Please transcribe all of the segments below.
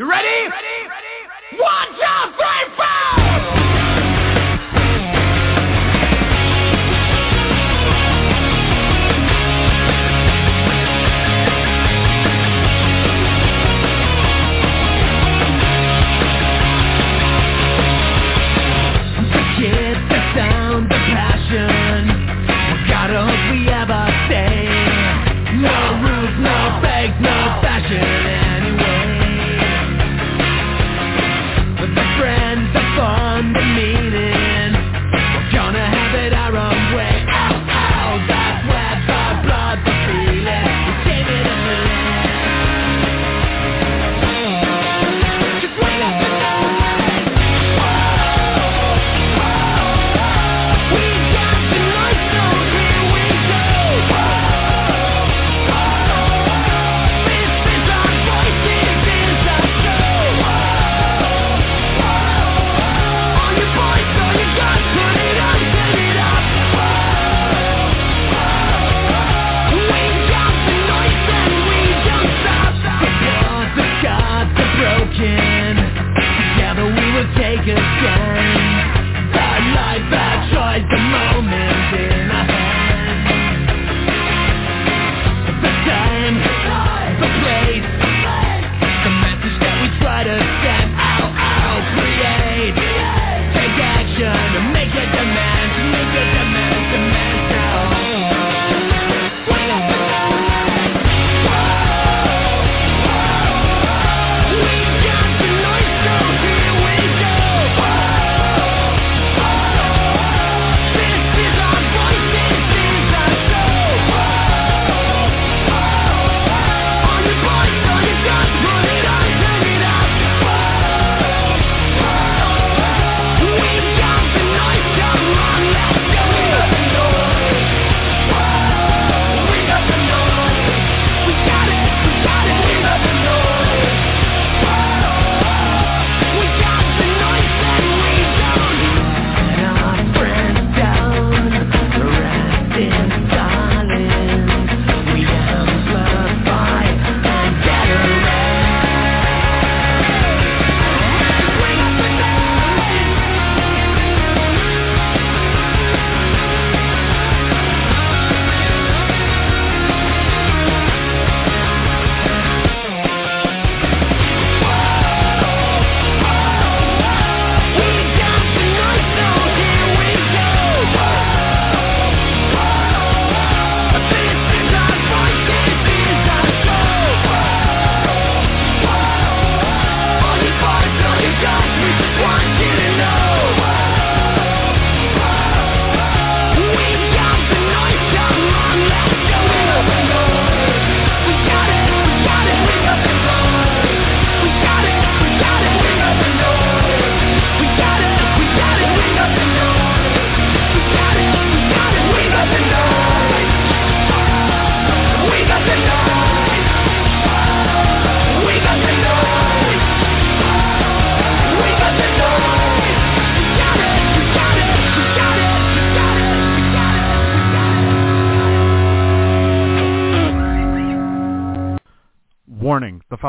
You ready? Ready? 1, 2, 3, 4!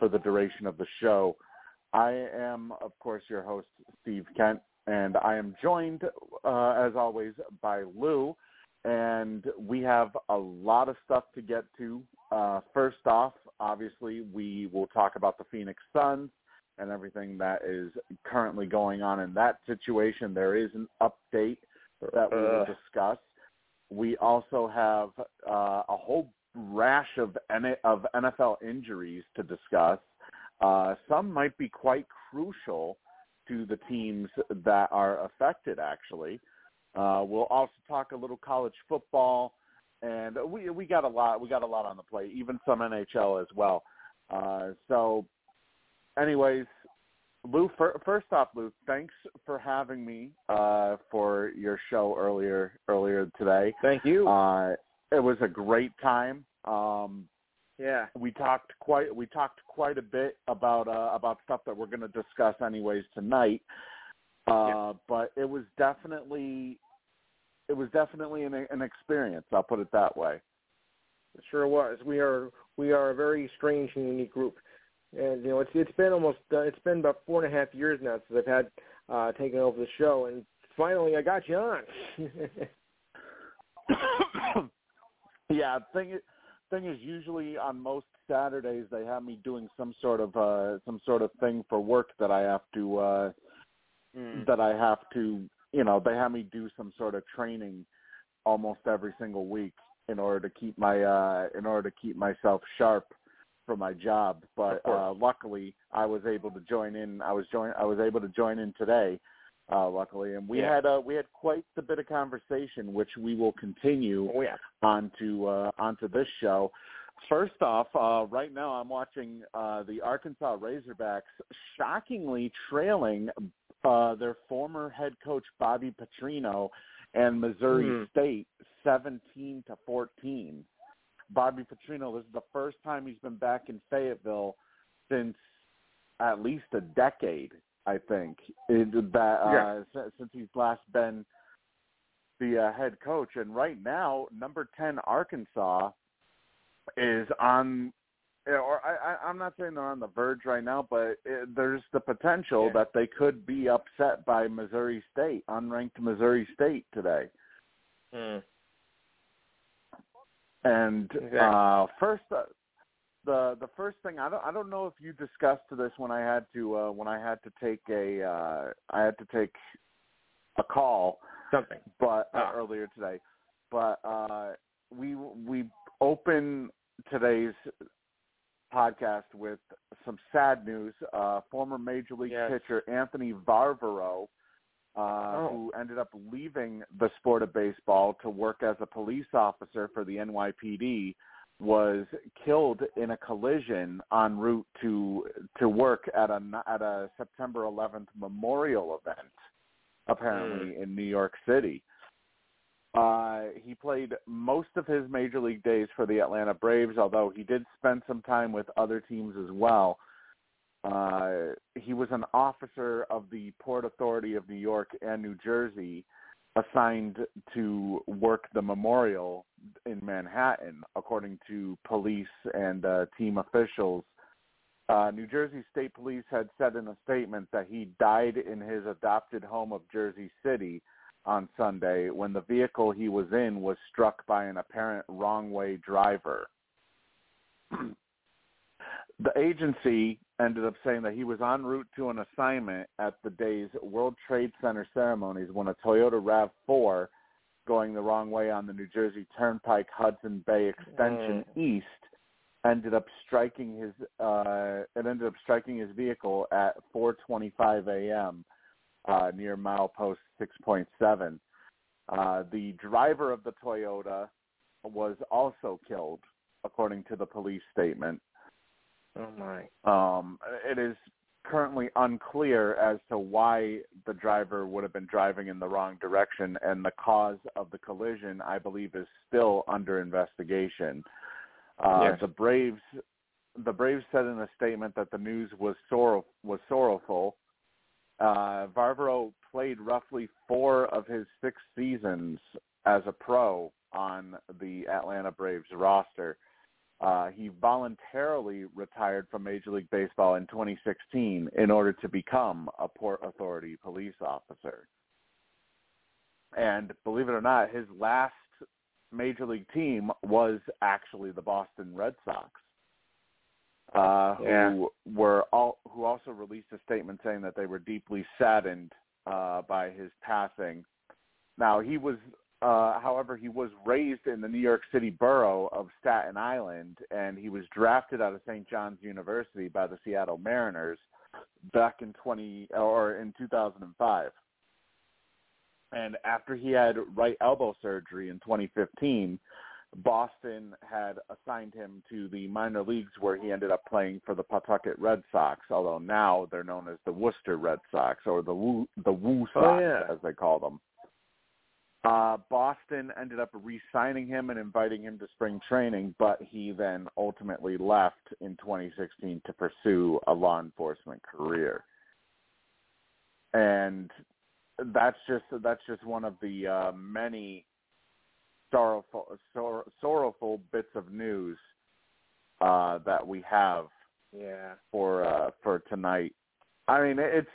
for the duration of the show. I am, of course, your host, Steve Kent, and I am joined, as always, by Lou, and we have a lot of stuff to get to. First off, obviously, we will talk about the Phoenix Suns and everything that is currently going on in that situation. There is an update that we will discuss. We also have a whole rash of NFL injuries to discuss. Some might be quite crucial to the teams that are affected, actually. We'll also talk a little college football, and we got a lot on the plate, even some NHL as well. So anyways, Lou, first off, Lou, thanks for having me for your show earlier today. Thank you. It was a great time. Yeah, we talked quite a bit about stuff that we're going to discuss anyways tonight. Yeah. But it was definitely an experience. I'll put it that way. It sure was. We are a very strange and unique group. And, you know, it's been about 4.5 years now since I've had taken over the show, and finally I got you on. Yeah, thing is, usually on most Saturdays they have me doing some sort of thing for work that I have to you know, they have me do some sort of training almost every single week in order to keep my myself sharp for my job, but luckily I was able to join in. I was able to join in today, luckily, and we had quite a bit of conversation, which we will continue onto this show. First off, right now I'm watching the Arkansas Razorbacks shockingly trailing their former head coach Bobby Petrino and Missouri State 17-14. Bobby Petrino, this is the first time he's been back in Fayetteville since at least a decade, I think, since he's last been the head coach. And right now, number 10 Arkansas is on, or I'm not saying they're on the verge right now, but there's the potential that they could be upset by Missouri State, unranked Missouri State today. Hmm. And the first thing, I don't know if you discussed this when I had to take a call earlier today, but we open today's podcast with some sad news. Former Major League pitcher Anthony Varvaro, who ended up leaving the sport of baseball to work as a police officer for the NYPD, was killed in a collision en route to work at a September 11th memorial event, apparently in New York City. He played most of his major league days for the Atlanta Braves, although he did spend some time with other teams as well. He was an officer of the Port Authority of New York and New Jersey, assigned to work the memorial in Manhattan, according to police and team officials. New Jersey State Police had said in a statement that he died in his adopted home of Jersey City on Sunday when the vehicle he was in was struck by an apparent wrong-way driver. The agency ended up saying that he was en route to an assignment at the day's World Trade Center ceremonies when a Toyota RAV4 going the wrong way on the New Jersey Turnpike Hudson Bay Extension East ended up striking his vehicle at 4:25 a.m. Near milepost 6.7. The driver of the Toyota was also killed, according to the police statement. Oh my! It is currently unclear as to why the driver would have been driving in the wrong direction, and the cause of the collision, I believe, is still under investigation. The Braves said in a statement that the news was sorrowful. Varvaro played roughly 4 of his 6 seasons as a pro on the Atlanta Braves roster. He voluntarily retired from Major League Baseball in 2016 in order to become a Port Authority police officer. And believe it or not, his last Major League team was actually the Boston Red Sox, who also released a statement saying that they were deeply saddened by his passing. Now, he was... however, he was raised in the New York City borough of Staten Island, and he was drafted out of St. John's University by the Seattle Mariners back in 2005. And after he had right elbow surgery in 2015, Boston had assigned him to the minor leagues, where he ended up playing for the Pawtucket Red Sox, although now they're known as the Worcester Red Sox, or the Woo Sox, as they call them. Boston ended up re-signing him and inviting him to spring training, but he then ultimately left in 2016 to pursue a law enforcement career. And that's just one of the many sorrowful bits of news that we have for tonight. I mean, it's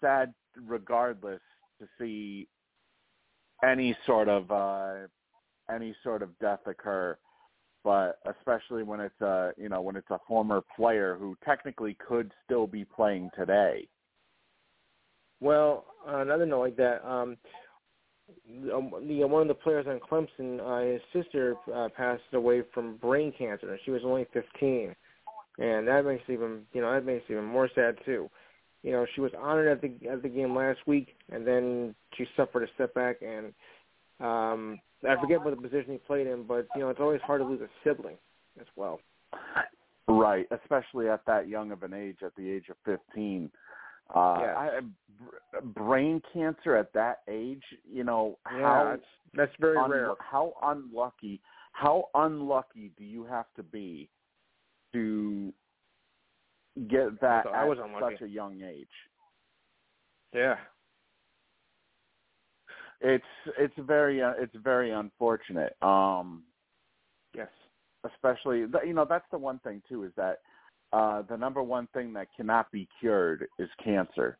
sad regardless to see any sort of death occur, but especially when it's a former player who technically could still be playing today. Well, another note like that. One of the players on Clemson, his sister passed away from brain cancer, and she was only 15, and that makes it even more sad too. You know, she was honored at the game last week, and then she suffered a setback, and I forget what the position he played in, but you know, it's always hard to lose a sibling as well. Right, especially at that young of an age, at the age of 15. Brain cancer at that age, you know, that's very rare. How unlucky do you have to be to get that at such a young age? Yeah, it's very unfortunate. Yes, especially that's the one thing too, is that the number one thing that cannot be cured is cancer.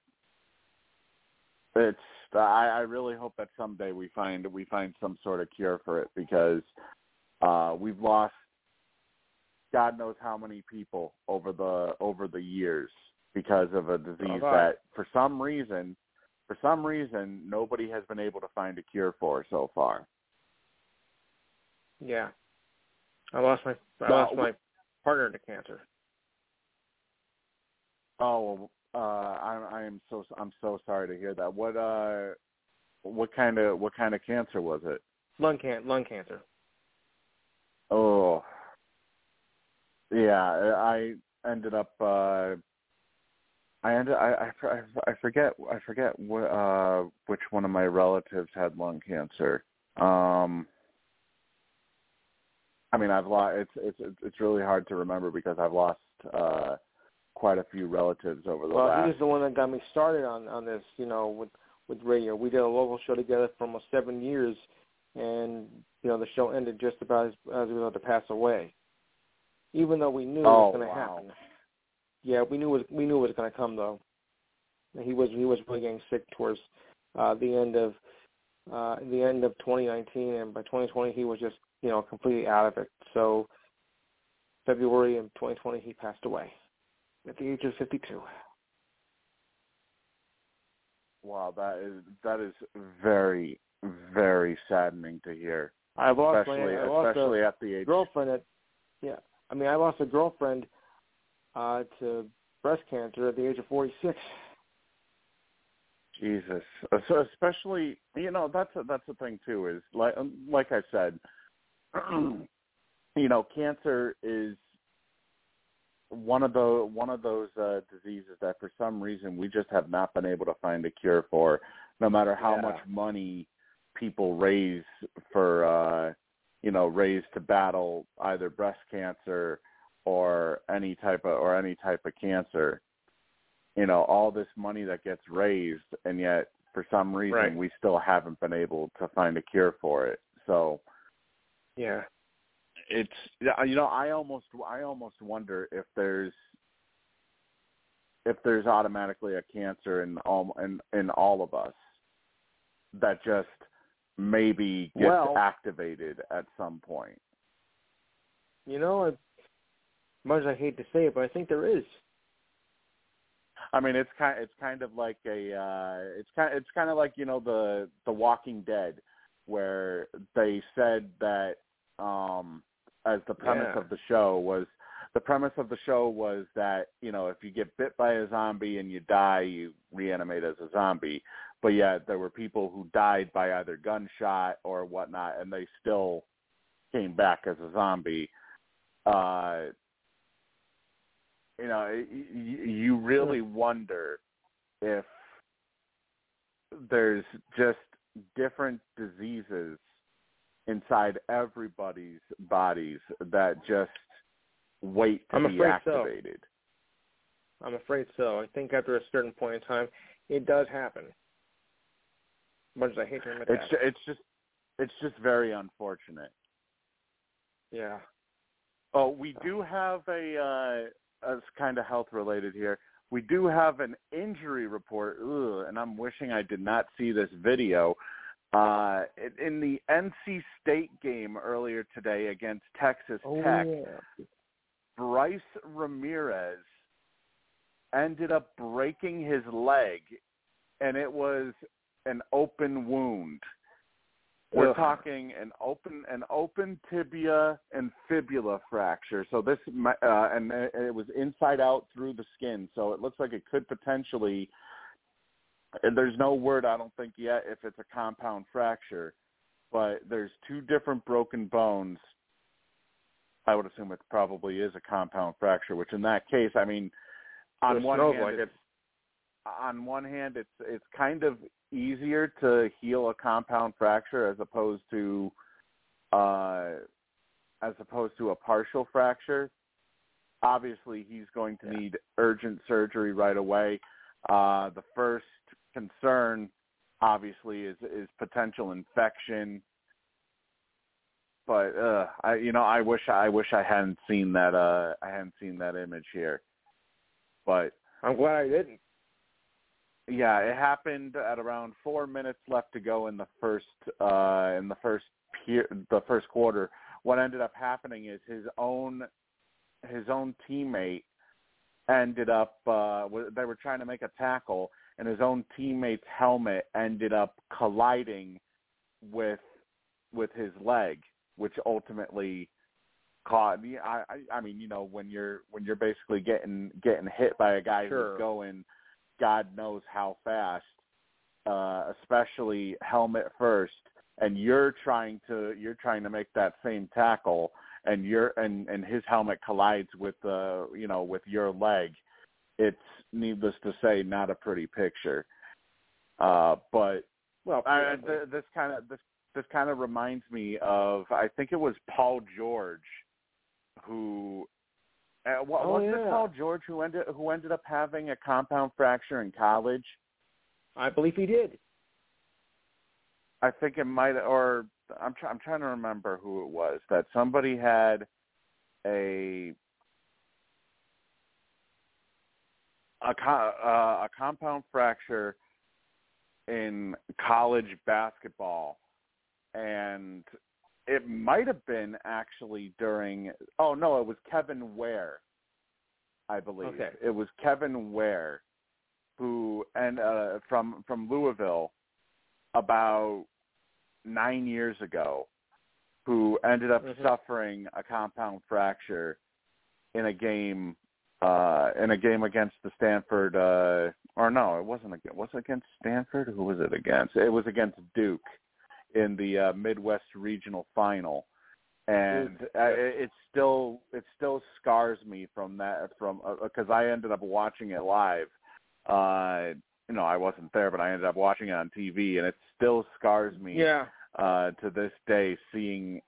It's I really hope that someday we find some sort of cure for it, because we've lost God knows how many people over the years because of a disease that for some reason nobody has been able to find a cure for so far. Yeah, I lost my partner to cancer. Oh, I'm so sorry to hear that. What kind of cancer was it? Lung cancer. Oh. Yeah, I forget which one of my relatives had lung cancer. I mean, I've lost. It's really hard to remember because I've lost quite a few relatives over the last. Well, he was the one that got me started on this. You know, with radio, we did a local show together for almost 7 years, and you know, the show ended just about as we were about to pass away. Even though we knew it was going to happen. Yeah, we knew it was going to come though. He was really getting sick towards the end of 2019, and by 2020 he was just completely out of it. So February of 2020 he passed away at the age of 52. Wow, that is very, very saddening to hear. Especially at the age. I lost a girlfriend to breast cancer at the age of 46. Jesus. So especially, that's the thing too, is like I said, cancer is one of those diseases that for some reason we just have not been able to find a cure for, no matter how much money people raise for raised to battle either breast cancer or any type of cancer. All this money that gets raised, and yet for some reason we still haven't been able to find a cure for it. So it's I almost wonder if there's automatically a cancer in all of us that just maybe gets activated at some point. Much as I hate to say it, but I think there is. I mean, it's kind of like the Walking Dead, where they said that as the premise of the show was that if you get bit by a zombie and you die, you reanimate as a zombie. But yet there were people who died by either gunshot or whatnot, and they still came back as a zombie, you know, you really wonder if there's just different diseases inside everybody's bodies that just wait to be activated. So. I'm afraid so. I think after a certain point in time, it does happen. Much as I hate to admit that. It's just very unfortunate. Yeah. Oh, we do have a it's kind of health related here. We do have an injury report, and I'm wishing I did not see this video. In the NC State game earlier today against Texas Tech, yeah. Bryce Ramirez ended up breaking his leg, and it was an open wound. We're talking an open tibia and fibula fracture. So this and it was inside out through the skin. So it looks like it could potentially. And there's no word, I don't think yet, if it's a compound fracture, but there's two different broken bones. I would assume it probably is a compound fracture, which in that case, I mean, on one hand, it's kind of easier to heal a compound fracture as opposed to a partial fracture. Obviously, he's going to need urgent surgery right away. The first concern, obviously, is potential infection. But I wish I hadn't seen that. I hadn't seen that image here. But I'm glad I didn't. Yeah, it happened at around 4 minutes left to go in the first quarter. What ended up happening is his own teammate ended up. They were trying to make a tackle, and his own teammate's helmet ended up colliding with his leg, which ultimately caught. I mean, you know, when you're basically getting hit by a guy who's going God knows how fast, especially helmet first, and you're trying to make that same tackle, and his helmet collides with your leg. It's needless to say not a pretty picture. This kind of reminds me of, I think it was Paul George who. Wasn't it Paul George who ended up having a compound fracture in college? I believe he did. I think it might, or I'm trying to remember who it was that somebody had a compound fracture in college basketball, and. It might have been actually it was Kevin Ware, I believe. Okay. It was Kevin Ware from Louisville about 9 years ago who ended up suffering a compound fracture in a game against the Stanford it wasn't against Stanford. Who was it against? It was against Duke. In the Midwest Regional Final, and it still scars me from that because I ended up watching it live. I wasn't there, but I ended up watching it on TV, and it still scars me to this day seeing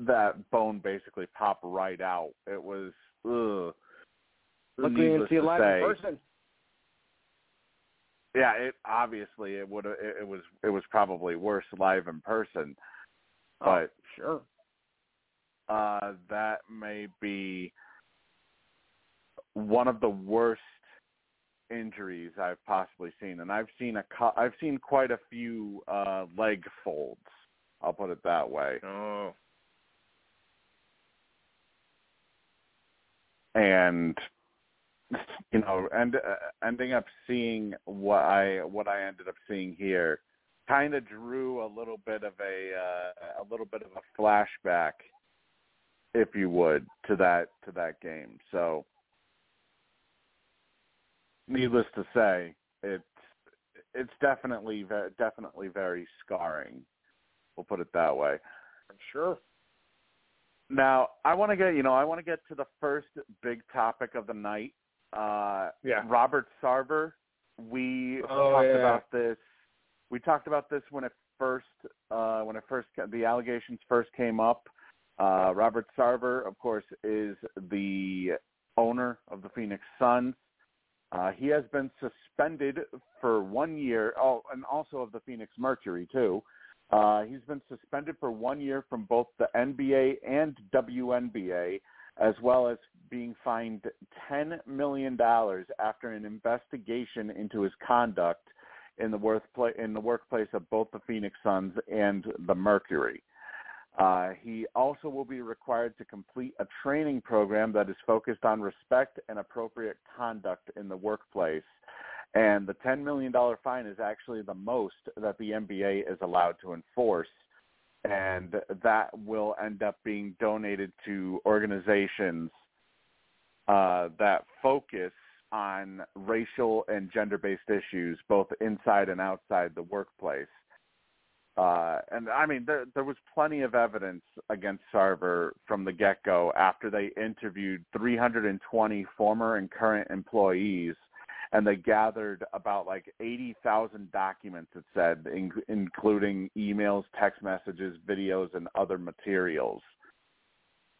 that bone basically pop right out. It was looking into you live in person. Yeah, it was probably worse live in person, but that may be one of the worst injuries I've possibly seen, and I've seen quite a few leg folds. I'll put it that way. Oh, and. You know, ending up seeing what I ended up seeing here, kind of drew a little bit of a flashback, if you would, to that game. So, needless to say, it's definitely very scarring. We'll put it that way. I'm sure. Now, I want to get to the first big topic of the night. Robert Sarver. We talked about this. We talked about this when the allegations first came up. Robert Sarver, of course, is the owner of the Phoenix Suns. He has been suspended for 1 year, and also of the Phoenix Mercury, too. He's been suspended for 1 year from both the NBA and WNBA, as well as being fined $10 million after an investigation into his conduct in the workplace of both the Phoenix Suns and the Mercury. He also will be required to complete a training program that is focused on respect and appropriate conduct in the workplace. And the $10 million fine is actually the most that the NBA is allowed to enforce. And that will end up being donated to organizations that focus on racial and gender-based issues, both inside and outside the workplace. And, I mean, there was plenty of evidence against Sarver from the get-go after they interviewed 320 former and current employees, and they gathered about, 80,000 documents, it said, including emails, text messages, videos, and other materials.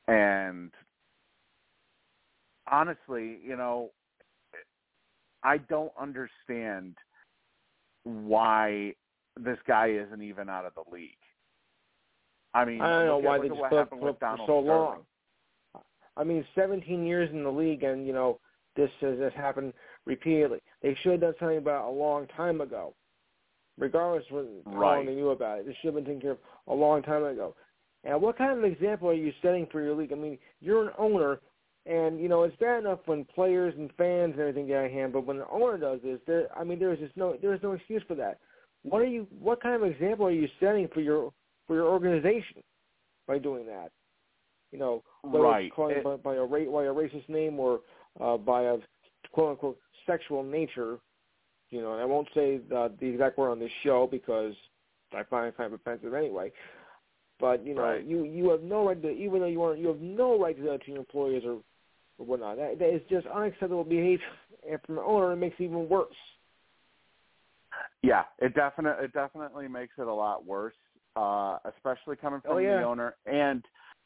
And honestly, I don't understand why this guy isn't even out of the league. I mean, I don't know why they just put for so long. I mean, 17 years in the league, and, this has happened repeatedly. They should have done something about it a long time ago, regardless of how long they knew about it. This should have been taken care of a long time ago. And what kind of example are you setting for your league? I mean, you're an owner, and, it's bad enough when players and fans and everything get out of hand, but when the owner does this, there's no excuse for that. What kind of example are you setting for your organization by doing that? Whether it's calling it by a racist name or by a quote unquote sexual nature. And I won't say the exact word on this show because I find it kind of offensive anyway. But you have no right to, even though you aren't, you have no right to do that to your employees or whatnot. That is just unacceptable behavior, and from the owner, it makes it even worse. Yeah, it definitely makes it a lot worse, especially coming from the owner, and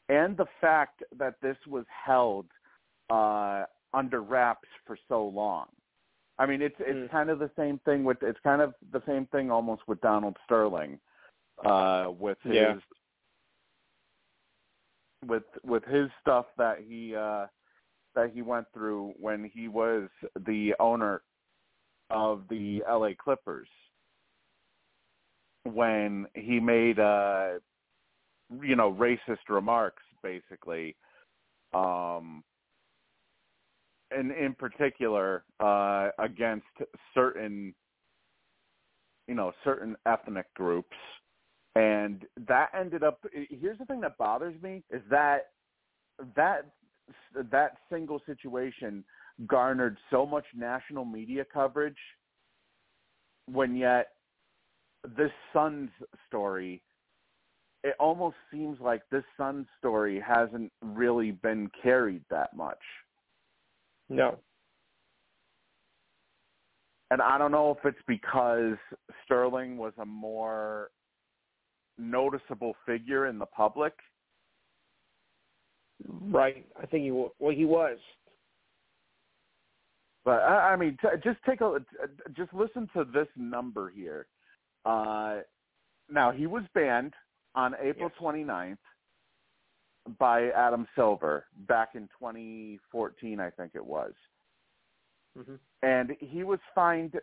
the fact that this was held under wraps for so long. I mean, it's kind of the same thing almost with Donald Sterling, with his stuff that he went through when he was the owner of the LA Clippers, when he made racist remarks, basically, and in particular against certain ethnic groups. And that ended up, here's the thing that bothers me, is that single situation garnered so much national media coverage, when yet this Suns story, it almost seems like this Suns story hasn't really been carried that much. No. And I don't know if it's because Sterling was a more noticeable figure in the public. Right. I think he was. But, I mean, just listen to this number here. Now, he was banned on April 29th by Adam Silver back in 2014, I think it was. Mm-hmm. And he was fined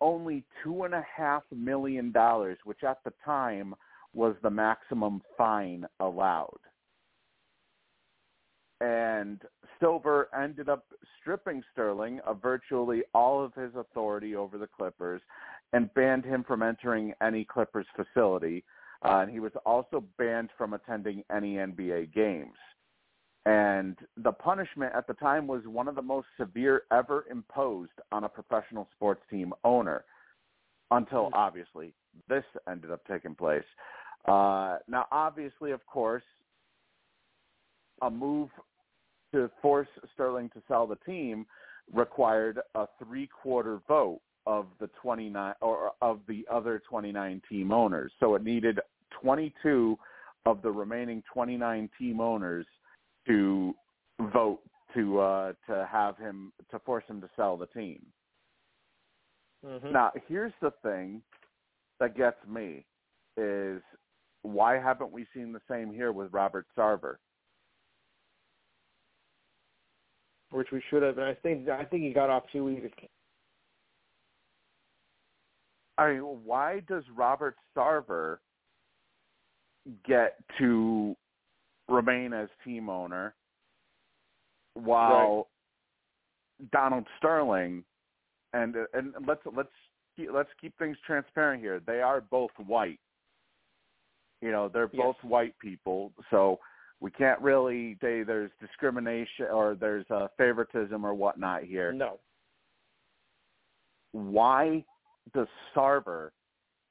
only $2.5 million, which at the time was the maximum fine allowed. And Silver ended up stripping Sterling of virtually all of his authority over the Clippers and banned him from entering any Clippers facility. And he was also banned from attending any NBA games. And the punishment at the time was one of the most severe ever imposed on a professional sports team owner, until, obviously, this ended up taking place. Now, obviously, of course, a move to force Sterling to sell the team required a three-quarter vote of the 29 or of the other 29 team owners. So it needed 22 of the remaining 29 team owners to vote to have him, to force him to sell the team. Mm-hmm. Now, here's the thing that gets me is why haven't we seen the same here with Robert Sarver? Which we should have, and I think he got off too easy. I mean, why does Robert Sarver get to remain as team owner while Donald Sterling and let's keep things transparent here. They are both white. You know, they're both white people, so we can't really say there's discrimination or there's favoritism or whatnot here. No. Why does Sarver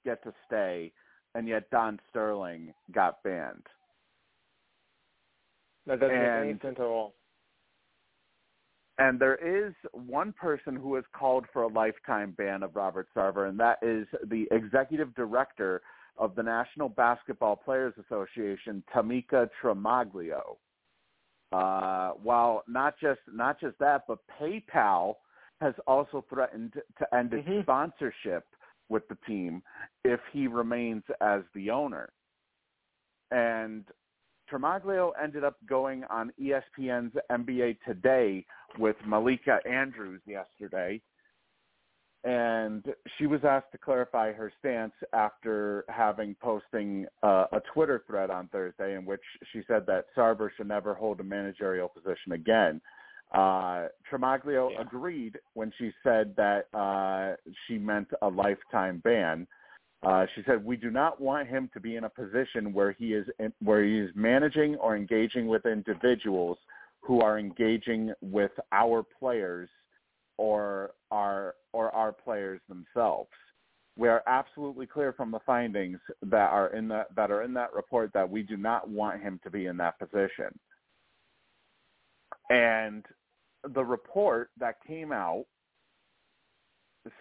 get to stay, and yet Don Sterling got banned? That doesn't make any sense at all. And there is one person who has called for a lifetime ban of Robert Sarver, and that is the executive director of the National Basketball Players Association, Tamika Tremaglio. While not just that, but PayPal has also threatened to end its sponsorship with the team if he remains as the owner. And Tremaglio ended up going on ESPN's NBA Today with Malika Andrews yesterday, and she was asked to clarify her stance after having posting a Twitter thread on Thursday in which she said that Sarver should never hold a managerial position again. Tremaglio agreed when she said that she meant a lifetime ban. She said, "We do not want him to be in a position where he is managing or engaging with individuals who are engaging with our players or our players themselves. We are absolutely clear from the findings that are in that report that we do not want him to be in that position." And the report that came out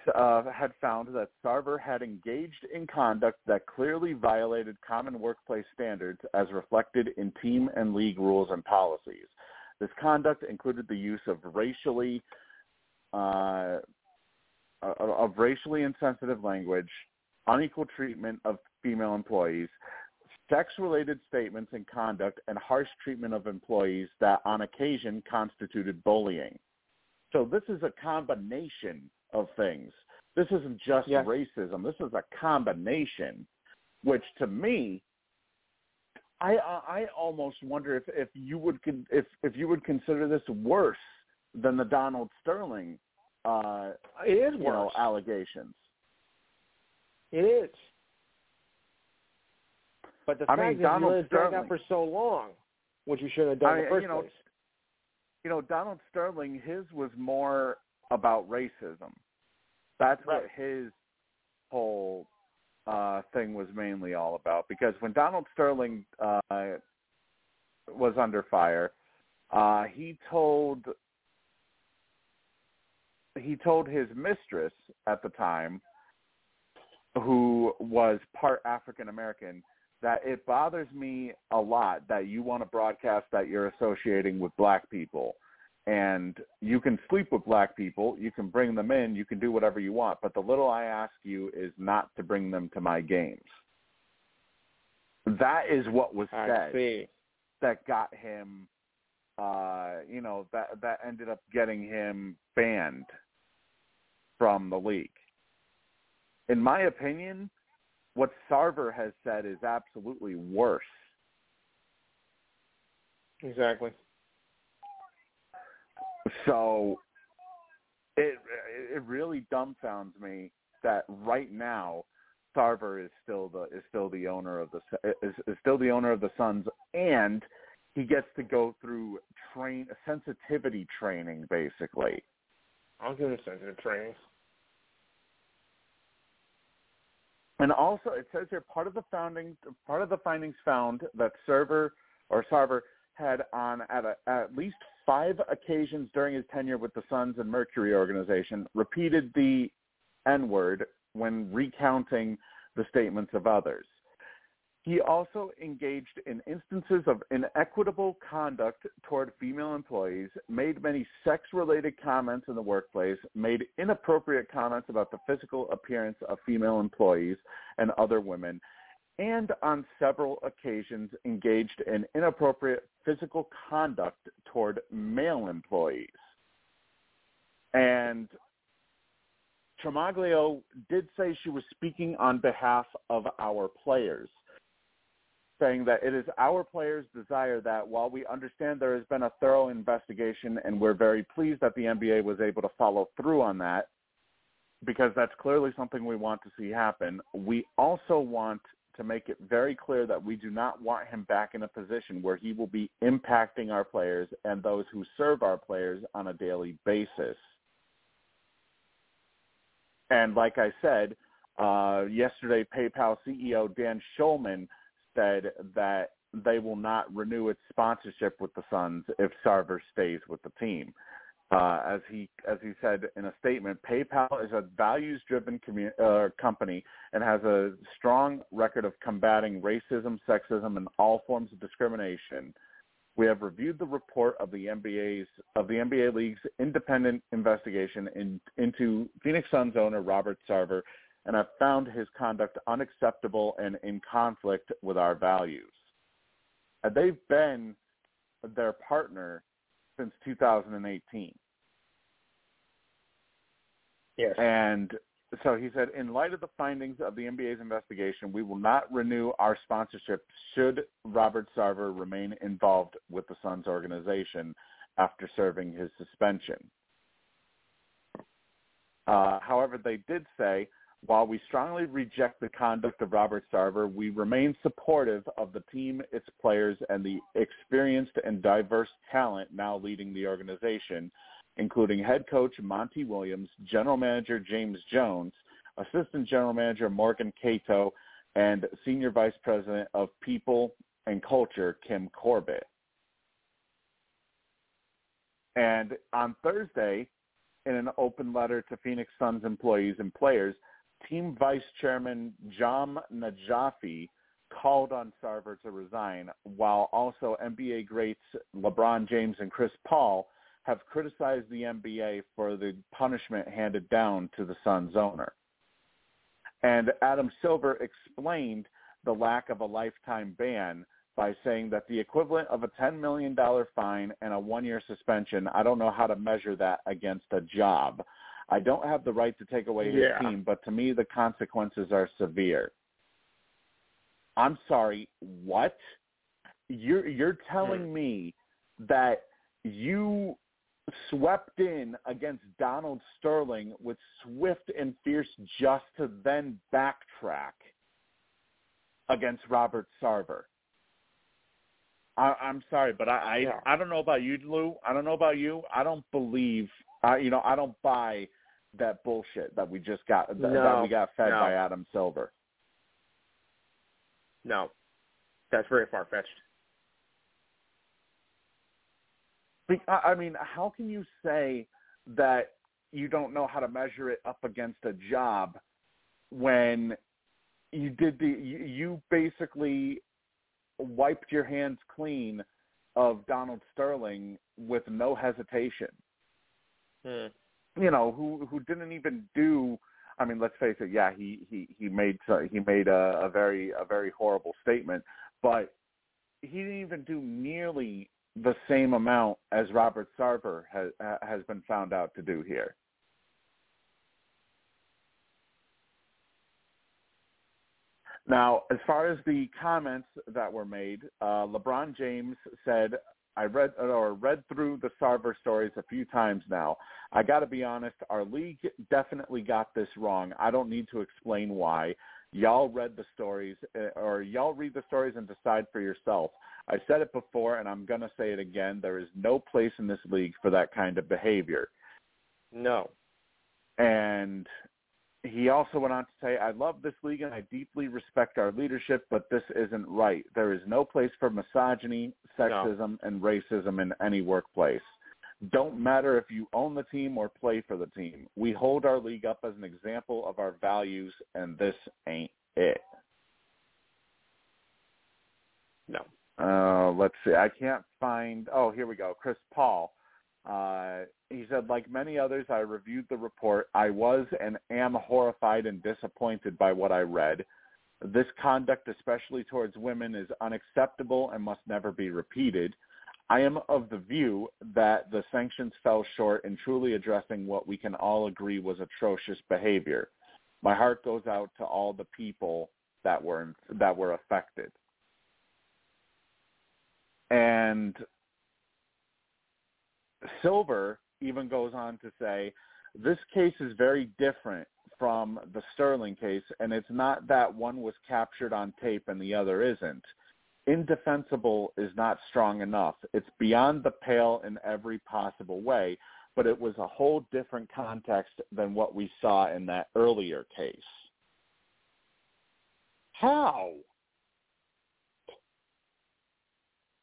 had found that Sarver had engaged in conduct that clearly violated common workplace standards as reflected in team and league rules and policies. This conduct included the use of racially insensitive language, unequal treatment of female employees, sex-related statements and conduct, and harsh treatment of employees that on occasion constituted bullying. So this is a combination of things. This isn't just racism. This is a combination, which to me, I almost wonder if you would consider this worse than the Donald Sterling allegations. It is. But the fact that you lived that for so long, which you should have done in the first place. You know, Donald Sterling, his was more about racism. That's what his whole thing was mainly all about. Because when Donald Sterling was under fire, he told his mistress at the time, who was part African American, that it bothers me a lot that you want to broadcast that you're associating with black people. And you can sleep with black people, you can bring them in, you can do whatever you want, but the little I ask you is not to bring them to my games. That is what was said that got him, that ended up getting him banned from the league. In my opinion, what Sarver has said is absolutely worse. Exactly. So it really dumbfounds me that right now Sarver is still the owner of the Suns, and he gets to go through sensitivity training basically. I'll give him sensitive training. And also, it says here part of the findings found that Sarver had on at least five occasions during his tenure with the Suns and Mercury organization, repeated the N-word when recounting the statements of others. He also engaged in instances of inequitable conduct toward female employees, made many sex-related comments in the workplace, made inappropriate comments about the physical appearance of female employees and other women, and on several occasions engaged in inappropriate physical conduct toward male employees. And Tremaglio did say she was speaking on behalf of our players, saying that it is our players' desire that while we understand there has been a thorough investigation and we're very pleased that the NBA was able to follow through on that, because that's clearly something we want to see happen, we also want to make it very clear that we do not want him back in a position where he will be impacting our players and those who serve our players on a daily basis. And like I said, yesterday PayPal CEO Dan Schulman said that they will not renew its sponsorship with the Suns if Sarver stays with the team. As he said in a statement, PayPal is a values-driven company and has a strong record of combating racism, sexism, and all forms of discrimination. We have reviewed the report of the NBA League's independent investigation into Phoenix Suns owner Robert Sarver, and have found his conduct unacceptable and in conflict with our values. They've been their partner since 2018. Yes. And so he said, in light of the findings of the NBA's investigation, we will not renew our sponsorship should Robert Sarver remain involved with the Suns organization after serving his suspension. However, they did say, while we strongly reject the conduct of Robert Sarver, we remain supportive of the team, its players, and the experienced and diverse talent now leading the organization, including head coach Monty Williams, general manager James Jones, assistant general manager Morgan Cato, and senior vice president of people and culture Kim Corbett. And on Thursday, in an open letter to Phoenix Suns employees and players, Team Vice Chairman Jam Najafi called on Sarver to resign, while also NBA greats LeBron James and Chris Paul have criticized the NBA for the punishment handed down to the Suns owner. And Adam Silver explained the lack of a lifetime ban by saying that the equivalent of a $10 million fine and a one-year suspension, I don't know how to measure that against a job. I don't have the right to take away his team, but to me, the consequences are severe. I'm sorry, what? You're telling me that you swept in against Donald Sterling with swift and fierce just to then backtrack against Robert Sarver? I'm sorry, but I don't know about you, Lou. I don't know about you. I don't believe – I don't buy that bullshit that we just got that we got fed by Adam Silver. No, that's very far fetched. I mean, how can you say that you don't know how to measure it up against a job when you did you basically wiped your hands clean of Donald Sterling with no hesitation? Who didn't even do. I mean, let's face it. Yeah, he made a very horrible statement, but he didn't even do nearly the same amount as Robert Sarver has been found out to do here. Now, as far as the comments that were made, LeBron James said, I read through the Sarver stories a few times now. I got to be honest, our league definitely got this wrong. I don't need to explain why. Y'all read the stories and decide for yourself. I said it before, and I'm going to say it again. There is no place in this league for that kind of behavior. No. And He also went on to say, I love this league and I deeply respect our leadership, but this isn't right. There is no place for misogyny, sexism, and racism in any workplace. Don't matter if you own the team or play for the team. We hold our league up as an example of our values, and this ain't it. No. Let's see. I can't find – oh, here we go. Chris Paul. He said, like many others, I reviewed the report. I was and am horrified and disappointed by what I read. This conduct, especially towards women, is unacceptable and must never be repeated. I am of the view that the sanctions fell short in truly addressing what we can all agree was atrocious behavior. My heart goes out to all the people that were affected. And Silver even goes on to say, this case is very different from the Sterling case, and it's not that one was captured on tape and the other isn't. Indefensible is not strong enough. It's beyond the pale in every possible way, but it was a whole different context than what we saw in that earlier case. How?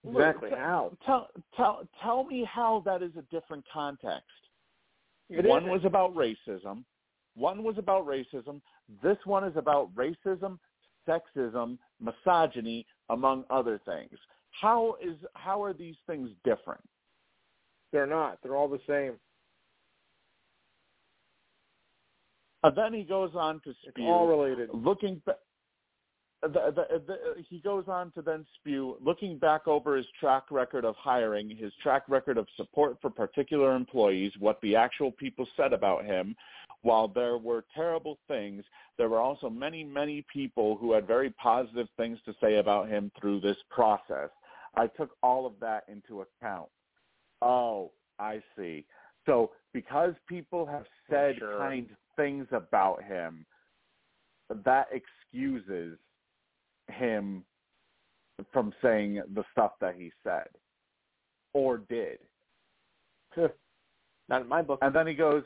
Exactly. How? Tell me how that is a different context. One was about racism. This one is about racism, sexism, misogyny, among other things. How are these things different? They're not. They're all the same. Then he goes on to spew. It's all related. He goes on to then spew, looking back over his track record of hiring, his track record of support for particular employees, what the actual people said about him. While there were terrible things, there were also many, many people who had very positive things to say about him through this process. I took all of that into account. Oh, I see. So because people have said kind things about him, that excuses him from saying the stuff that he said or did. Not in my book. And then he goes,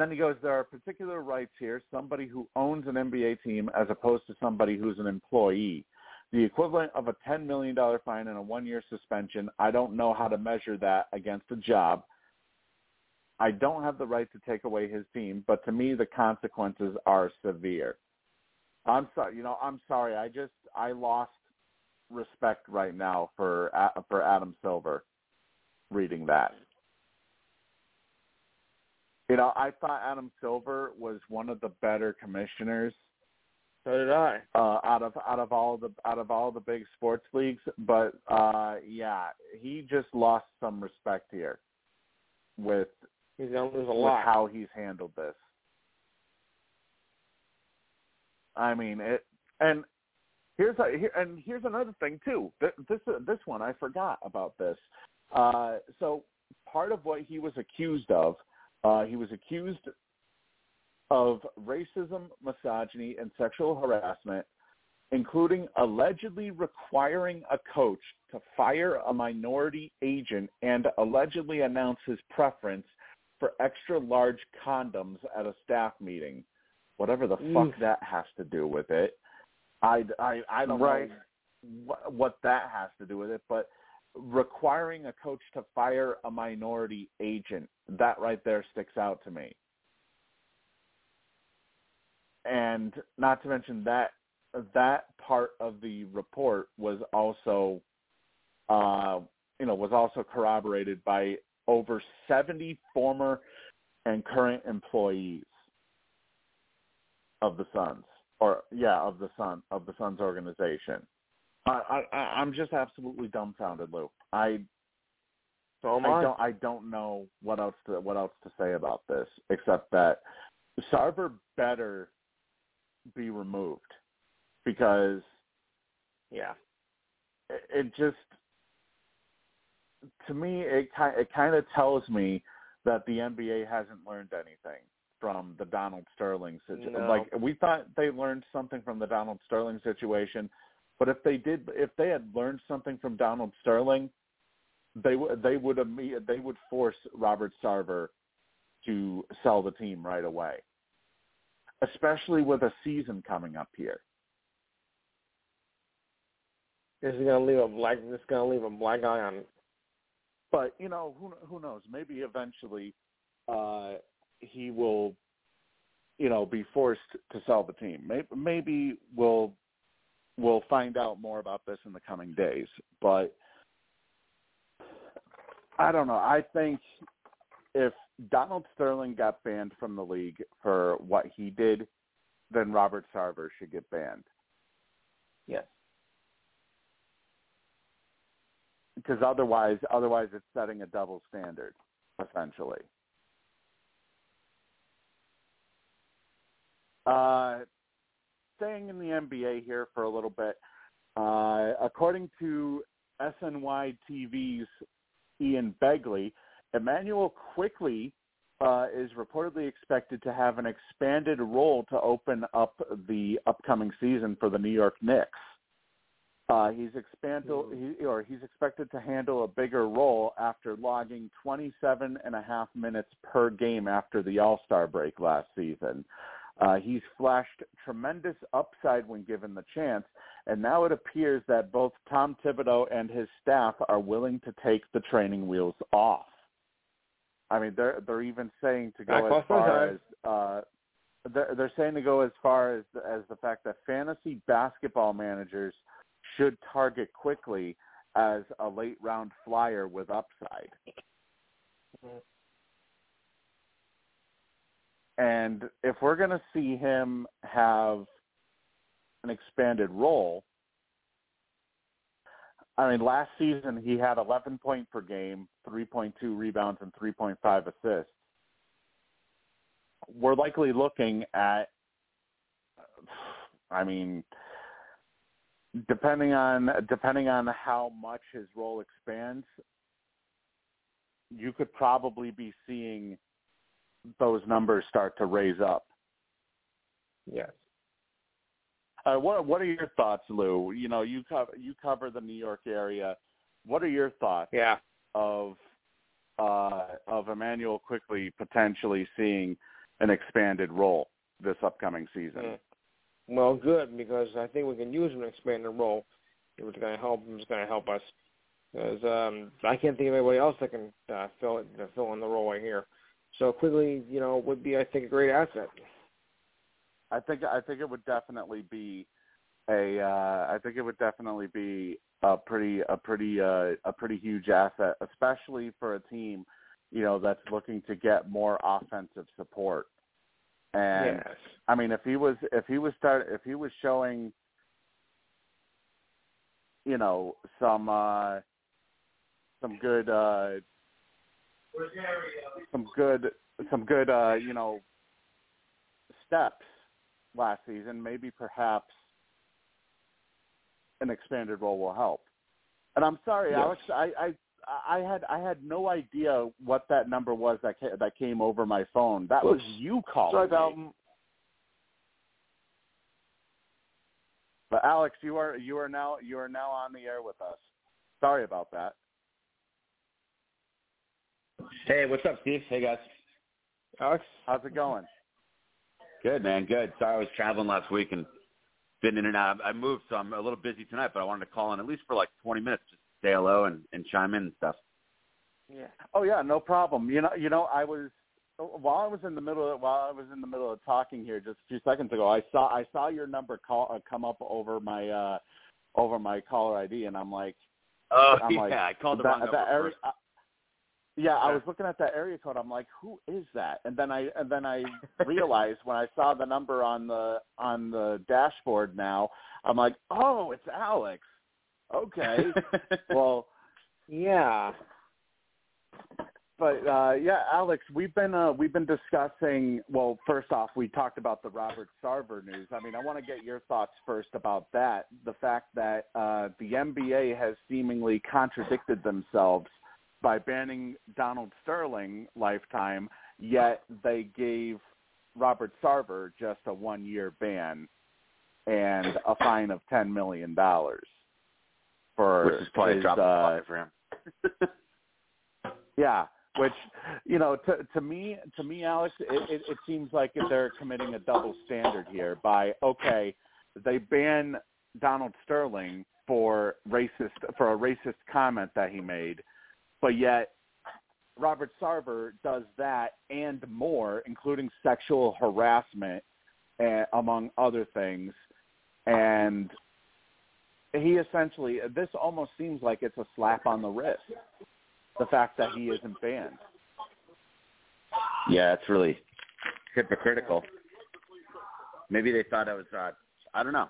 there are particular rights here, somebody who owns an NBA team as opposed to somebody who's an employee. The equivalent of a $10 million fine and a one-year suspension. I don't know how to measure that against a job. I don't have the right to take away his team, but to me the consequences are severe. I'm sorry. I lost respect right now for Adam Silver reading that. You know, I thought Adam Silver was one of the better commissioners. So did I. Out of all the big sports leagues, but yeah, he just lost some respect here with how he's handled this. I mean, here's another thing too. This one I forgot about this. So part of what he was accused of, racism, misogyny, and sexual harassment, including allegedly requiring a coach to fire a minority agent and allegedly announce his preference for extra large condoms at a staff meeting. Whatever the fuck that has to do with it. I don't know what that has to do with it, but requiring a coach to fire a minority agent, that right there sticks out to me. And not to mention that part of the report was also, corroborated by over 70 former and current employees of the Suns, of the Suns organization. I'm just absolutely dumbfounded, Lou. I don't know what else to say about this except that Sarver better be removed because it just, to me, it kind of tells me that the NBA hasn't learned anything from the Donald Sterling situation. No. Like, we thought they learned something from the Donald Sterling situation, but if they had learned something from Donald Sterling, they would force Robert Sarver to sell the team right away. especially with a season coming up here. This is going to leave a black. This is going to leave a black eye on it. But you know, who knows? Maybe eventually, he will, you know, be forced to sell the team. Maybe we'll find out more about this in the coming days. But I don't know. I think if Donald Sterling got banned from the league for what he did, then Robert Sarver should get banned. Yes. Because otherwise it's setting a double standard, essentially. Staying in the NBA here for a little bit, according to SNY TV's Ian Begley, Emmanuel Quickley is reportedly expected to have an expanded role to open up the upcoming season for the New York Knicks. He's expected to handle a bigger role after logging 27.5 minutes per game after the All-Star break last season. He's flashed tremendous upside when given the chance, and now it appears that both Tom Thibodeau and his staff are willing to take the training wheels off. I mean, they're even saying to go as far as they're saying to go as far as the fact that fantasy basketball managers should target Quickley as a late-round flyer with upside. And if we're going to see him have an expanded role, I mean, last season he had 11 points per game, 3.2 rebounds, and 3.5 assists. We're likely looking at, I mean, depending on how much his role expands, you could probably be seeing those numbers start to raise up. Yes. What are your thoughts, Lou? You know, you cover the New York area. What are your thoughts? Yeah. Of Emmanuel Quickley potentially seeing an expanded role this upcoming season. Mm. Well, good, because I think we can use an expanded role. If it's going to help him, it's going to help us. Because I can't think of anybody else that can fill in the role right here. So Quickley, you know, would be, I think, a great asset. I think it would definitely be a pretty huge asset, especially for a team, you know, that's looking to get more offensive support. And yes. I mean, if he was showing, you know, some good you know, steps last season, maybe perhaps an expanded role will help. And I'm sorry, yes. Alex, I had no idea what that number was that came over my phone. That was you calling. Sorry about me. But Alex, you are now on the air with us. Sorry about that. Hey, what's up, Steve? Hey, guys. Alex, how's it going? Good, man. Good. Sorry, I was traveling last week and been in and out. I moved, so I'm a little busy tonight, but I wanted to call in at least for like 20 minutes just say hello and chime in and stuff. Yeah. Oh yeah, no problem. You know, while I was in the middle of talking here just a few seconds ago, I saw your number come up over my caller ID, and I'm like, I called the wrong number. I was looking at that area code. I'm like, who is that? And then I realized when I saw the number on the dashboard now, I'm like, oh, it's Alex. Okay. Well, yeah. But yeah, Alex, we've been discussing. Well, first off, we talked about the Robert Sarver news. I mean, I want to get your thoughts first about that. The fact that the NBA has seemingly contradicted themselves by banning Donald Sterling lifetime, yet they gave Robert Sarver just a 1-year ban and a fine of $10 million. Which is probably a drop of the bucket for him. Yeah. which, you know, to me, Alex, it seems like they're committing a double standard here by, okay, they ban Donald Sterling for a racist comment that he made, but yet Robert Sarver does that and more, including sexual harassment, among other things. And he essentially, this almost seems like it's a slap on the wrist, the fact that he isn't banned. Yeah, it's really hypocritical. Maybe they thought it was, I don't know.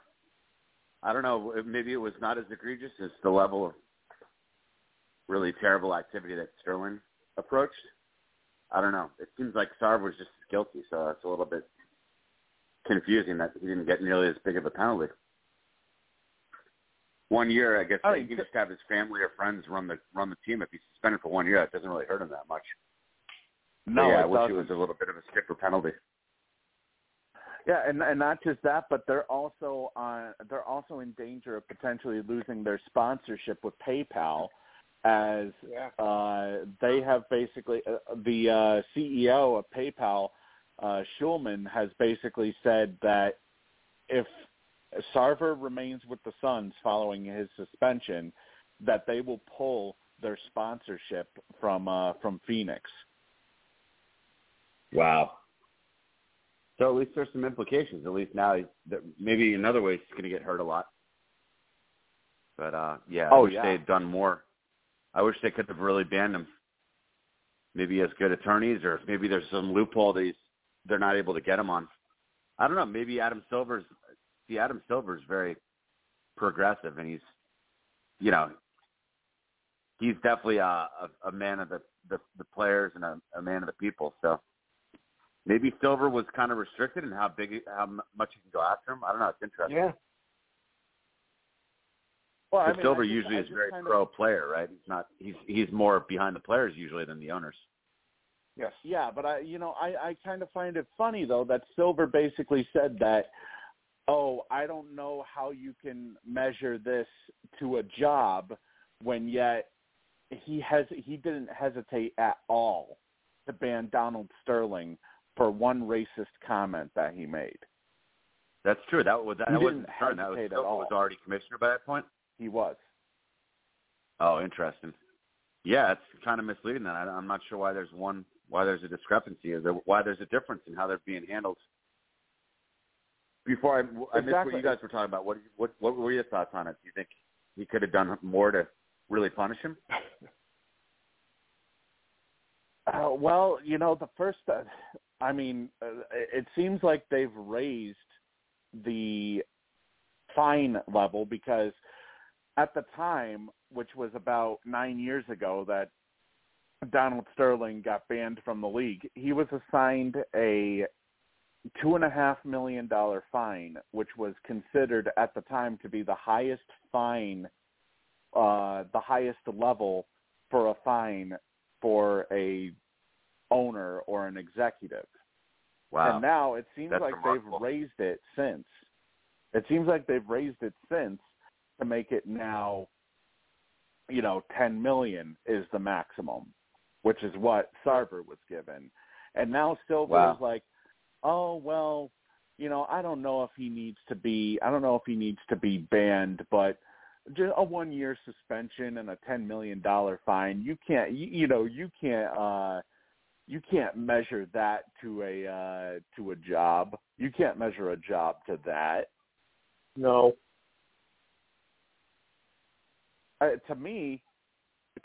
I don't know. Maybe it was not as egregious as the level of really terrible activity that Sterling approached. I don't know. It seems like Sarver was just guilty, so it's a little bit confusing that he didn't get nearly as big of a penalty. 1 year, I guess, he can just have his family or friends run the team. If he's suspended for 1 year, it doesn't really hurt him that much. No, but yeah, I wish it was a little bit of a stiffer penalty. Yeah, and not just that, but they're also in danger of potentially losing their sponsorship with PayPal, as they have basically the CEO of PayPal, Schulman, has basically said that if Sarver remains with the Suns following his suspension, that they will pull their sponsorship from Phoenix. Wow. So at least there's some implications. At least now, maybe in other ways, he's going to get hurt a lot. But, I wish they had done more. I wish they could have really banned him. Maybe he has good attorneys, or maybe there's some loophole that they're not able to get him on. I don't know. Maybe Adam Silver's very progressive, and he's definitely a man of the players and a man of the people. So maybe Silver was kind of restricted in how much you can go after him. I don't know. It's interesting. Yeah. Well, I mean, Silver usually is very pro-player, right? He's not. He's more behind the players usually than the owners. Yes. Yeah, but I kind of find it funny though that Silver basically said that, oh, I don't know how you can measure this to a job, when yet he didn't hesitate at all to ban Donald Sterling for one racist comment that he made. That's true. That wasn't Sterling. That was Silver was already commissioner by that point. He was. Oh, interesting. Yeah, it's kind of misleading. That I'm not sure why there's a discrepancy, or why there's a difference in how they're being handled. Before I missed what you guys were talking about, what were your thoughts on it? Do you think he could have done more to really punish him? Well, the first, it seems like they've raised the fine level, because at the time, which was about 9 years ago that Donald Sterling got banned from the league, he was assigned a $2.5 million fine, which was considered at the time to be the highest fine, the highest level for a fine for a owner or an executive. Wow. And now it seems like remarkable. It seems like they've raised it since to make it now, $10 million is the maximum, which is what Sarver was given. And now Silver is like, oh, well, I don't know if he needs to be banned, but just a 1 year suspension and a $10 million fine. You can't measure that to a job. You can't measure a job to that. No. To me,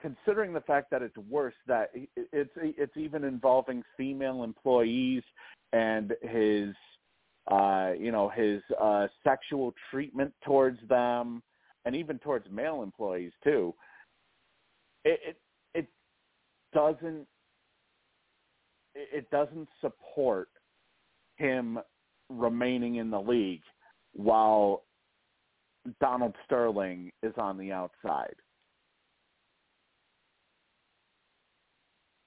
considering the fact that it's worse, that it's even involving female employees and his sexual treatment towards them, and even towards male employees too. It doesn't support him remaining in the league while Donald Sterling is on the outside.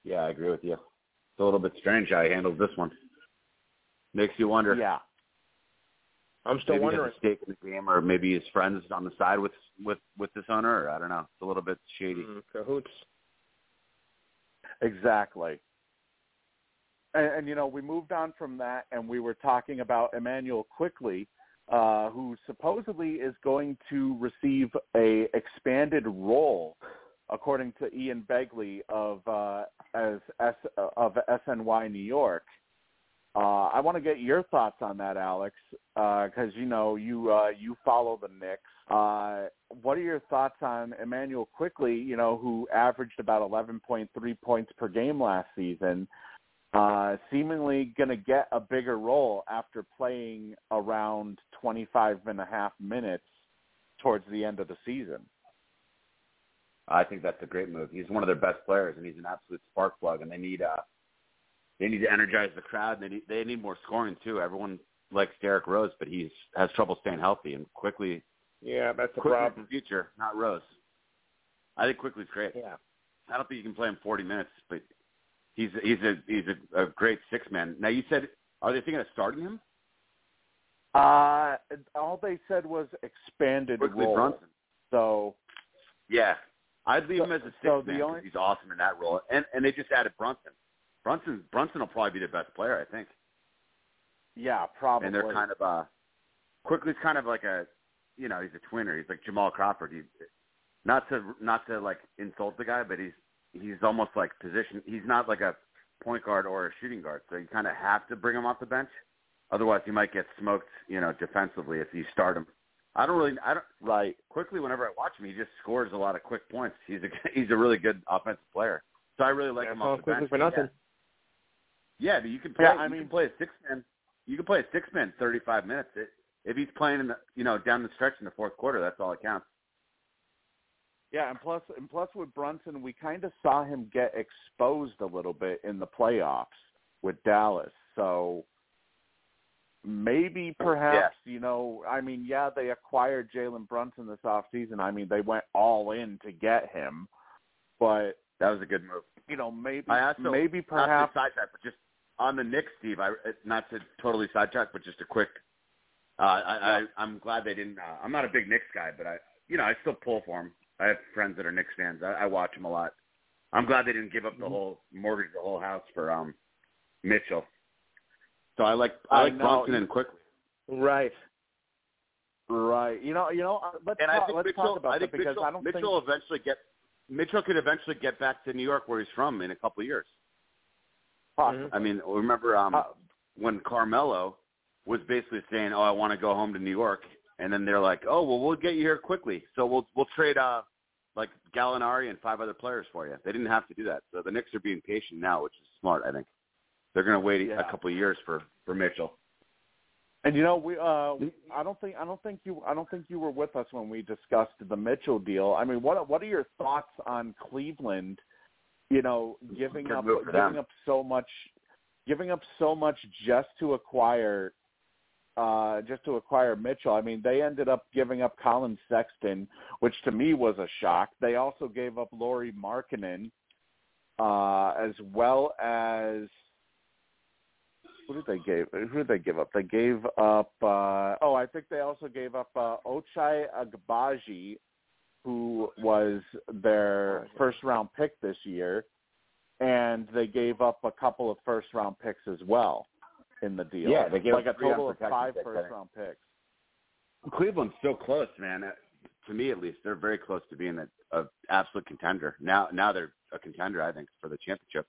Yeah, I agree with you. It's a little bit strange how he handled this one. Makes you wonder. Yeah. I'm still wondering. Maybe he's a stake in the game, or maybe his friends on the side with this owner. Or I don't know. It's a little bit shady. Cahoots. Exactly. And, you know, we moved on from that, and we were talking about Emmanuel Quickley, who supposedly is going to receive a expanded role, according to Ian Begley of SNY New York. I want to get your thoughts on that, Alex, because, you know, you follow the Knicks. What are your thoughts on Emmanuel Quickley, you know, who averaged about 11.3 points per game last season, seemingly going to get a bigger role after playing around 25 and a half minutes towards the end of the season? I think that's a great move. He's one of their best players, and he's an absolute spark plug, and they need to energize the crowd. They need more scoring, too. Everyone likes Derrick Rose, but he has trouble staying healthy. And Quickley, yeah, that's the problem. The future, not Rose. I think Quickley's great. Yeah, I don't think you can play him 40 minutes, but he's a great six man. Now you said, are they thinking of starting him? All they said was expanded role. Brunson. So, yeah, I'd leave him as a six man. He's awesome in that role, and they just added Brunson. Brunson will probably be their best player, I think. Yeah, probably. And they're kind of Quickley's kind of like a, you know, he's a twinner. He's like Jamal Crawford. He's not to like insult the guy, but he's almost like position. He's not like a point guard or a shooting guard, so you kind of have to bring him off the bench. Otherwise, you might get smoked, you know, defensively if you start him. I don't Quickley. Whenever I watch him, he just scores a lot of quick points. He's a really good offensive player, so I really like him off the bench for nothing. Yeah. Yeah, but you can play. Yeah, I mean, play a six-man. You can play a six-man 35 minutes. If he's playing in the, you know, down the stretch in the fourth quarter, that's all it counts. Yeah, and plus with Brunson, we kind of saw him get exposed a little bit in the playoffs with Dallas. So maybe, perhaps, yeah. You know, I mean, yeah, they acquired Jalen Brunson this offseason. I mean, they went all in to get him, but that was a good move. You know, maybe perhaps. On the Knicks, Steve, not to totally sidetrack, but just a quick I'm glad they didn't – I'm not a big Knicks guy, but I still pull for them. I have friends that are Knicks fans. I watch them a lot. I'm glad they didn't give up the whole house for Mitchell. So I like Brunson and Quickley. Right. Right. You know, Mitchell could eventually get back to New York where he's from in a couple of years. Mm-hmm. I mean, remember when Carmelo was basically saying, "Oh, I want to go home to New York," and then they're like, "Oh, well, we'll get you here quickly, so we'll trade like Gallinari and five other players for you." They didn't have to do that, so the Knicks are being patient now, which is smart. I think they're going to wait a couple of years for Mitchell. And you know, I don't think you were with us when we discussed the Mitchell deal. I mean, what are your thoughts on Cleveland? You know, giving up so much just to acquire Mitchell. I mean, they ended up giving up Colin Sexton, which to me was a shock. They also gave up Lauri Markkanen, as well as who did they give up? They gave up. I think they also gave up Ochai Agbaji, who was their first-round pick this year, and they gave up a couple of first-round picks as well in the deal. Yeah, they gave like a total of 5 first-round picks. Cleveland's so close, man. To me, at least, they're very close to being a absolute contender. Now they're a contender, I think, for the championship.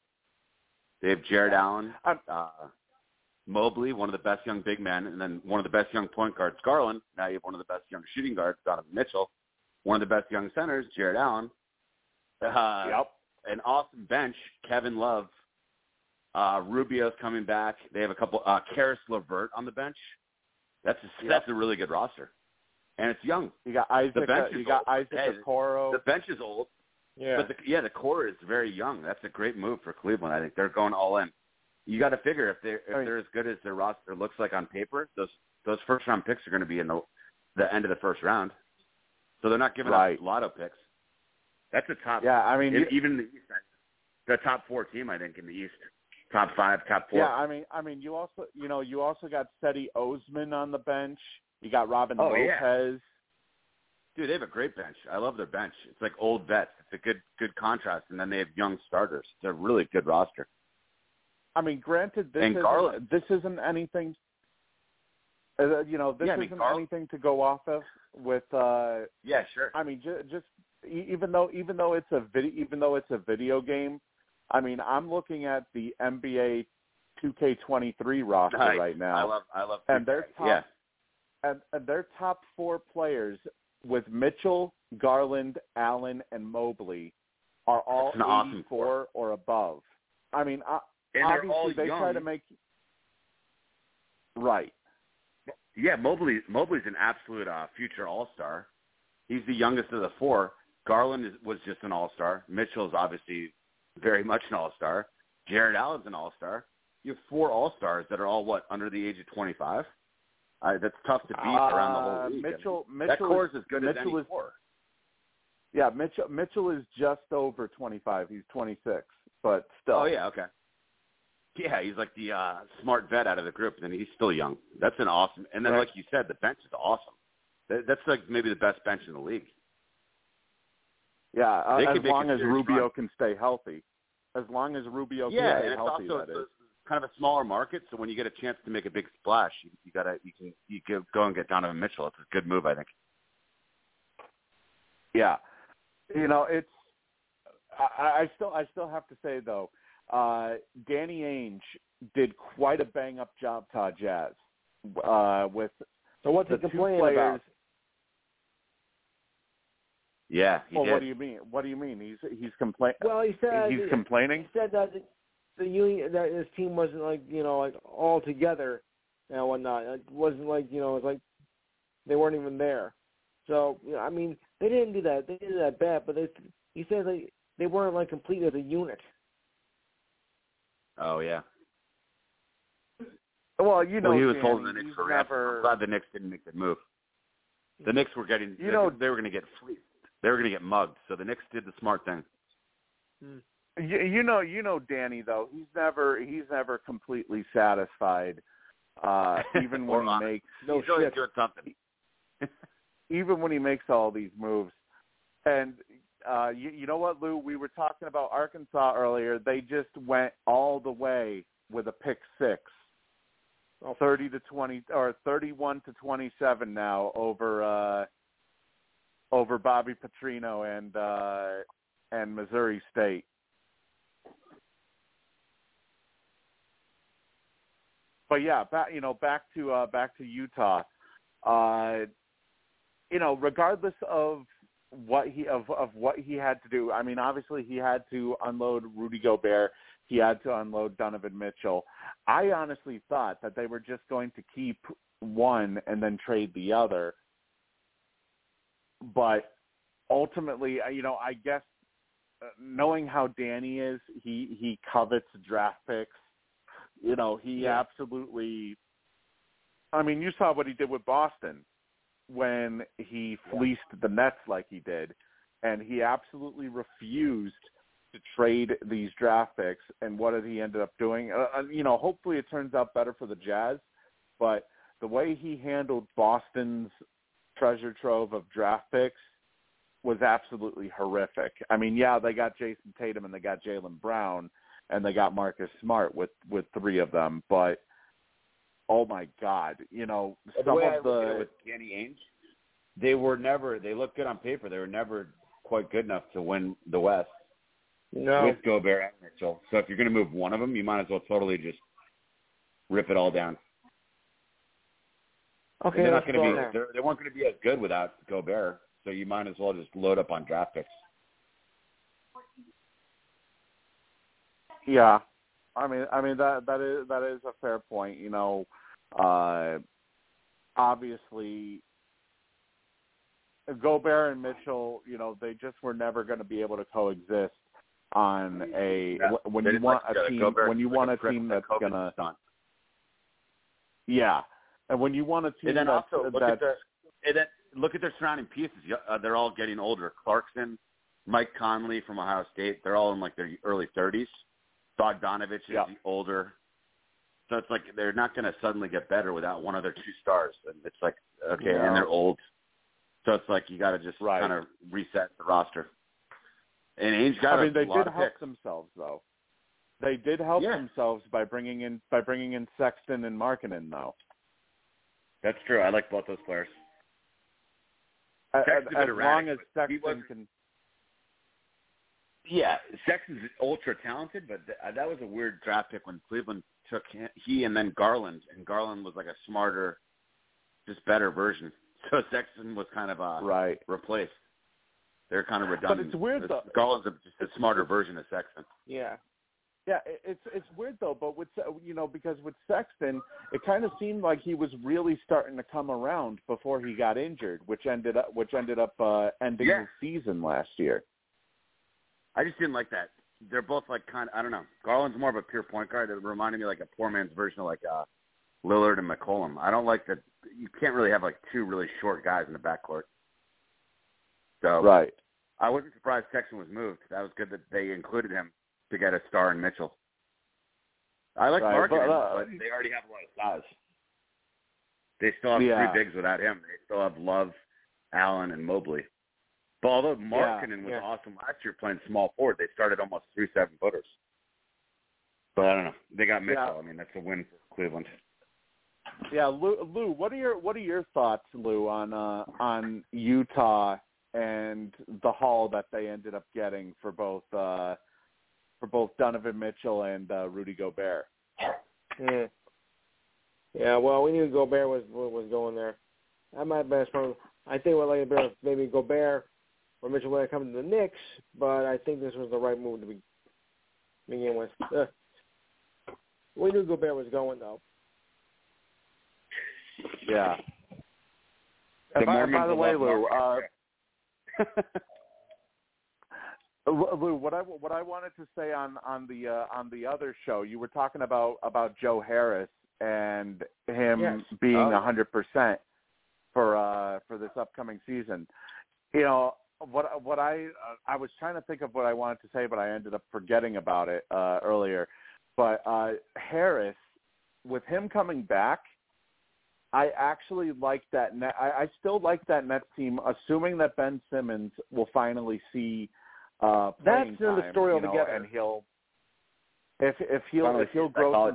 They have Jared Allen, Mobley, one of the best young big men, and then one of the best young point guards, Garland. Now you have one of the best young shooting guards, Donovan Mitchell. One of the best young centers, Jared Allen. An awesome bench, Kevin Love. Rubio's coming back. They have a couple. Karis LeVert on the bench. That's a really good roster, and it's young. You got Isaac. The bench is Okoro. The bench is old. Yeah, but the core is very young. That's a great move for Cleveland. I think they're going all in. You got to figure if they're as good as their roster looks like on paper, those first round picks are going to be in the end of the first round. So they're not giving up lotto picks. That's a top. Yeah, I mean, even the East, the top 4 team, I think, in the East, top 5, top 4. Yeah, I mean, you also got Seti Osman on the bench. You got Robin Lopez. Dude, they have a great bench. I love their bench. It's like old vets. It's a good contrast, and then they have young starters. It's a really good roster. I mean, granted, this isn't anything. Anything to go off of with. Yeah, sure. I mean, just even though it's a video game, I mean, I'm looking at the NBA 2K23 roster right now. I love and their top, yeah. and their top four players with Mitchell, Garland, Allen, and Mobley are all 84 awesome or above. I mean, obviously they young. Try to make right. Yeah, Mobley's an absolute future all-star. He's the youngest of the four. Garland was just an all-star. Mitchell's obviously very much an all-star. Jared Allen's an all-star. You have four all-stars that are all, under the age of 25? That's tough to beat around the whole league. Mitchell that core is as good as any core. Yeah, Mitchell is just over 25. He's 26, but still. Oh, yeah, okay. Yeah, he's like the smart vet out of the group, and he's still young. That's an awesome – and then like you said, the bench is awesome. That's like maybe the best bench in the league. Yeah, as long as Rubio can stay healthy. As long as Rubio can stay healthy, that is. Yeah, and it's also kind of a smaller market, so when you get a chance to make a big splash, you can go and get Donovan Mitchell. It's a good move, I think. Yeah. You know, it's – I still have to say, though, Danny Ainge did quite a bang-up job, Todd Jazz, with so what's the complaint about? Yeah, he did. What do you mean? He's complaining. Well, he said he's complaining. He said that the union, that his team wasn't all together and whatnot. It wasn't it's like they weren't even there. So I mean, they didn't do that. They did that bad, but he said they weren't complete as a unit. Oh yeah. Well, he was holding the Knicks forever. I'm glad the Knicks didn't make the move. The Knicks were getting, they were going to get fleeced. They were going to get mugged. So the Knicks did the smart thing. You know, Danny though, he's never completely satisfied. Even when he makes he's always doing something. Even when he makes all these moves, and. You know what, Lou? We were talking about Arkansas earlier. They just went all the way with a pick six, 30-20 or 31-27 now over Bobby Petrino and Missouri State. But yeah, back to Utah. Regardless of. What he had to do. I mean, obviously he had to unload Rudy Gobert. He had to unload Donovan Mitchell. I honestly thought that they were just going to keep one and then trade the other. But ultimately, I guess knowing how Danny is, he covets draft picks. Absolutely. I mean, you saw what he did with Boston. When he fleeced the Nets like he did, and he absolutely refused to trade these draft picks. And what did he end up doing? Hopefully it turns out better for the Jazz, but the way he handled Boston's treasure trove of draft picks was absolutely horrific. I mean, yeah, they got Jason Tatum and they got Jalen Brown and they got Marcus Smart with three of them, but oh my God! With Danny Ainge, they were never. They looked good on paper. They were never quite good enough to win the West. No, with Gobert and Mitchell. So if you're going to move one of them, you might as well totally just rip it all down. Okay, they're not going to be. They weren't going to be as good without Gobert. So you might as well just load up on draft picks. Yeah. I mean that is a fair point. Obviously, Gobert and Mitchell, they just were never going to be able to coexist on a when you want a team that's going to and when you want a team look at their surrounding pieces. They're all getting older. Clarkson, Mike Conley from Ohio State, they're all in their early 30s. Bogdanovich is older. So it's they're not going to suddenly get better without one of their two stars. And it's okay, and they're old. So it's like you got to just kind of reset the roster. And Ainge got a lot of picks. They did help themselves, though. They did help themselves by bringing in Sexton and Markkanen, though. That's true. I like both those players. As long as Sexton can. Yeah, Sexton's ultra talented, but that was a weird draft pick when Cleveland took he and then Garland, and Garland was like a smarter, just better version. So Sexton was kind of replaced. They're kind of redundant. But it's weird though. Garland's just a smarter version of Sexton. Yeah. Yeah, it's weird though, but with because with Sexton, it kind of seemed like he was really starting to come around before he got injured, which ended up ending his season last year. I just didn't like that. They're both like kind of, I don't know. Garland's more of a pure point guard. It reminded me like a poor man's version of like Lillard and McCollum. I don't like that. You can't really have like two really short guys in the backcourt. So I wasn't surprised Sexton was moved. That was good that they included him to get a star in Mitchell. I like Markkanen, but they already have a lot of size. They still have three bigs without him. They still have Love, Allen, and Mobley. But although Markkanen was awesome last year playing small forward, they started almost 3 7-footers. But I don't know. They got Mitchell. Yeah. I mean, that's a win for Cleveland. Yeah, Lou, what are your thoughts, Lou, on Utah and the haul that they ended up getting for both Donovan Mitchell and Rudy Gobert? Yeah, well, we knew Gobert was going there. That might have been his problem. I think we'll like maybe Gobert or Mitchell would have come to the Knicks, but I think this was the right move to begin with. We knew Gobert was going, though. Yeah. By the way, Lou, Lou, what I wanted to say on the other show, you were talking about Joe Harris and him being 100% for this upcoming season. You know what I was trying to think of what I wanted to say, but I ended up forgetting about it earlier. But Harris, with him coming back, I actually like that. I still like that Nets team, assuming that Ben Simmons will finally see. That's another story altogether. And if he'll grow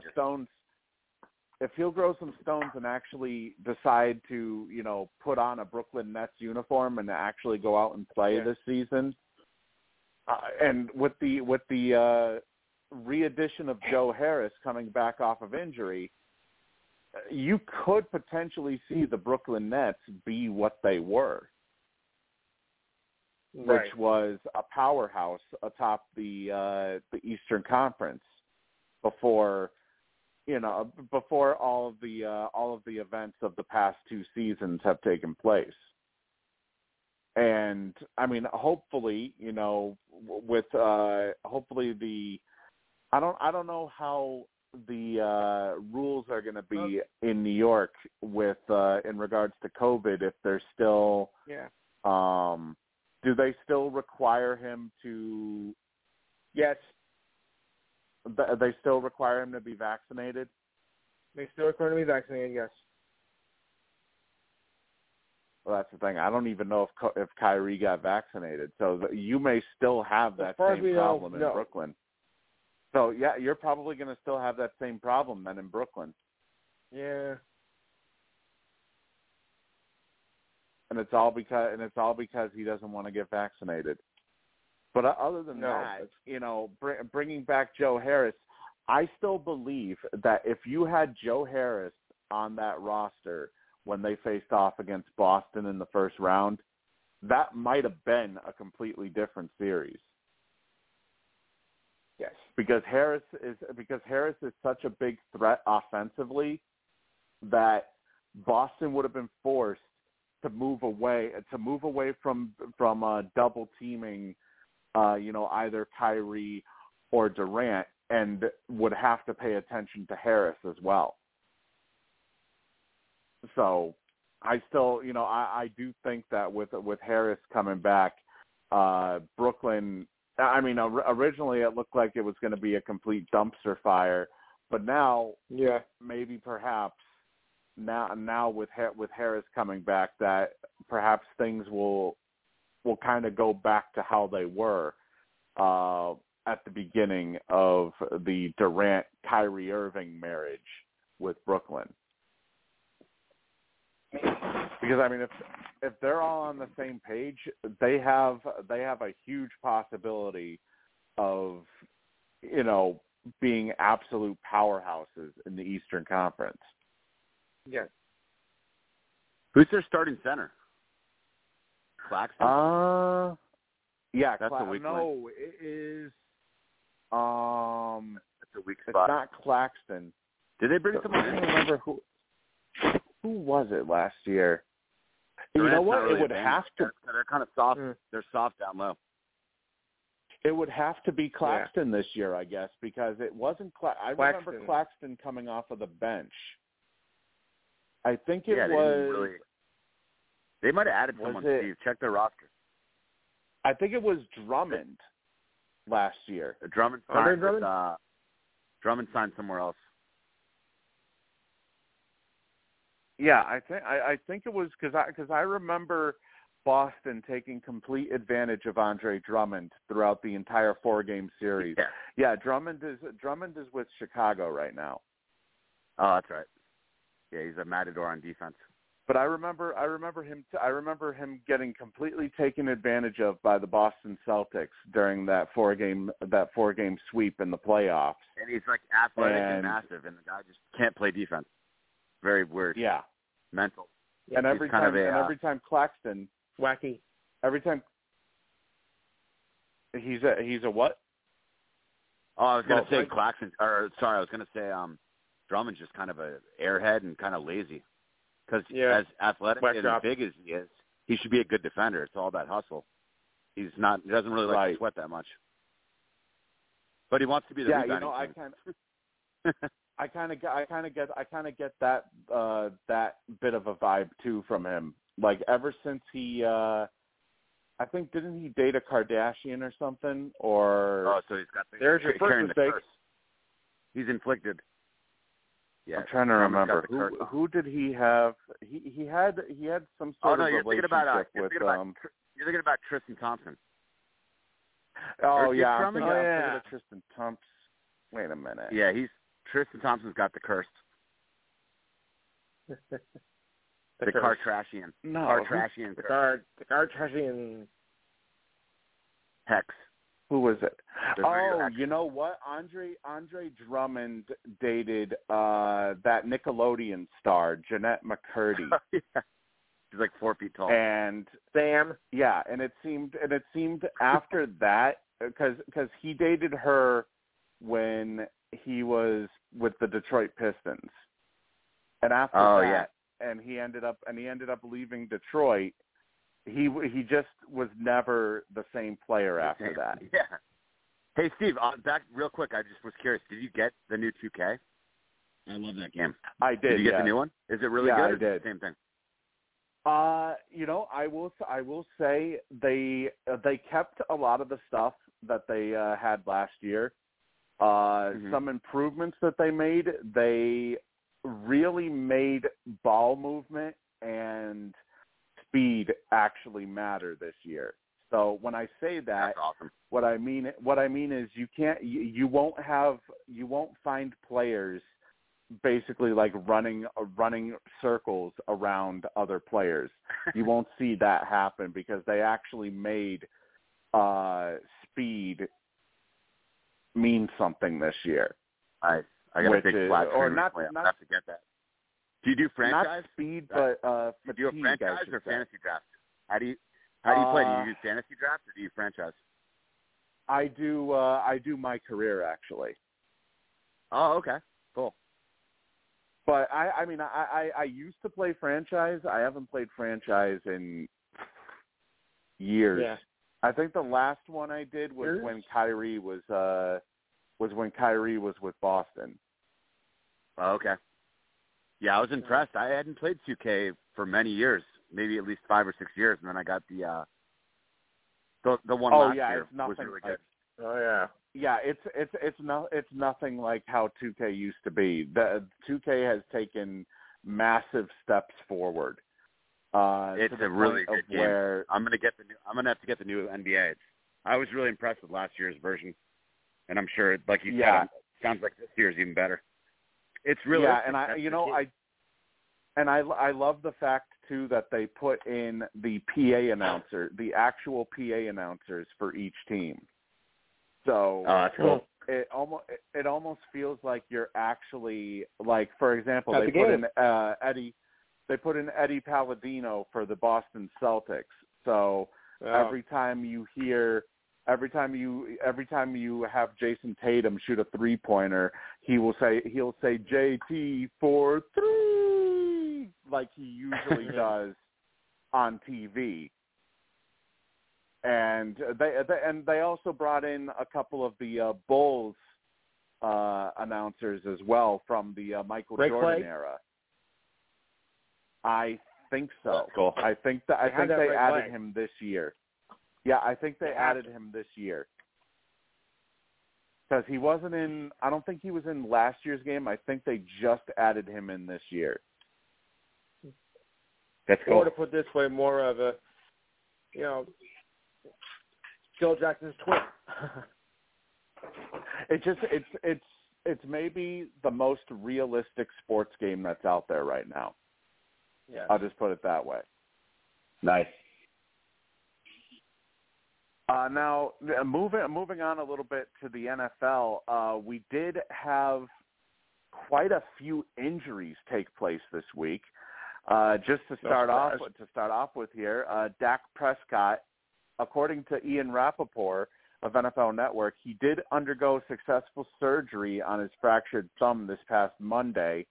some stones, and actually decide to put on a Brooklyn Nets uniform and actually go out and play this season, and with the re-addition of Joe Harris coming back off of injury, you could potentially see the Brooklyn Nets be what they were. Which was a powerhouse atop the Eastern Conference before all of the events of the past two seasons have taken place. And I mean, hopefully, I don't know how the rules are going to be in New York with in regards to COVID, if they're still do they still require him to? Yes. They still require him to be vaccinated? They still require him to be vaccinated, yes. Well, that's the thing. I don't even know if Kyrie got vaccinated. So you may still have that same problem in Brooklyn. So, yeah, you're probably going to still have that same problem then in Brooklyn. Yeah. And it's all because he doesn't want to get vaccinated. But other than that, bringing back Joe Harris, I still believe that if you had Joe Harris on that roster when they faced off against Boston in the first round, that might have been a completely different series. Yes, because Harris is such a big threat offensively that Boston would have been forced to move away from double teaming, either Kyrie or Durant, and would have to pay attention to Harris as well. So, I still, I do think that with Harris coming back, Brooklyn. I mean, originally it looked like it was going to be a complete dumpster fire, but now, maybe perhaps. Now with Harris coming back, that perhaps things will kind of go back to how they were at the beginning of the Durant-Kyrie Irving marriage with Brooklyn. Because, I mean, if they're all on the same page, they have a huge possibility of, you know, being absolute powerhouses in the Eastern Conference. Yes. Who's their starting center? Claxton? Yeah, that's a weak no, link. It is. That's a weak spot. It's not Claxton. Did they bring someone? I don't remember who. Who was it last year? Durant's, you know what? Really, it would have to. They're kind of soft. They're soft down low. It would have to be Claxton this year, I guess, because it wasn't. I remember Claxton coming off of the bench. I think it was. Really, they might have added someone. Steve, check their roster. I think it was Drummond last year. Drummond signed somewhere else. Yeah, I think it was because I remember Boston taking complete advantage of Andre Drummond throughout the entire 4-game series. Yeah, Drummond is with Chicago right now. Oh, that's right. Yeah, he's a matador on defense. But I remember him getting completely taken advantage of by the Boston Celtics during that four game sweep in the playoffs. And he's like athletic and massive, and the guy just can't play defense. Very weird. Yeah. Mental. Yeah. And every time Claxton wacky. Every time he's a what? Oh, I was gonna say Claxton. Or sorry, I was gonna say Drummond's just kind of a airhead and kind of lazy. Because as athletic and as big as he is, he should be a good defender. It's all about hustle. He's not. He doesn't really like to sweat that much. But he wants to be the rebounding king. I kind of get that that bit of a vibe too from him. Like ever since he, I think didn't he date a Kardashian or something? Or so he's got. There's your first mistake. He's inflicted. Yeah, I'm trying to remember who did he have. He had some sort of relationship you're thinking about Tristan Thompson. I'm thinking of Tristan Thompson. Wait a minute. Yeah, Tristan Thompson's got the curse. the Kardashian. No, Kardashian. The Kardashian hex. Who was it? You know what? Andre Drummond dated that Nickelodeon star, Jeanette McCurdy. Yeah. She's like 4 feet tall. And Sam. Yeah, and it seemed after that because he dated her when he was with the Detroit Pistons, and after and he ended up leaving Detroit. He just was never the same player after that. Yeah. Hey, Steve, back real quick. I just was curious. Did you get the new 2K? I love that game. I did. Did you get the new one? Is it really good? I did. Same thing. You know, I will say they kept a lot of the stuff that they had last year. Some improvements that they made. They really made ball movement and speed actually matter this year. So when I say that, that's awesome. What I mean is you won't find players basically like running circles around other players. You won't see that happen because they actually made speed mean something this year. I got a big flat or not have to get that. Do you do franchise? Not speed, but fatigue. Do you do a franchise or fantasy draft? How do you play? Do you do fantasy draft or do you franchise? I do my career actually. Oh, okay, cool. But I mean I used to play franchise. I haven't played franchise in years. Yeah. I think the last one I did was when Kyrie was with Boston. Oh, okay. Yeah, I was impressed. I hadn't played 2K for many years, maybe at least 5 or 6 years, and then I got the one last year. It's nothing was really good. It's nothing like how 2K used to be. The 2K has taken massive steps forward It's a really good game. I'm gonna have to get the new NBA. I was really impressed with last year's version, and I'm sure, like you said, it sounds like this year's even better. It's really I love the fact too that they put in the PA announcer, the actual PA announcers for each team. So that's cool. It almost feels like you're actually, like, for example, they put in Eddie Palladino for the Boston Celtics. So every time you have Jason Tatum shoot a 3-pointer, he'll say JT for 3, like he usually does on TV. And they also brought in a couple of the Bulls announcers as well from the Michael Jordan era. I think so. Cool. I think they added him this year. Yeah, I think they added him this year because he wasn't in. I don't think he was in last year's game. I think they just added him in this year. That's cool. Or to put this way, more of a, Phil Jackson's twin. It's maybe the most realistic sports game that's out there right now. Yeah, I'll just put it that way. Nice. Now moving on a little bit to the NFL, we did have quite a few injuries take place this week. Just to start off with here, Dak Prescott, according to Ian Rappaport of NFL Network, he did undergo successful surgery on his fractured thumb this past Monday.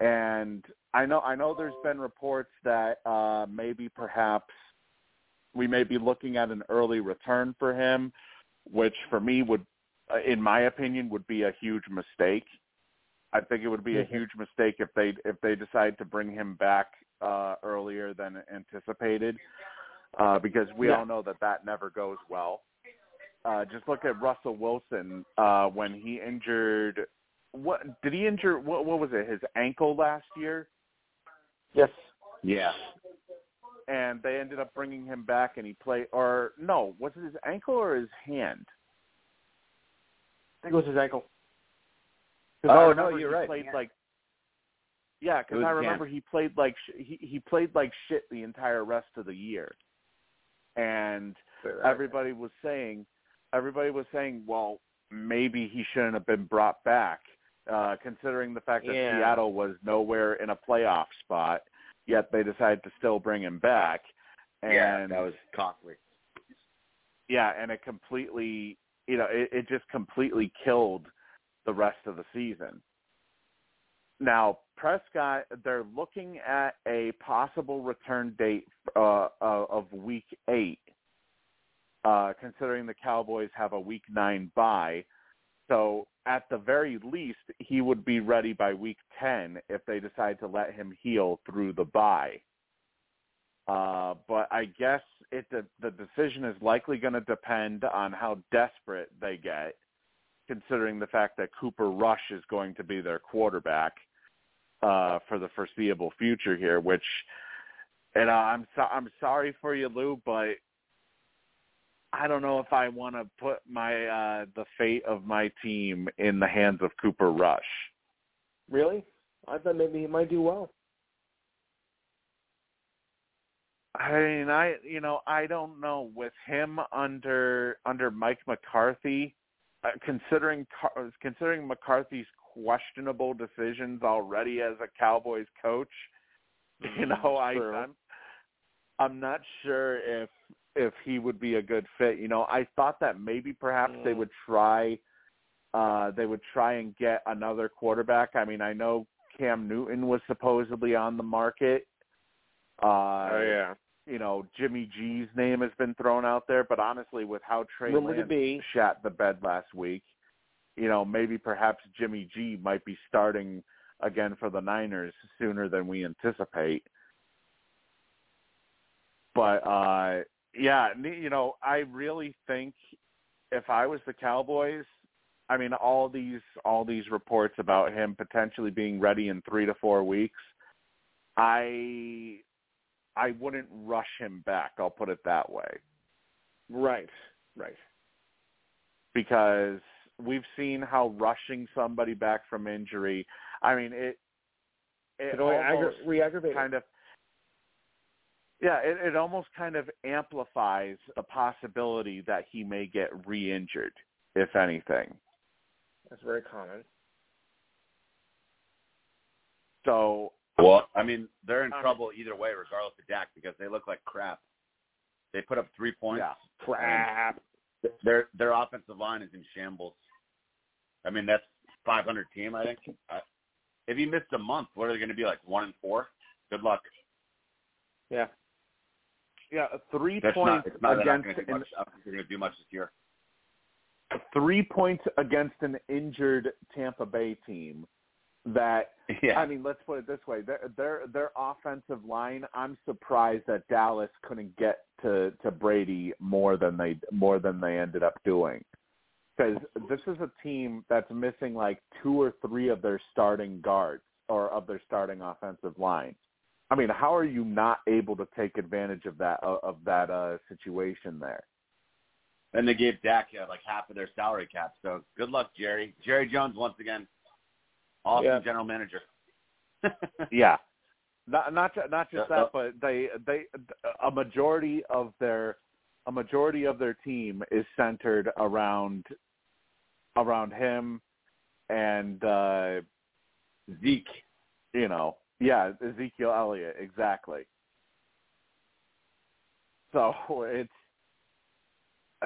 And I know there's been reports that maybe we may be looking at an early return for him, which for me would, in my opinion, would be a huge mistake. I think it would be a huge mistake if they decide to bring him back earlier than anticipated, because we all know that never goes well. Just look at Russell Wilson when he injured. What was it? His ankle last year? Yes. Yeah. And they ended up bringing him back, and he played. Or no, was it his ankle or his hand? I think it was his ankle. Oh no, you're right. Because I remember he played like he played like shit the entire rest of the year, and everybody was saying, well, maybe he shouldn't have been brought back, considering the fact that Seattle was nowhere in a playoff spot. Yet they decided to still bring him back, and that was costly. Yeah, and it completely, it just completely killed the rest of the season. Now, Prescott, they're looking at a possible return date of Week 8, considering the Cowboys have a Week 9 bye. So at the very least, he would be ready by Week 10 if they decide to let him heal through the bye. But I guess the decision is likely going to depend on how desperate they get, considering the fact that Cooper Rush is going to be their quarterback for the foreseeable future here, which, and I'm sorry for you, Lou, but I don't know if I want to put my the fate of my team in the hands of Cooper Rush. Really? I thought maybe he might do well. I mean, I don't know. With him under Mike McCarthy, considering McCarthy's questionable decisions already as a Cowboys coach, I'm not sure if he would be a good fit. I thought that maybe perhaps they would try and get another quarterback. I mean, I know Cam Newton was supposedly on the market. Jimmy G's name has been thrown out there, but honestly, with how Trey Lance shat the bed last week, maybe perhaps Jimmy G might be starting again for the Niners sooner than we anticipate. But I really think if I was the Cowboys, I mean, all these reports about him potentially being ready in 3 to 4 weeks, I I wouldn't rush him back. I'll put it that way. Right, right. Because we've seen how rushing somebody back from injury, I mean, it almost re-aggravates kind of. Yeah, it almost kind of amplifies a possibility that he may get re-injured, if anything. That's very common. So. Well, I mean, they're in trouble either way, regardless of Dak, because they look like crap. They put up 3 points. Yeah, crap. Their offensive line is in shambles. I mean, that's 500 team, I think. If you missed a month, what are they going to be, like 1-4? Good luck. Yeah. Yeah, 3 points against an injured Tampa Bay team. That, yeah. I mean, let's put it this way. Their offensive line, I'm surprised that Dallas couldn't get to Brady more than they ended up doing. Because this is a team that's missing like 2 or 3 of their starting guards or of their starting offensive line. I mean, how are you not able to take advantage of that situation there? And they gave Dak like half of their salary cap. So good luck, Jerry. Jerry Jones once again. Awesome general manager. Yeah, not just that, but they a majority of their team is centered around him and Zeke. You know, yeah, Ezekiel Elliott, exactly. So it's.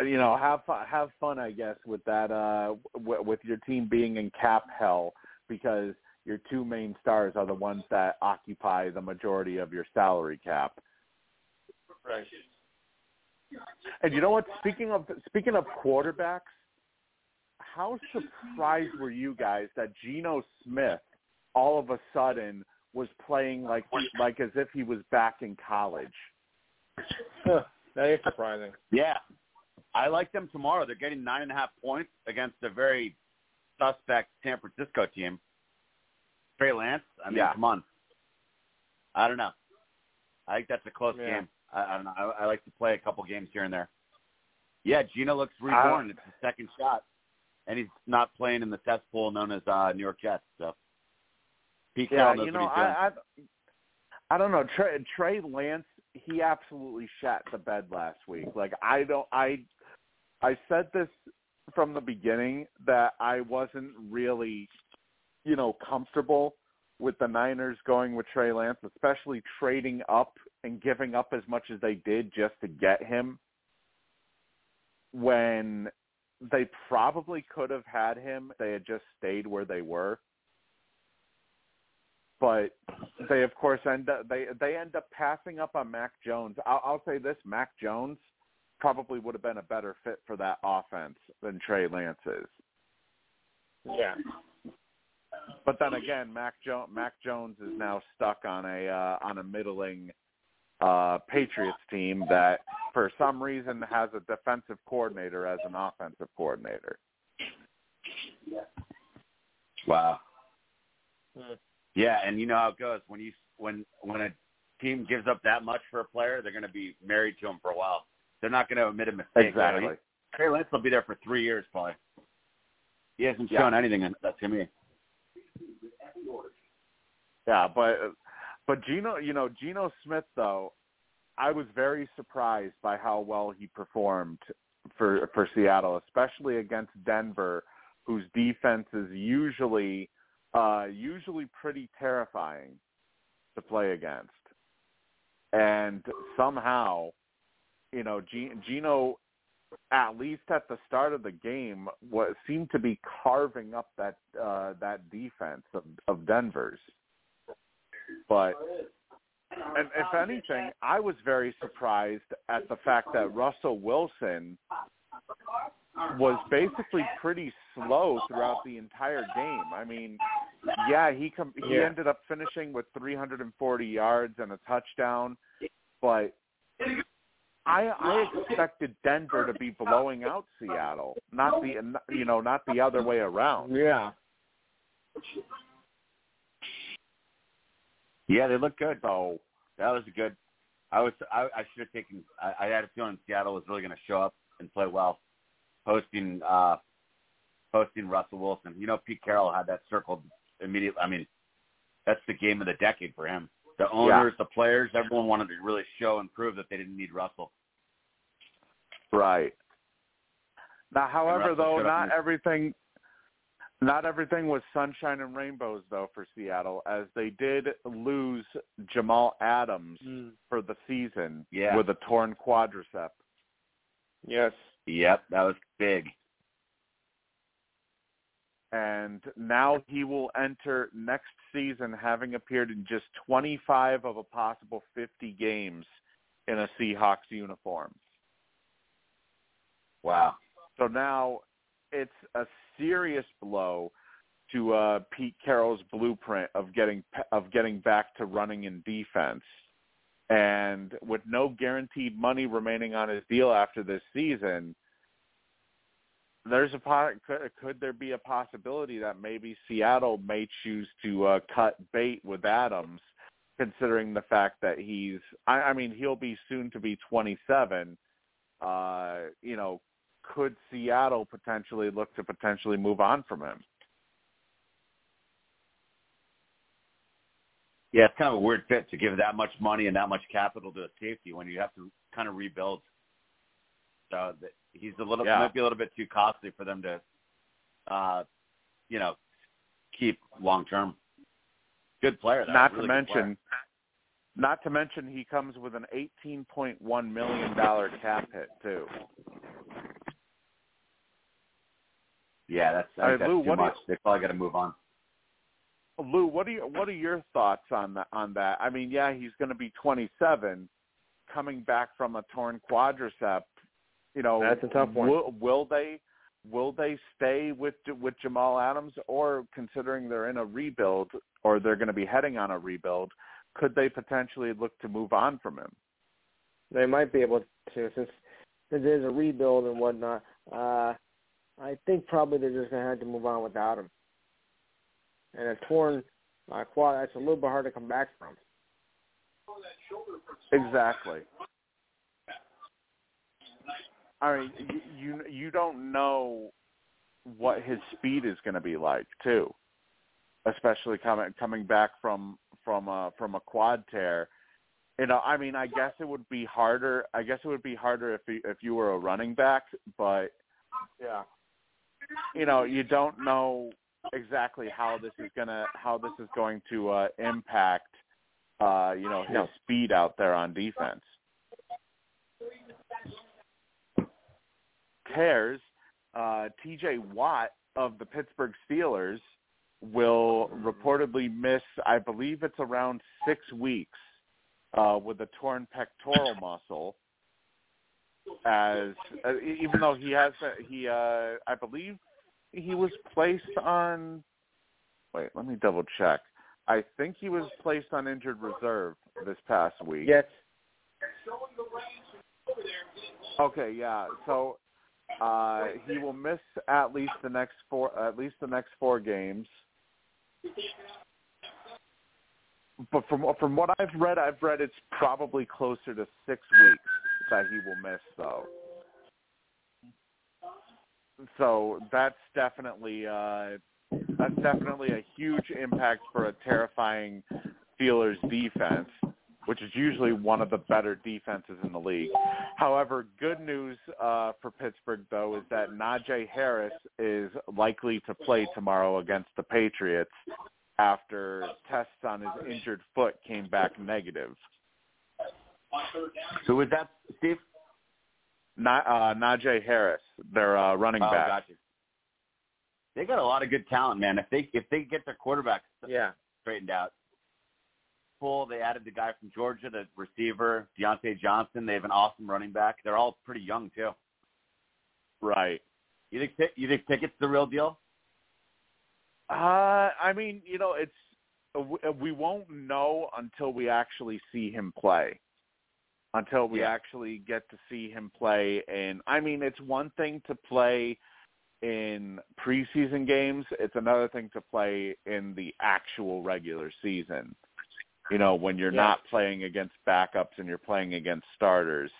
You know, have fun, I guess, with that with your team being in cap hell because your two main stars are the ones that occupy the majority of your salary cap. Right. And you know what? Speaking of quarterbacks, how surprised were you guys that Geno Smith all of a sudden was playing like as if he was back in college? Huh, that is surprising. Yeah. I like them tomorrow. They're getting 9.5 points against a very suspect San Francisco team. Trey Lance, I mean, come on. I don't know. I think that's a close game. I don't know. I like to play a couple games here and there. Yeah, Gino looks reborn. It's his second shot. And he's not playing in the cesspool known as New York Jets. So, Pete Carroll knows what he's doing. I don't know. Trey Lance, he absolutely shat the bed last week. Like, I said this from the beginning that I wasn't really, you know, comfortable with the Niners going with Trey Lance, especially trading up and giving up as much as they did just to get him when they probably could have had him if they had just stayed where they were. But they, of course, end up passing up on Mac Jones. I'll say this, Mac Jones probably would have been a better fit for that offense than Trey Lance is. Yeah. But then again, Mac Jones is now stuck on a middling Patriots team that for some reason has a defensive coordinator as an offensive coordinator. Wow. Yeah, and you know how it goes. When a team gives up that much for a player, they're going to be married to him for a while. They're not going to admit a mistake. Exactly. You know, Trey Lance will be there for 3 years, probably. He hasn't shown anything. That's to me. Yeah, but Geno Smith though, I was very surprised by how well he performed for Seattle, especially against Denver, whose defense is usually pretty terrifying to play against. And somehow, you know, Geno, at least at the start of the game, seemed to be carving up that defense of Denver's. But and if anything, I was very surprised at the fact that Russell Wilson was basically pretty slow throughout the entire game. I mean, he ended up finishing with 340 yards and a touchdown, but I expected Denver to be blowing out Seattle, not the other way around. Yeah. Yeah, they look good. So that was a good I should have taken. I had a feeling Seattle was really going to show up and play well, hosting Russell Wilson. You know, Pete Carroll had that circled immediately. I mean, that's the game of the decade for him. The owners, the players, everyone wanted to really show and prove that they didn't need Russell. Right. Now, however, though, not everything was sunshine and rainbows, though, for Seattle, as they did lose Jamal Adams for the season with a torn quadricep. Yes. Yep, that was big. And now he will enter next season having appeared in just 25 of a possible 50 games in a Seahawks uniform. Wow. So now it's a serious blow to Pete Carroll's blueprint of getting back to running in defense. And with no guaranteed money remaining on his deal after this season, could there be a possibility that maybe Seattle may choose to cut bait with Adams, considering the fact that he'll be soon to be 27. Could Seattle potentially look to move on from him? Yeah, it's kind of a weird fit to give that much money and that much capital to a safety when you have to kind of rebuild. So he's might be a little bit too costly for them to, keep long term. Good player, though. Not to mention, he comes with an $18.1 million cap hit too. Yeah, that's Lou, too much. They probably got to move on. Lou, what are your thoughts on that? I mean, yeah, he's going to be 27, coming back from a torn quadricep. You know, that's a tough one. Will they stay with Jamal Adams, or considering they're in a rebuild or they're going to be heading on a rebuild, could they potentially look to move on from him? They might be able to, since there's a rebuild and whatnot. I think probably they're just going to have to move on without him. And a torn quad, that's a little bit hard to come back from. Exactly. All right, you don't know what his speed is going to be like too, especially coming back from a quad tear. You know, I mean, I guess it would be harder. if you were a running back, but yeah. You know, you don't know exactly how this is going to impact his speed out there on defense. Tears, T.J. Watt of the Pittsburgh Steelers will reportedly miss, I believe it's around 6 weeks, with a torn pectoral muscle. As even though I believe he was placed on. Wait, let me double check. I think he was placed on injured reserve this past week. Yes. Okay. Yeah. So he will miss at least the next four games. But from what I've read it's probably closer to 6 weeks that he will miss, though. So that's definitely a huge impact for a terrifying Steelers defense, which is usually one of the better defenses in the league. However, good news for Pittsburgh, though, is that Najee Harris is likely to play tomorrow against the Patriots after tests on his injured foot came back negative. So was that, Steve? Najee Harris, their running back. Gotcha. They got a lot of good talent, man. If they get their quarterback straightened out. They added the guy from Georgia, the receiver, Deontay Johnson. They have an awesome running back. They're all pretty young, too. Right. You think Pickett's the real deal? I mean, you know, we won't know until we actually see him play. Until we actually get to see him play. And, I mean, it's one thing to play in preseason games. It's another thing to play in the actual regular season. you know, when you're not playing against backups and you're playing against starters.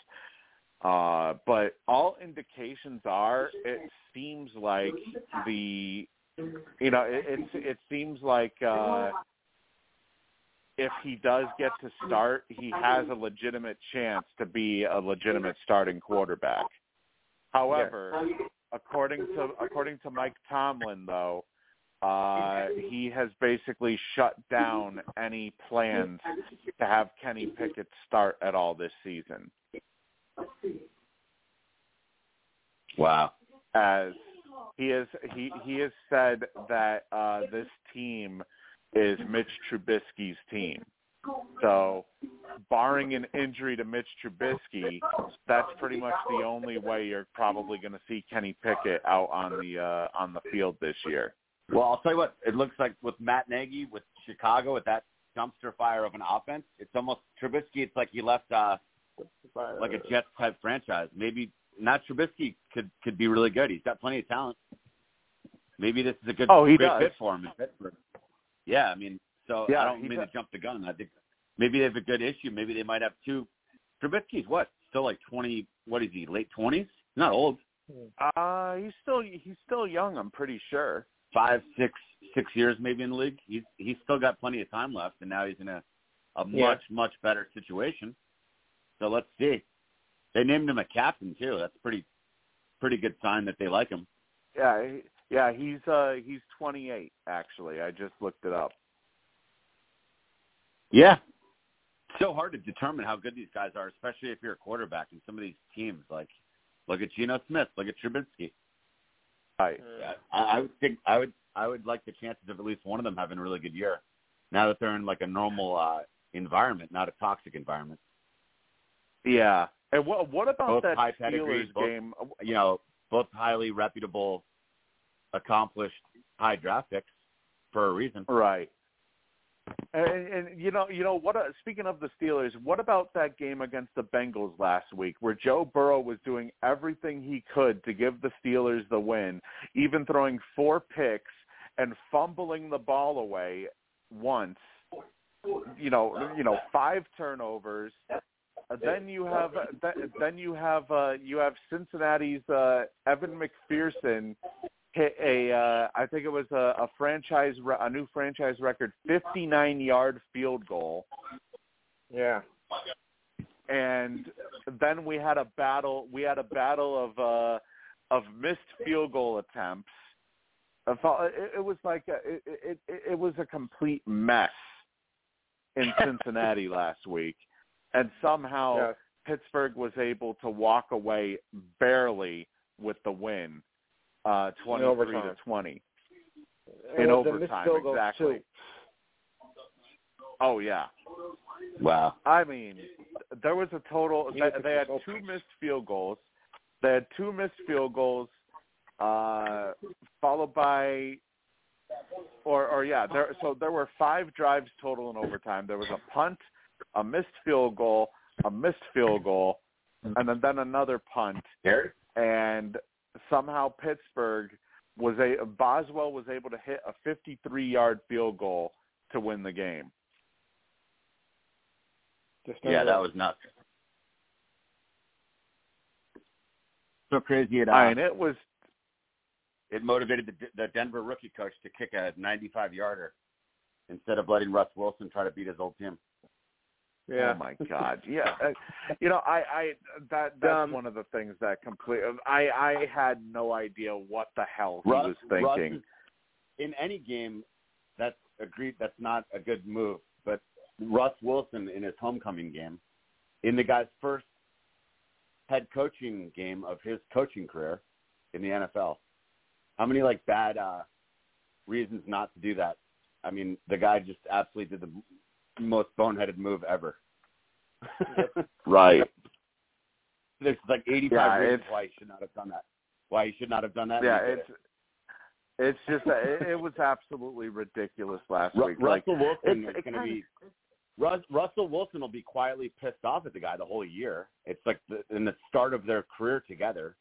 But all indications are, it seems like if he does get to start, he has a legitimate chance to be a legitimate starting quarterback. However, according to Mike Tomlin, though, he has basically shut down any plans to have Kenny Pickett start at all this season. Wow. As he has said that this team is Mitch Trubisky's team. So, barring an injury to Mitch Trubisky, that's pretty much the only way you're probably going to see Kenny Pickett out on the field this year. Well, I'll tell you what, it looks like with Matt Nagy, with Chicago, with that dumpster fire of an offense, it's almost Trubisky, it's like he left like a Jets-type franchise. Maybe not Trubisky could be really good. He's got plenty of talent. Maybe this is a good fit for him in Pittsburgh. Yeah, I mean, so yeah, I don't mean to jump the gun. I think maybe they have a good issue. Maybe they might have two. Trubisky's what? Still like 20. What is he? Late 20s? Not old. He's still young. I'm pretty sure. 5, 6 years maybe in the league. He's still got plenty of time left, and now he's in a much better situation. So let's see. They named him a captain too. That's pretty good sign that they like him. Yeah. He's 28 actually. I just looked it up. Yeah. It's so hard to determine how good these guys are, especially if you're a quarterback in some of these teams. Like, look at Geno Smith. Look at Trubisky. Right. I would like the chances of at least one of them having a really good year now that they're in, like, a normal environment, not a toxic environment. Yeah. And what about both that Steelers game? You know, both highly reputable, accomplished, high draft picks for a reason. Right. And you know what? Speaking of the Steelers, what about that game against the Bengals last week, where Joe Burrow was doing everything he could to give the Steelers the win, even throwing 4 picks and fumbling the ball away once. You know, 5 turnovers. Then you have Cincinnati's Evan McPherson. Hit I think it was a new franchise record 59-yard field goal. Yeah. And then we had a battle of missed field goal attempts. It was a complete mess in Cincinnati last week, and somehow Pittsburgh was able to walk away barely with the win. 23-20 in overtime, exactly. Oh yeah! Wow. I mean, there was a total. They had 2 missed field goals. Followed by, So there were 5 drives total in overtime. There was a punt, a missed field goal, and then another punt. And somehow Pittsburgh Boswell was able to hit a 53-yard field goal to win the game. That was nuts. So crazy it out. And it was. It motivated the Denver rookie coach to kick a 95-yarder instead of letting Russ Wilson try to beat his old team. Yeah. Oh my God! Yeah, that's one of the things that completely. I had no idea what the hell he was thinking. Russ, in any game, that's agreed. That's not a good move. But Russ Wilson in his homecoming game, in the guy's first head coaching game of his coaching career in the NFL, how many bad reasons not to do that? I mean, the guy just absolutely did the most boneheaded move ever. Right. There's 85 reasons why you should not have done that. Yeah, it's just it was absolutely ridiculous last week. Russell Wilson will be quietly pissed off at the guy the whole year. It's like in the start of their career together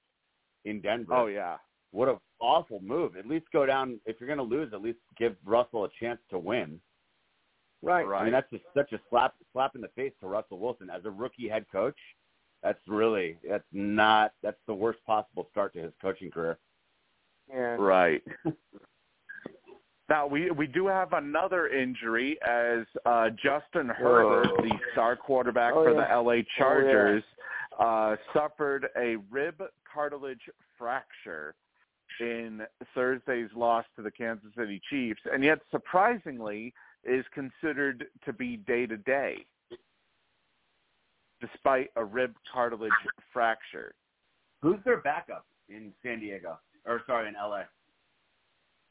in Denver. Oh yeah. What an awful move. At least go down if you're going to lose. At least give Russell a chance to win. Right. I mean, that's just such a slap in the face to Russell Wilson as a rookie head coach. That's the worst possible start to his coaching career. Yeah. Right. Now, we do have another injury as Justin Herbert, the star quarterback for the L.A. Chargers, suffered a rib cartilage fracture in Thursday's loss to the Kansas City Chiefs, and yet surprisingly is considered to be day-to-day despite a rib cartilage fracture. Who's their backup in San Diego? Or, sorry, in L.A.?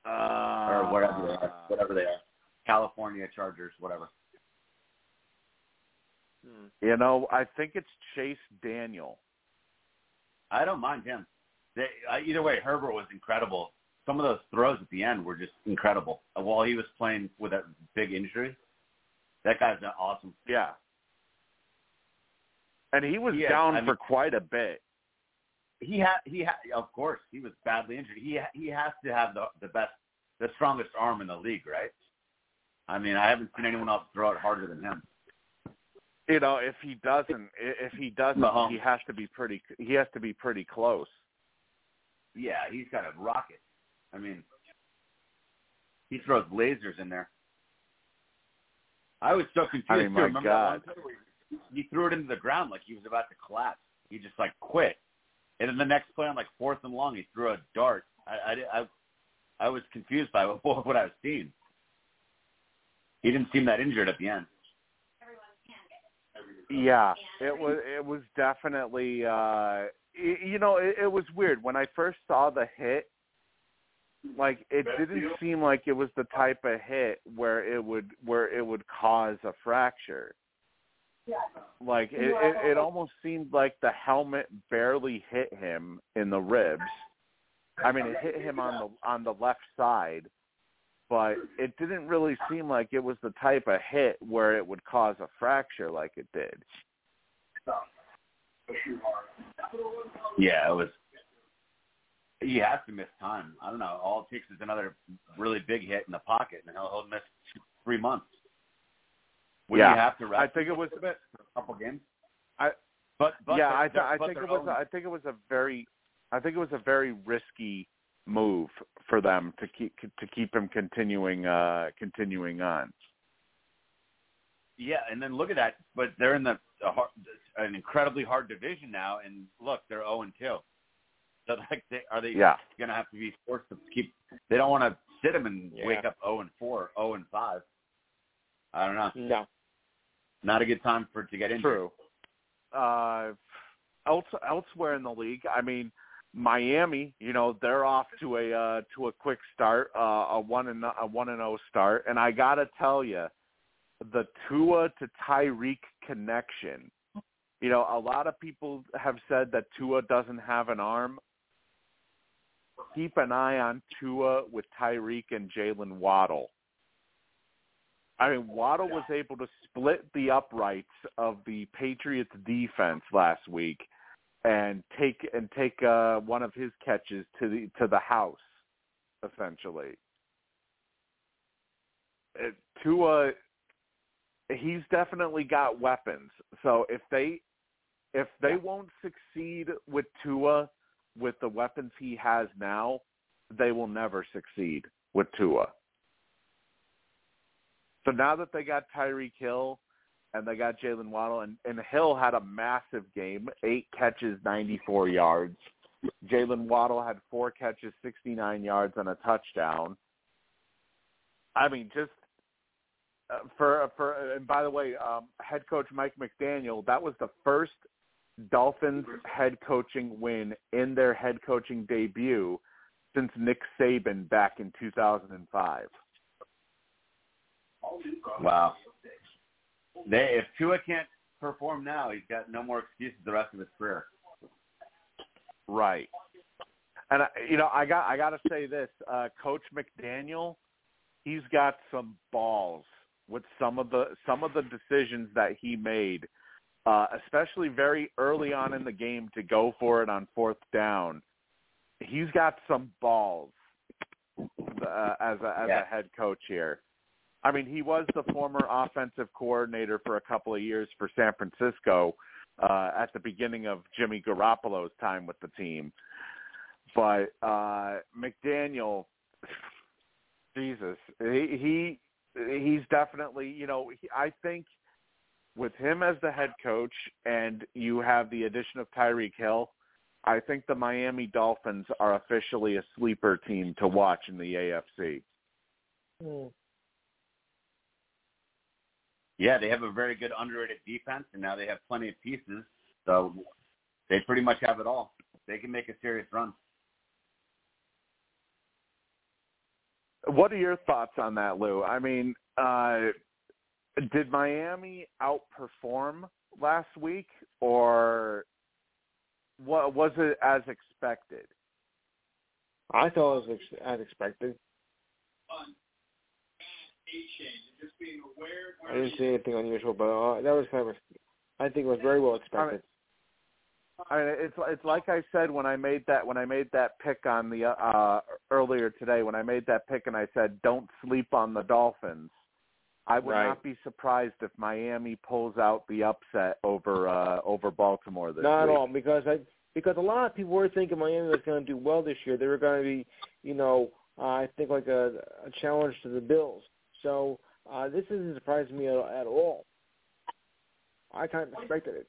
Or whatever they are. California Chargers, whatever. You know, I think it's Chase Daniel. I don't mind him. Either way, Herbert was incredible. Some of those throws at the end were just incredible. While he was playing with that big injury, that guy's an awesome player. Yeah. And he was down for quite a bit. Of course, he was badly injured. He has to have the strongest arm in the league, right? I mean, I haven't seen anyone else throw it harder than him. You know, if he doesn't, he has to be pretty close. Yeah, he's got a rocket. I mean, he throws lasers in there. I was so confused. I mean, my God. He threw it into the ground like he was about to collapse. He just, like, quit. And then the next play on, like, 4th and long, he threw a dart. I was confused by what I was seeing. He didn't seem that injured at the end. Yeah, it was definitely it was weird. When I first saw the hit, like, it didn't seem like it was the type of hit where it would cause a fracture. Like, it almost seemed like the helmet barely hit him in the ribs. I mean, it hit him on the left side, but it didn't really seem like it was the type of hit where it would cause a fracture like it did. Yeah, it was. He has to miss time. I don't know. All it takes is another really big hit in the pocket, and he'll miss 3 months. You have to rest? I think it was a couple games. I think it was a very risky move for them to keep him continuing on. Yeah, and then look at that. But they're in an incredibly hard division now, and look, they're 0-2. So, like, are they going to have to be forced to keep? They don't want to sit him and wake up 0-4, 0-5. I don't know. No. Not a good time to get injured. True. Elsewhere in the league, I mean, Miami, you know, they're off to a quick start, a 1-0 start, and I gotta tell you, the Tua to Tyreek connection. You know, a lot of people have said that Tua doesn't have an arm. Keep an eye on Tua with Tyreek and Jalen Waddle. I mean, Waddle was able to split the uprights of the Patriots defense last week and take one of his catches to the house, essentially. Tua, he's definitely got weapons. So if they won't succeed with Tua with the weapons he has now, they will never succeed with Tua. So now that they got Tyreek Hill and they got Jalen Waddle, and Hill had a massive game, 8 catches, 94 yards. Jalen Waddle had 4 catches, 69 yards, and a touchdown. I mean, just and by the way, head coach Mike McDaniel, that was the first Dolphins head coaching win in their head coaching debut since Nick Saban back in 2005. Wow. If Tua can't perform now, he's got no more excuses the rest of his career. Right. And, you know, I got to say this. Coach McDaniel, he's got some balls with some of the decisions that he made, especially very early on in the game to go for it on 4th down. He's got some balls as a head coach here. I mean, he was the former offensive coordinator for a couple of years for San Francisco at the beginning of Jimmy Garoppolo's time with the team. But McDaniel, Jesus, he's definitely, you know, I think with him as the head coach and you have the addition of Tyreek Hill, I think the Miami Dolphins are officially a sleeper team to watch in the AFC. Mm. Yeah, they have a very good underrated defense, and now they have plenty of pieces. So they pretty much have it all. They can make a serious run. What are your thoughts on that, Lou? I mean, did Miami outperform last week, or what was it as expected? I thought it was as expected. I didn't see anything unusual, but that was kind of, I think, it was very well expected. I mean, it's like I said when I made that pick on the earlier today, when I made that pick and I said don't sleep on the Dolphins. I would not be surprised if Miami pulls out the upset over Baltimore this week. Not at all, because a lot of people were thinking Miami was going to do well this year. They were going to be, you know, I think like a challenge to the Bills. So this doesn't surprise me at all. I kind of expected it.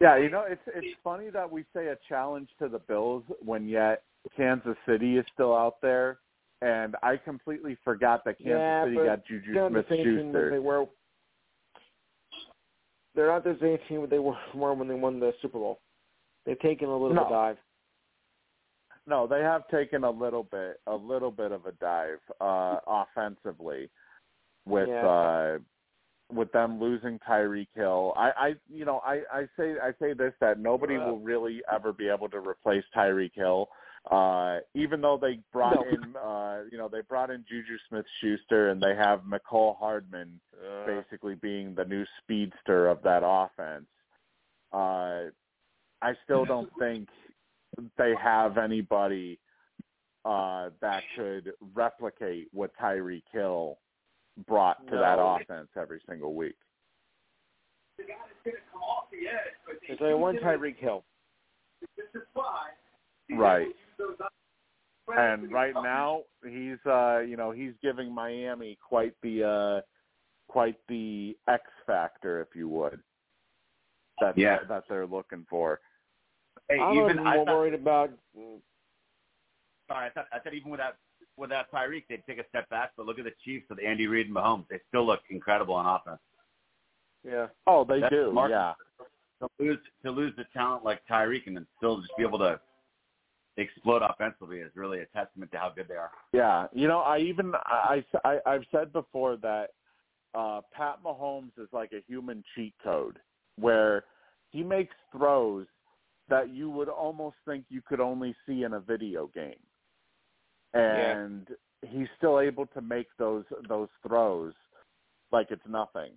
Yeah, you know, it's funny that we say a challenge to the Bills when yet Kansas City is still out there, and I completely forgot that Kansas City got Juju Smith-Schuster. They're not the same team that they were when they won the Super Bowl. They've taken a little bit of a dive. No, they have taken a little bit of a dive offensively with. Yeah. With them losing Tyreek Hill, I say this, that nobody will really ever be able to replace Tyreek Hill, even though they brought in Juju Smith-Schuster, and they have Mecole Hardman basically being the new speedster of that offense. I still don't think they have anybody that could replicate what Tyreek Hill brought to that offense every single week. There's only one Tyreek Hill. Right. And right now he's giving Miami quite the X factor, if you would. That they're looking for. Hey, I thought even without Tyreek, they'd take a step back, but look at the Chiefs with Andy Reid and Mahomes. They still look incredible on offense. Yeah. Oh, they do. Smart. Yeah. To lose the talent like Tyreek and then still just be able to explode offensively is really a testament to how good they are. Yeah. You know, I've said before that Pat Mahomes is like a human cheat code where he makes throws that you would almost think you could only see in a video game. And he's still able to make those throws like it's nothing.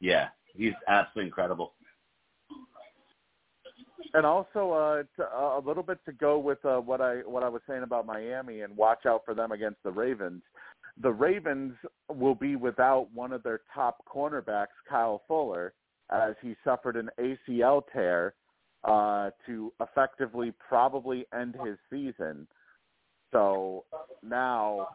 Yeah, he's absolutely incredible. And also, a little bit to go with what I was saying about Miami and watch out for them against the Ravens. The Ravens will be without one of their top cornerbacks, Kyle Fuller, as he suffered an ACL tear. To effectively probably end his season. So now,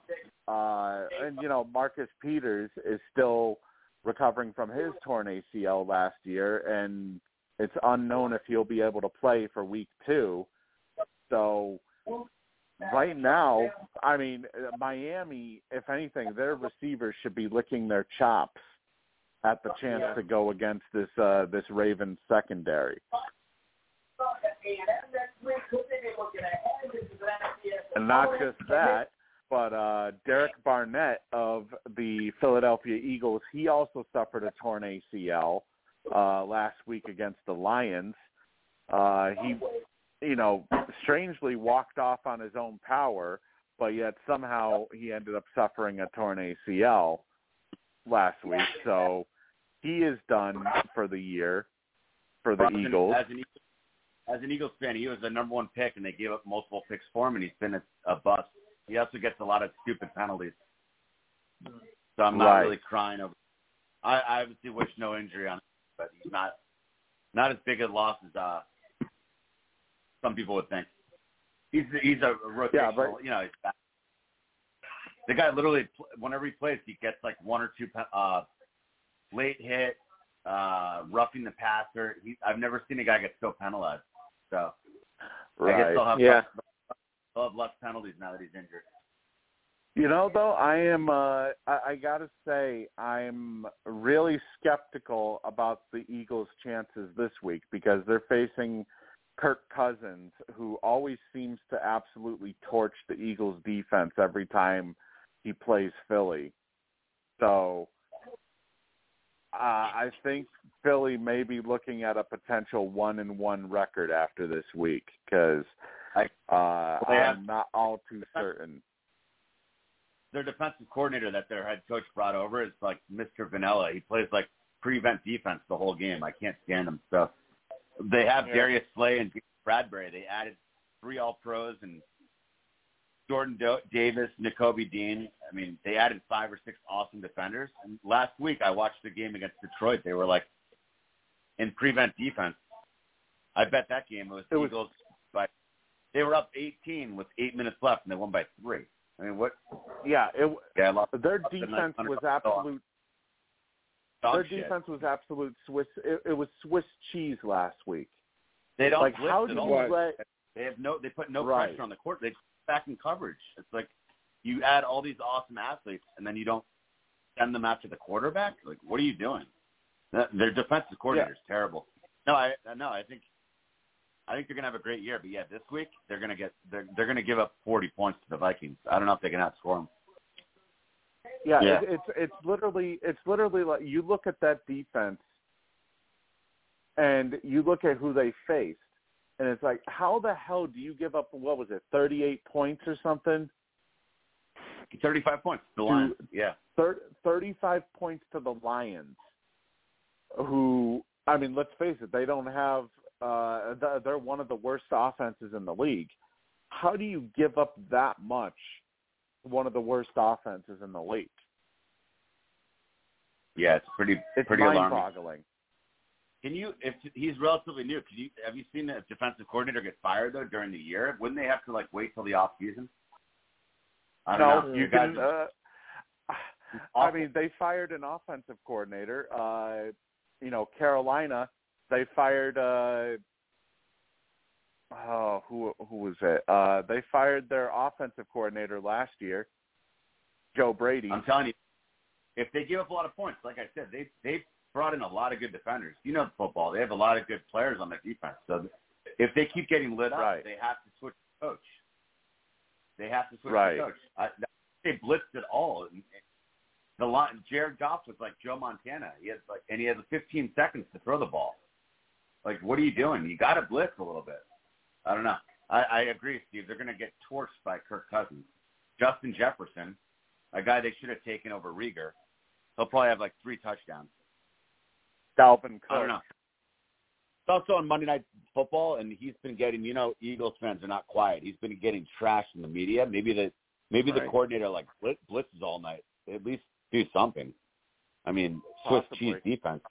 Marcus Peters is still recovering from his torn ACL last year, and it's unknown if he'll be able to play for week 2. So right now, I mean, Miami, if anything, their receivers should be licking their chops at the chance to go against this Ravens secondary. And not just that, but Derek Barnett of the Philadelphia Eagles, he also suffered a torn ACL last week against the Lions. He strangely walked off on his own power, but yet somehow he ended up suffering a torn ACL last week. So he is done for the year for the Eagles. as an Eagles fan, he was the number one pick, and they gave up multiple picks for him, and he's been a bust. He also gets a lot of stupid penalties. So I'm not really crying over it. I obviously wish no injury on him, but he's not as big a loss as some people would think. He's a rotational, you know, he's bad. The guy literally, whenever he plays, he gets like one or two late hit, roughing the passer. I've never seen a guy get so penalized. So I guess they'll have less penalties now that he's injured. You know, though, I gotta say, I'm really skeptical about the Eagles' chances this week because they're facing Kirk Cousins, who always seems to absolutely torch the Eagles' defense every time he plays Philly. So I think Philly may be looking at a potential 1-1 record after this week because I'm not all too certain. Their defensive coordinator that their head coach brought over is like Mr. Vanilla. He plays like prevent defense the whole game. I can't stand him. So they have Darius Slay and Bradbury. They added 3 All-Pros and Jordan Davis, N'Kobe Dean. I mean, they added 5 or 6 awesome defenders. And last week I watched the game against Detroit. They were like in prevent defense. I bet that game it was Eagles. They were up 18 with 8 minutes left, and they won by 3. I mean, what? Yeah, their defense was absolute. Their defense was absolute Swiss. It was Swiss cheese last week. They don't like how do you let? They put no pressure on the court. They back in coverage. It's like you add all these awesome athletes, and then you don't send them after the quarterback. Like, what are you doing? Their defensive coordinator is terrible. I think they're gonna have a great year, but yeah, this week they're gonna give up 40 points to the Vikings. I don't know if they can outscore them. Yeah. It's literally like you look at that defense, and you look at who they faced, and it's like, how the hell do you give up? What was it, 38 points or something? 35 points to the Lions. 35 points to the Lions. Who, I mean, let's face it, they don't have. They're one of the worst offenses in the league. How do you give up that much to one of the worst offenses in the league? Yeah, it's pretty mind-boggling. Alarming. Can you, if he's relatively new, have you seen a defensive coordinator get fired, though, during the year? Wouldn't they have to, like, wait till the offseason? I don't know. You can, I mean, they fired an offensive coordinator. You know, Carolina, they fired who was it? They fired their offensive coordinator last year, Joe Brady. I'm telling you, if they give up a lot of points, like I said, they brought in a lot of good defenders. You know football. They have a lot of good players on their defense. So if they keep getting lit up, they have to switch the coach. They blitzed it all. The line, Jared Goff was like Joe Montana. He has 15 seconds to throw the ball. Like, what are you doing? You got to blitz a little bit. I don't know. I agree, Steve. They're going to get torched by Kirk Cousins. Justin Jefferson, a guy they should have taken over Reagor, he'll probably have like 3 touchdowns. Dalvin Cook. I don't know. It's also on Monday Night Football, and he's been getting, you know, Eagles fans are not quiet. He's been getting trashed in the media. Maybe the coordinator, like, blitzes all night. At least do something. I mean, Swiss cheese defense.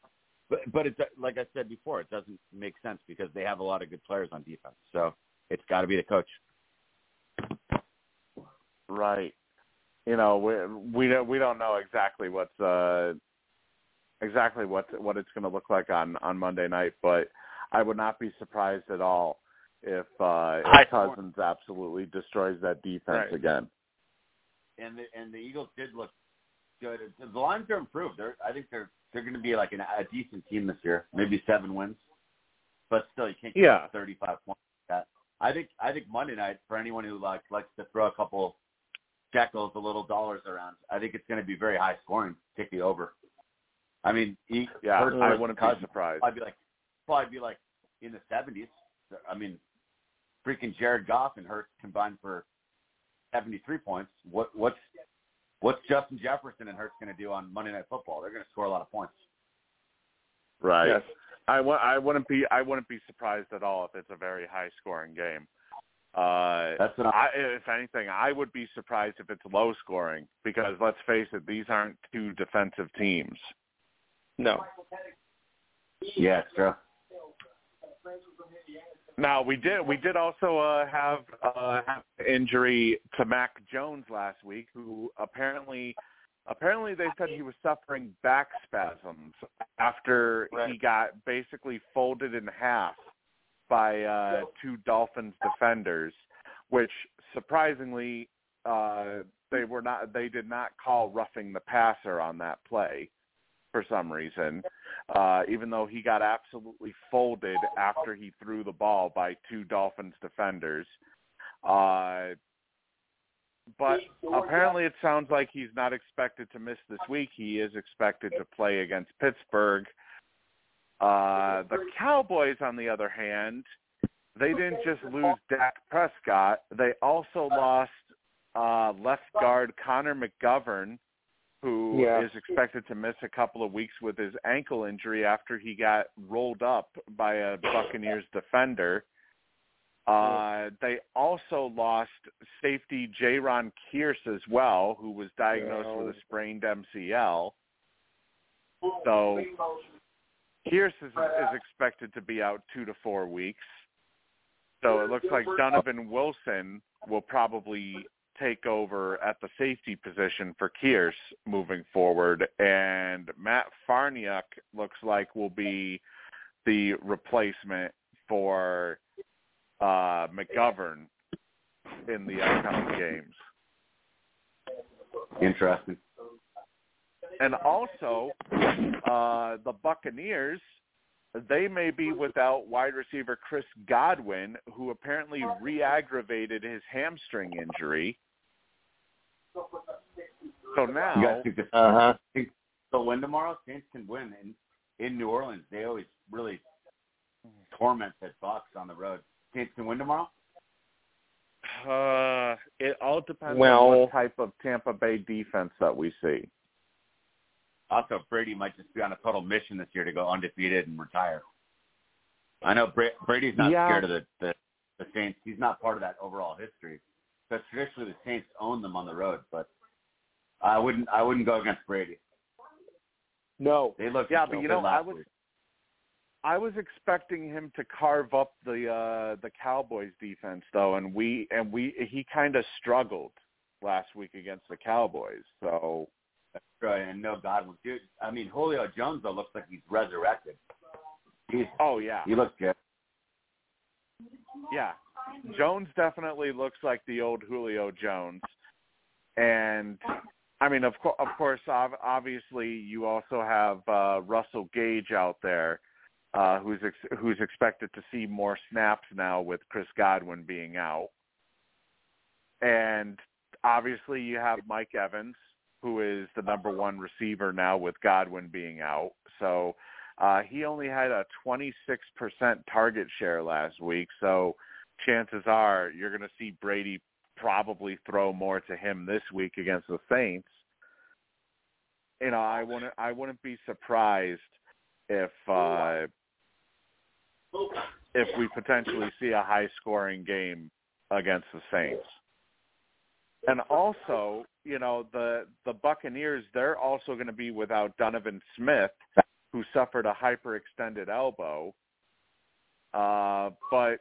But it's like I said before, it doesn't make sense because they have a lot of good players on defense. So it's got to be the coach, right? You know, we don't know exactly what it's going to look like on Monday night, but I would not be surprised at all if Cousins absolutely destroys that defense again. And the Eagles did look good. The Lions are improved. They're going to be like a decent team this year, maybe 7 wins, but still you can't get 35 points like that. I think Monday night, for anyone who likes to throw a couple shekels, a little dollars around, I think it's going to be very high scoring. Take the over. I mean, I wouldn't be surprised. I'd be like in the 70s. I mean, freaking Jared Goff and Hurts combined for 73 points. What's Justin Jefferson and Hurts going to do on Monday Night Football? They're going to score a lot of points. Right. Yes. I wouldn't be surprised at all if it's a very high scoring game. If anything, I would be surprised if it's low scoring because let's face it, these aren't two defensive teams. No. Yeah, it's true. Now we did also have injury to Mac Jones last week, who apparently they said he was suffering back spasms after he got basically folded in half by two Dolphins defenders, which surprisingly they did not call roughing the passer on that play. For some reason, even though he got absolutely folded after he threw the ball by two Dolphins defenders. But apparently it sounds like he's not expected to miss this week. He is expected to play against Pittsburgh. The Cowboys, on the other hand, they didn't just lose Dak Prescott. They also lost left guard Connor McGovern, who is expected to miss a couple of weeks with his ankle injury after he got rolled up by a Buccaneers defender. They also lost safety Jaron Kearse as well, who was diagnosed with a sprained MCL. So Kearse is expected to be out 2 to 4 weeks. So it looks like Donovan Wilson will probably take over at the safety position for Kearse moving forward, and Matt Farniuk looks like will be the replacement for McGovern in the upcoming games. Interesting. And also, the Buccaneers, they may be without wide receiver Chris Godwin, who apparently re-aggravated his hamstring injury. So now, so when tomorrow, Saints can win in New Orleans. They always really torment that Bucs on the road. Saints can win tomorrow. It all depends on what type of Tampa Bay defense that we see. Also, Brady might just be on a total mission this year to go undefeated and retire. I know Brady's not scared of the Saints. He's not part of that overall history. But traditionally, the Saints own them on the road. But I wouldn't go against Brady. No. They looked but you know, I was expecting him to carve up the Cowboys defense though, and he kind of struggled last week against the Cowboys. So. That's right, and no Godwin. Dude, I mean, Julio Jones, though, looks like he's resurrected. He looks good. Yeah. Jones definitely looks like the old Julio Jones. And, I mean, of course, obviously, you also have Russell Gage out there who's expected to see more snaps now with Chris Godwin being out. And, obviously, you have Mike Evans, who is the number one receiver now with Godwin being out. So he only had a 26% target share last week. So chances are you're going to see Brady probably throw more to him this week against the Saints. You know, I wouldn't be surprised if we potentially see a high-scoring game against the Saints. And also, you know, the Buccaneers, they're also going to be without Donovan Smith, who suffered a hyperextended elbow. But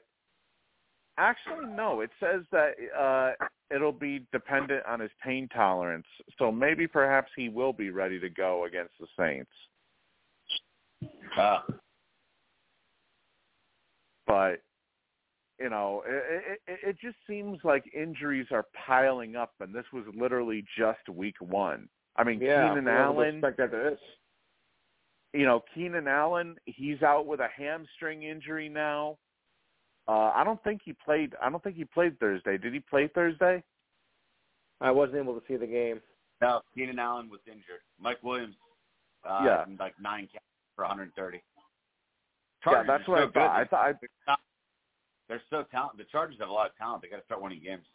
actually, no, it says that it'll be dependent on his pain tolerance. So maybe perhaps he will be ready to go against the Saints. But you know, it just seems like injuries are piling up, and this was literally just week one. I mean, Keenan Allen, you know, he's out with a hamstring injury now. I don't think he played Thursday. Did he play Thursday? I wasn't able to see the game. No, Keenan Allen was injured. Mike Williams, like 9 catches for 130. Chargers, that's what I thought. They're so talented. The Chargers have a lot of talent. They got to start winning games.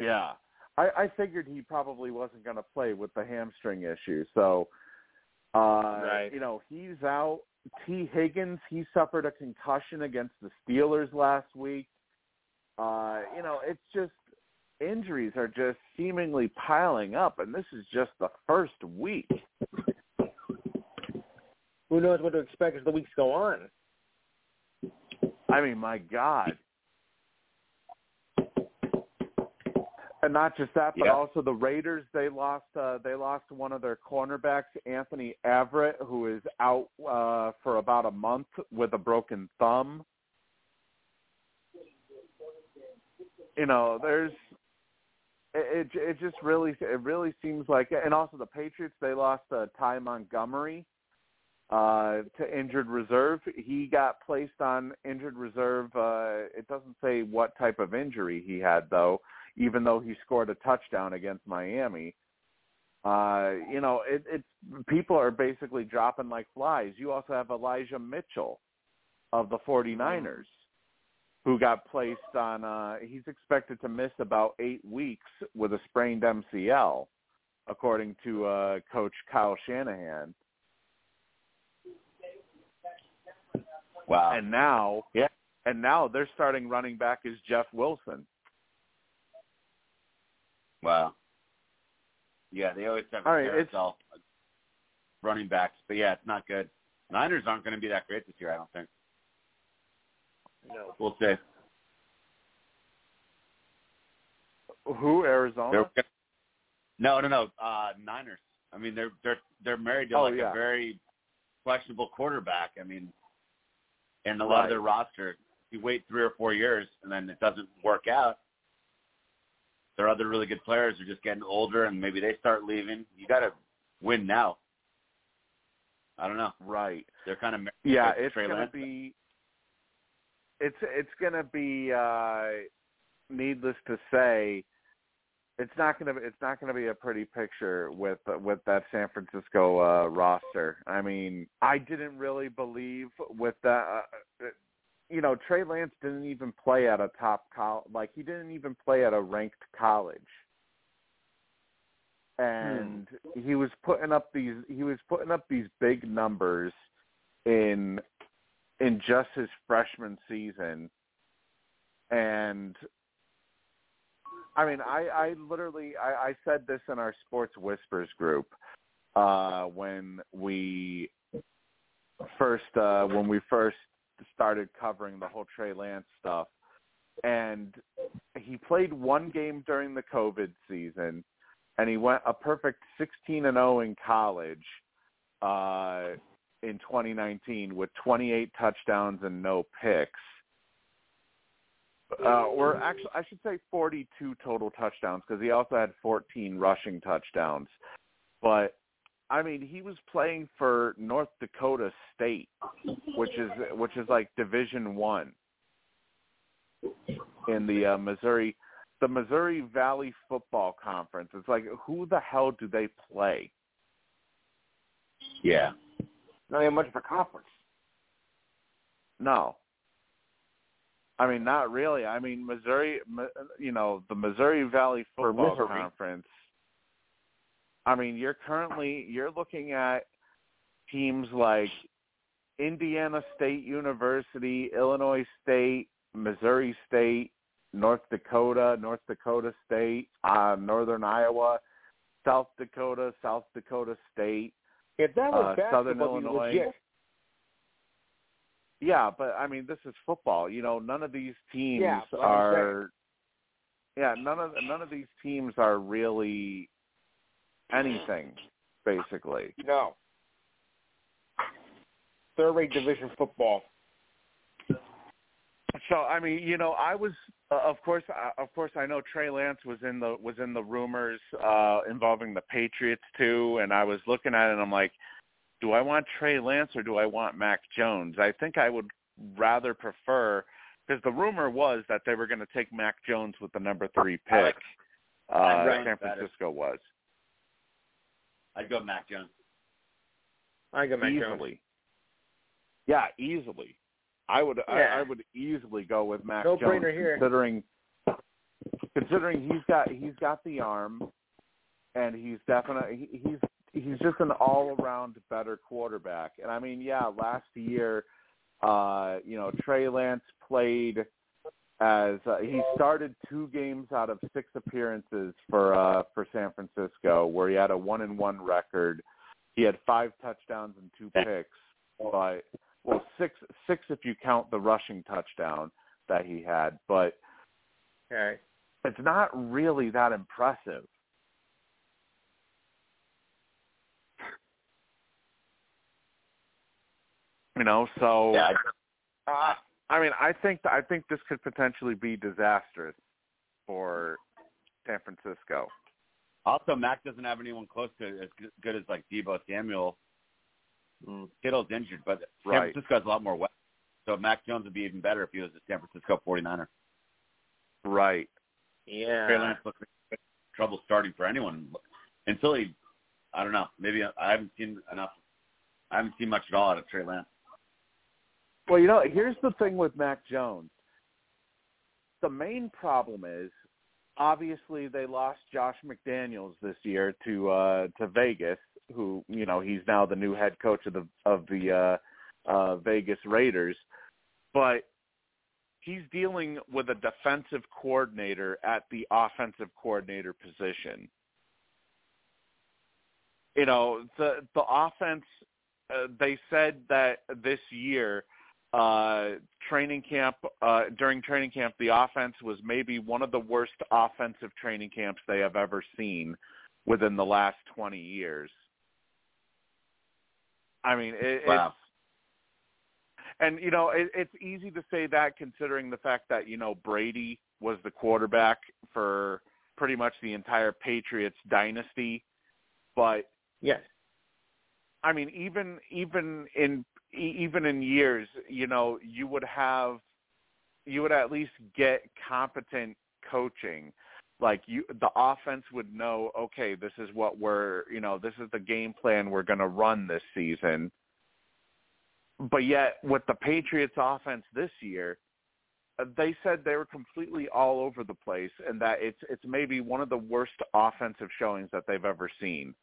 Yeah. I figured he probably wasn't going to play with the hamstring issue. So, you know, he's out. T. Higgins, he suffered a concussion against the Steelers last week. You know, it's just injuries are just seemingly piling up, and this is just the first week. Who knows what to expect as the weeks go on? I mean, my God. And not just that, but also the Raiders, they lost one of their cornerbacks, Anthony Everett, who is out for about a month with a broken thumb. You know, there's it just really seems like, and also the Patriots, they lost Ty Montgomery to injured reserve. He got placed on injured reserve. It doesn't say what type of injury he had, though, even though he scored a touchdown against Miami. You know, it's people are basically dropping like flies. You also have Elijah Mitchell of the 49ers who got placed on he's expected to miss about 8 weeks with a sprained MCL, according to Coach Kyle Shanahan. Wow. And now their starting running back is Jeff Wilson. Wow. Yeah, they always have a running backs. But, yeah, it's not good. Niners aren't going to be that great this year, I don't think. No. We'll see. Who, Arizona? No. Niners. I mean, they're married to a very questionable quarterback. I mean, and a lot of their roster, you wait 3 or 4 years and then it doesn't work out. Their other really good players are just getting older, and maybe they start leaving. You got to win now. I don't know. Right? They're kind of it's going to be. It's going to be. Needless to say, it's not going to be a pretty picture with that San Francisco roster. I mean, I didn't really believe with that. You know, Trey Lance didn't even play at a top college. Like, he didn't even play at a ranked college. And he was putting up these big numbers in just his freshman season. And I mean, I literally said this in our Sports Whispers group when we first started covering the whole Trey Lance stuff, and he played one game during the COVID season, and he went a perfect 16-0 in college in 2019 with 28 touchdowns and no picks, or actually I should say 42 total touchdowns, because he also had 14 rushing touchdowns. But I mean, he was playing for North Dakota State, which is like Division I in the Missouri Valley Football Conference. It's like, who the hell do they play? Yeah, not even much of a conference. No, I mean, not really. I mean, Missouri, you know, the Missouri Valley Football Conference. I mean, you're looking at teams like Indiana State University, Illinois State, Missouri State, North Dakota State, Northern Iowa, South Dakota State, if that was Southern Illinois. Legit. Yeah, but I mean, this is football. You know, none of these teams are. Yeah, none of these teams are really anything, basically. No. Third-rate division football. So I mean, you know, I was of course I know Trey Lance was in the rumors involving the Patriots too, and I was looking at it and I'm like, do I want Trey Lance or do I want Mac Jones? I think I would rather prefer, because the rumor was that they were going to take Mac Jones with the number 3 pick. Alex, San Francisco was. I'd go Mac Jones. I'd go Mac Jones. Easily. Yeah, easily. I would easily go with Mac Jones. No-brainer here. Considering he's got the arm, and he's definitely he's he's just an all-around better quarterback. And, I mean, yeah, last year, Trey Lance played as he started 2 games out of 6 appearances for San Francisco, where he had a 1-1 record. He had 5 touchdowns and 2 picks, but well, six if you count the rushing touchdown that he had. But it's not really that impressive. So I think this could potentially be disastrous for San Francisco. Also, Mac doesn't have anyone close to as good as like Deebo Samuel. Kittle's injured, but San Francisco has a lot more weapons. So Mac Jones would be even better if he was a San Francisco 49er. Right. Yeah. Trey Lance looks like trouble starting for anyone until he. I don't know. Maybe I haven't seen enough. I haven't seen much at all out of Trey Lance. Well, here's the thing with Mac Jones. The main problem is, obviously, they lost Josh McDaniels this year to Vegas, who he's now the new head coach of the Vegas Raiders, but he's dealing with a defensive coordinator at the offensive coordinator position. The offense. They said that this year. During training camp, the offense was maybe one of the worst offensive training camps they have ever seen within the last 20 years. I mean, wow. It's easy to say that considering the fact that, Brady was the quarterback for pretty much the entire Patriots dynasty. But yes, I mean, even in years, you would at least get competent coaching. Like the offense would know, okay, this is what this is the game plan we're going to run this season. But yet with the Patriots offense this year, they said they were completely all over the place and that it's maybe one of the worst offensive showings that they've ever seen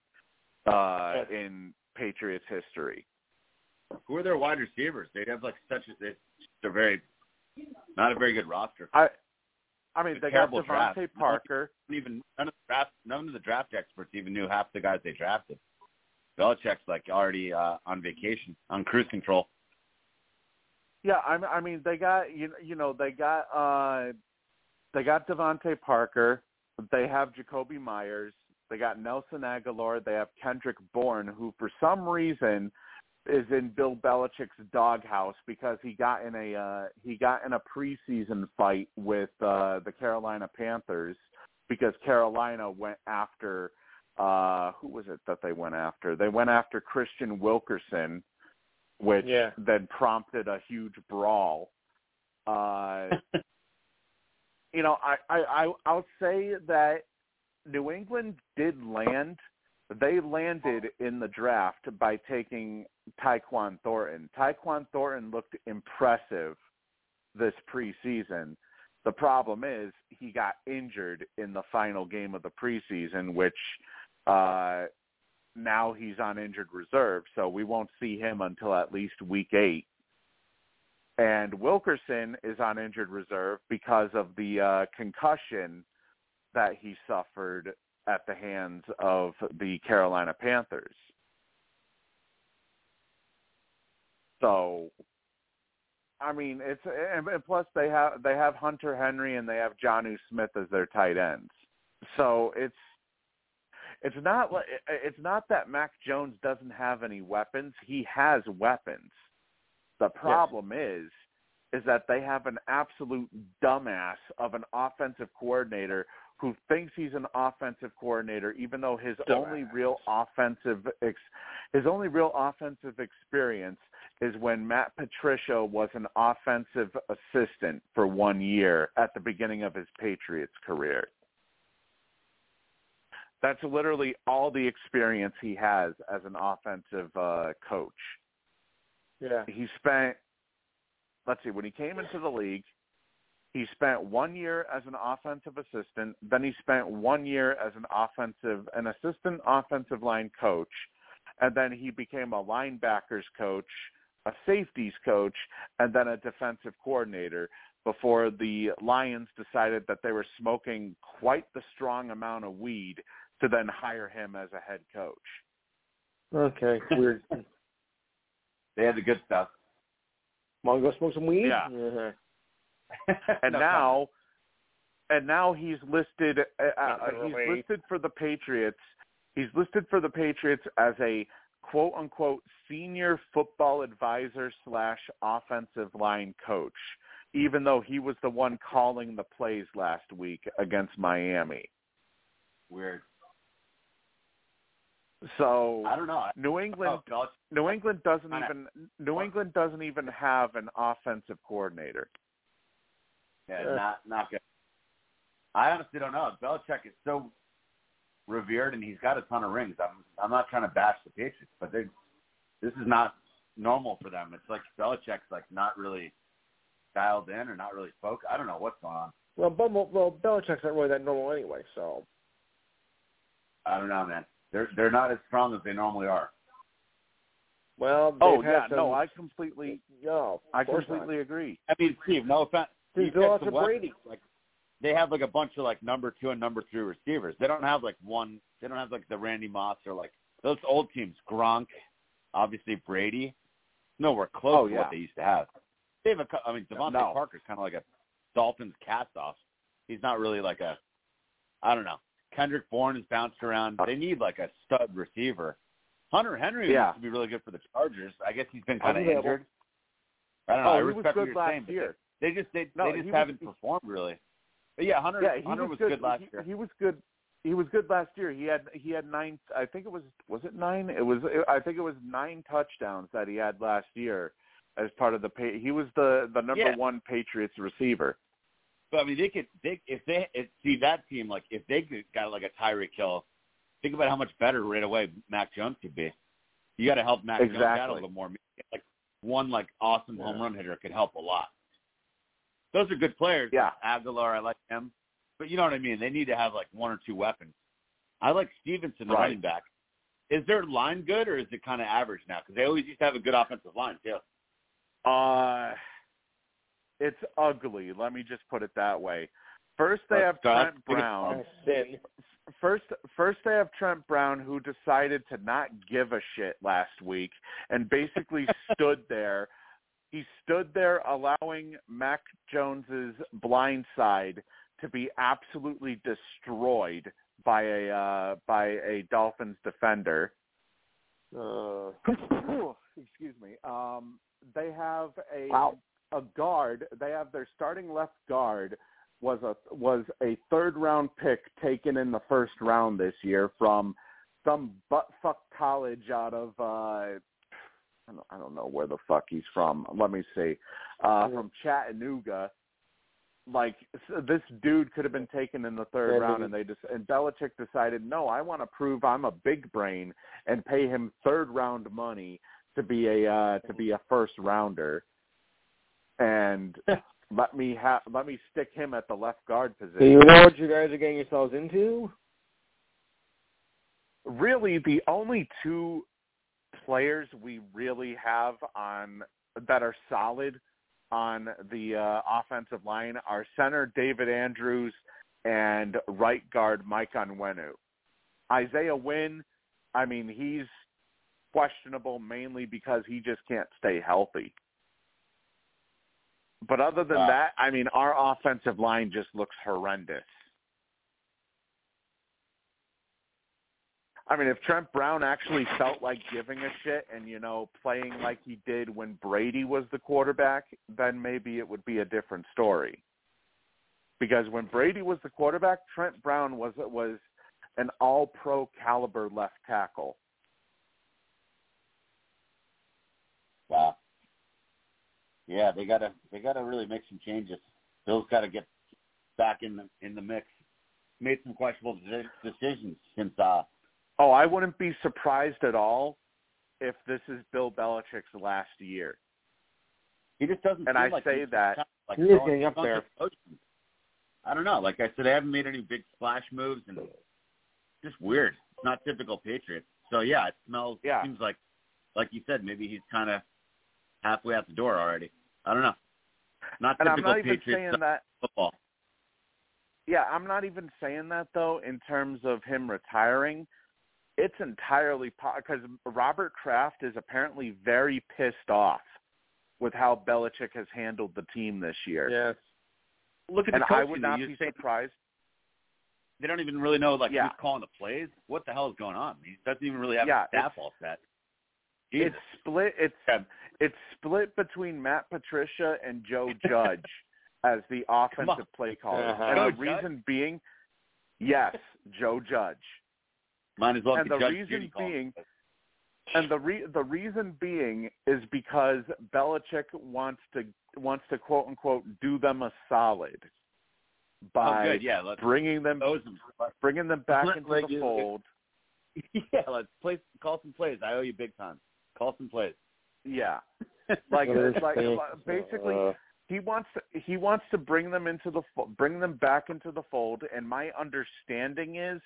in Patriots history. Who are their wide receivers? They'd have they're very not a very good roster. I mean, they got Devontae Parker. None of the draft experts even knew half the guys they drafted. Belichick's already on vacation, on cruise control. Yeah, I mean, they got they got Devontae Parker. They have Jacoby Myers. They got Nelson Aguilar. They have Kendrick Bourne, who for some reason is in Bill Belichick's doghouse because he got in a preseason fight with the Carolina Panthers because Carolina went after who was it that they went after? They went after Christian Wilkerson, which then prompted a huge brawl. I'll say that New England did land. They landed in the draft by taking Tyquan Thornton. Tyquan Thornton looked impressive this preseason. The problem is he got injured in the final game of the preseason, which now he's on injured reserve, so we won't see him until at least week 8. And Wilkerson is on injured reserve because of the concussion that he suffered at the hands of the Carolina Panthers. So, I mean, plus they have Hunter Henry and they have Jonnu Smith as their tight ends. So it's not that Mac Jones doesn't have any weapons. He has weapons. The problem is that they have an absolute dumbass of an offensive coordinator who thinks he's an offensive coordinator, even though his only real offensive experience is when Matt Patricia was an offensive assistant for 1 year at the beginning of his Patriots career. That's literally all the experience he has as an offensive coach. Yeah, he spent. Let's see, when he came into the league, He spent 1 year as an offensive assistant. Then he spent 1 year as an assistant offensive line coach. And then he became a linebackers coach, a safeties coach, and then a defensive coordinator before the Lions decided that they were smoking quite the strong amount of weed to then hire him as a head coach. Okay, weird. They had the good stuff. Want to go smoke some weed? Yeah. Uh-huh. And now he's listed. He's listed for the Patriots as a quote unquote senior football advisor / offensive line coach, even though he was the one calling the plays last week against Miami. Weird. So I don't know. New England doesn't even have an offensive coordinator. Yeah, not good. I honestly don't know. Belichick is so revered, and he's got a ton of rings. I'm not trying to bash the Patriots, but this is not normal for them. It's like Belichick's like not really dialed in or not really focused. I don't know what's going on. Well, Belichick's not really that normal anyway, so I don't know, man. They're not as strong as they normally are. Well, I completely agree. I mean, Steve, no offense. He's lost to Brady. Like, they have like a bunch of like #2 and #3 receivers. They don't have like one. They don't have like the Randy Moss or like those old teams. Gronk, obviously Brady. Nowhere close to what they used to have. They have Devontae Parker's kind of like a Dolphins cast-off. He's not really like a. I don't know. Kendrick Bourne has bounced around. They need like a stud receiver. Hunter Henry used to be really good for the Chargers. I guess he's been kind of injured. I don't know. I respect what you're saying, but They just haven't performed really. But yeah, Hunter was good last year. He was good last year. He had 9. I think it was it 9? I think it was 9 touchdowns that he had last year as part of the. He was the number one Patriots receiver. But I mean, that team, like if they got like a Tyreek Hill, think about how much better right away Mac Jones could be. You got to help Mac Jones out a little more. Like one like awesome home run hitter could help a lot. Those are good players. Yeah. Aguilar, I like him. But you know what I mean? They need to have, like, one or two weapons. I like Stevenson, the running back. Is their line good or is it kind of average now? Because they always used to have a good offensive line, too. It's ugly. Let me just put it that way. First, they have Trent Brown, who decided to not give a shit last week and basically stood there. He stood there allowing Mac Jones's blind side to be absolutely destroyed by a Dolphins defender. Excuse me. They have a guard. They have their starting left guard was a third-round pick taken in the first round this year from some buttfuck college out of I don't know where the fuck he's from. Let me see. From Chattanooga. Like, so this dude could have been taken in the third round, and Belichick decided, no, I want to prove I'm a big brain and pay him third-round money to be a first-rounder. And let me stick him at the left guard position. Do you know what you guys are getting yourselves into? Really, the only two players we really have on that are solid on the offensive line are center David Andrews and right guard Mike Onwenu. Isaiah Wynn, I mean, he's questionable mainly because he just can't stay healthy. But other than that, I mean, our offensive line just looks horrendous. I mean, if Trent Brown actually felt like giving a shit and, you know, playing like he did when Brady was the quarterback, then maybe it would be a different story. Because when Brady was the quarterback, Trent Brown was an all-pro caliber left tackle. Wow. Yeah, they gotta really make some changes. Bill's got to get back in the mix. Made some questionable decisions since Oh, I wouldn't be surprised at all if this is Bill Belichick's last year. He just doesn't. And I say that Like, he is getting up there. I don't know. Like I said, they haven't made any big splash moves, and it's just weird. It's not typical Patriots. So, yeah, it smells. Yeah. It seems like you said, maybe he's kind of halfway out the door already. I don't know. Not typical and I'm not Patriots even saying that, football. Yeah, I'm not even saying that, though, in terms of him retiring. It's entirely because Robert Kraft is apparently very pissed off with how Belichick has handled the team this year. Yes. Look at and the coaching. I would not be surprised. They don't even really know, like, who's calling the plays. What the hell is going on? He doesn't even really have a staff all set. Jesus. It's split. It's split between Matt Patricia and Joe Judge as the offensive play caller. Uh-huh. And the reason being, yes, Joe Judge. Might as well be Judge Judy calling. And the reason being is because Belichick wants to quote unquote do them a solid by bringing them back into the fold. Yeah, call some plays. I owe you big time. Call some plays. Yeah, like basically he wants to bring them back into the fold. And my understanding is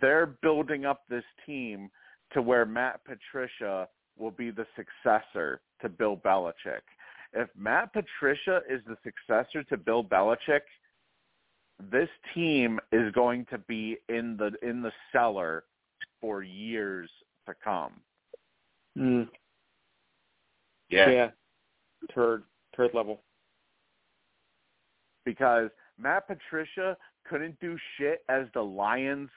they're building up this team to where Matt Patricia will be the successor to Bill Belichick. If Matt Patricia is the successor to Bill Belichick, this team is going to be in the cellar for years to come. Mm. Yeah. Third level. Because Matt Patricia couldn't do shit as the Lions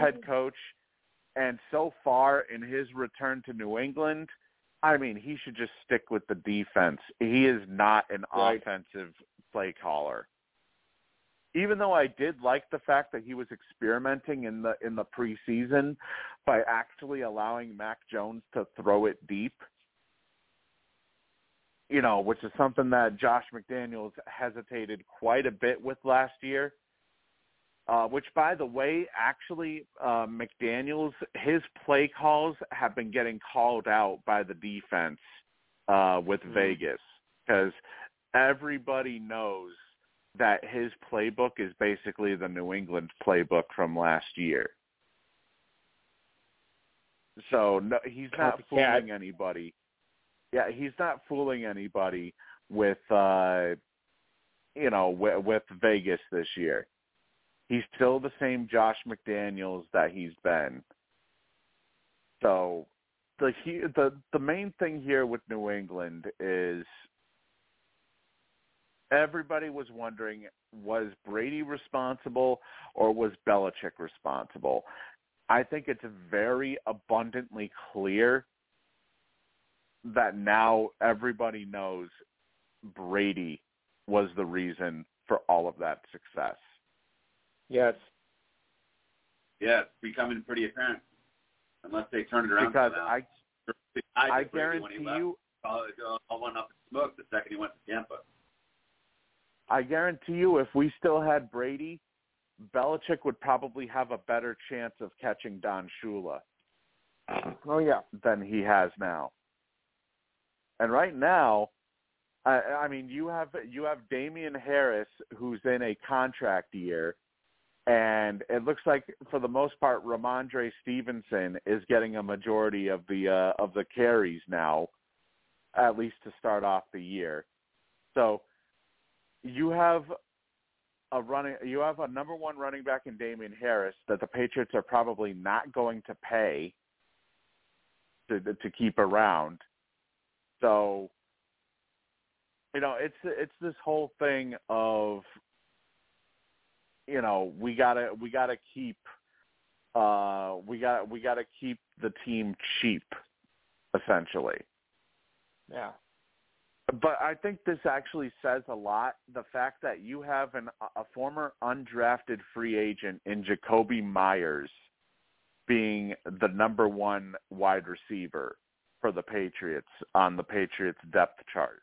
head coach. And so far in his return to New England, I mean, he should just stick with the defense. He is not an offensive play caller. Even though I did like the fact that he was experimenting in the preseason by actually allowing Mac Jones to throw it deep, you know, which is something that Josh McDaniels hesitated quite a bit with last year. Which, by the way, actually, McDaniels, his play calls have been getting called out by the defense with Vegas, because everybody knows that his playbook is basically the New England playbook from last year. So no, he's not fooling anybody. Yeah, he's not fooling anybody with, with Vegas this year. He's still the same Josh McDaniels that he's been. So the main thing here with New England is everybody was wondering, was Brady responsible or was Belichick responsible? I think it's very abundantly clear that now everybody knows Brady was the reason for all of that success. Yes. Yeah, it's becoming pretty apparent. Unless they turn it around. Because I guarantee you, I went up in smoke the second he went to Tampa. I guarantee you, if we still had Brady, Belichick would probably have a better chance of catching Don Shula. Oh yeah, than he has now. And right now, I mean, you have Damian Harris, who's in a contract year. And it looks like, for the most part, Ramondre Stevenson is getting a majority of the carries now, at least to start off the year. So you have a number one running back in Damian Harris that the Patriots are probably not going to pay to keep around. So it's this whole thing of, you know, we gotta keep the team cheap, essentially. Yeah. But I think this actually says a lot. The fact that you have a former undrafted free agent in Jakobi Meyers being the number one wide receiver for the Patriots on the Patriots depth chart.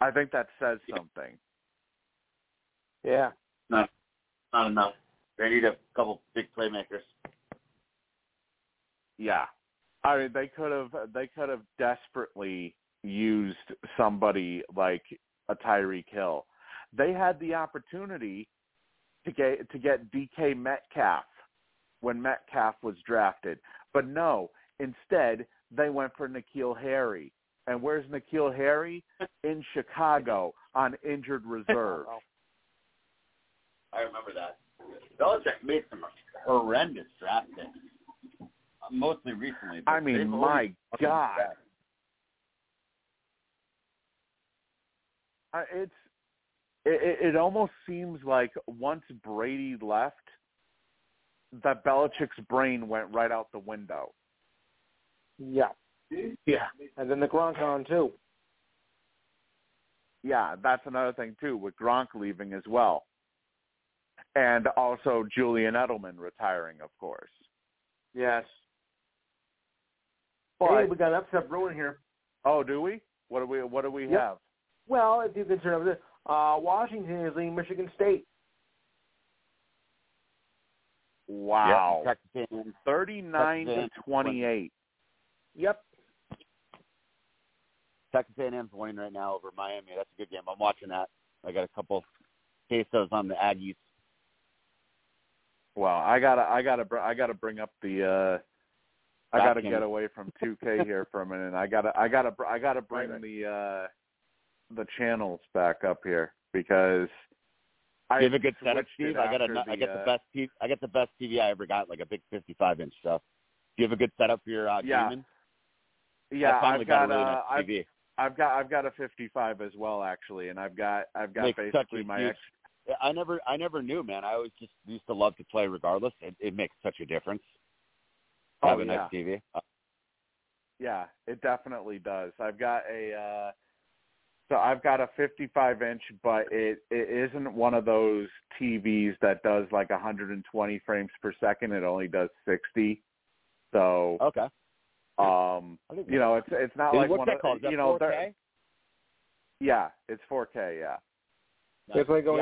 I think that says something. Yeah. No, not enough. They need a couple big playmakers. Yeah. I mean, they could have desperately used somebody like a Tyreek Hill. They had the opportunity to get DK Metcalf when Metcalf was drafted. But no, instead they went for N'Keal Harry. And where's N'Keal Harry? In Chicago on injured reserve. I remember that. Belichick made some horrendous draft picks, mostly recently. I mean, my God. It almost seems like once Brady left, that Belichick's brain went right out the window. Yeah. Yeah. And then the Gronk on, too. Yeah, that's another thing, too, with Gronk leaving as well. And also Julian Edelman retiring, of course. Yes. But, hey, we got an upset brewing here. Oh, do we? What do we have? Well, if you consider this, Washington is leading Michigan State. Wow. Yep. 39-28. Yep. Texas A&M's winning right now over Miami. That's a good game. I'm watching that. I got a couple cases on the Aggies. Well, I gotta bring up the. I gotta get away from 2K here for a minute. I gotta bring the channels back up here because. I have a good setup, Steve. I get the best TV I ever got, like a big 55-inch. So, do you have a good setup for your gaming? Yeah, I've got a 55 as well, actually, and I've got makes basically my. I never knew, man. I always just used to love to play regardless. It makes such a difference. Having a nice TV. Yeah, it definitely does. I've got a 55-inch, but it isn't one of those TVs that does like 120 frames per second. It only does 60. So okay. You know, it's not like one of you know. 4K? Yeah, it's 4K. Yeah. No. It's like going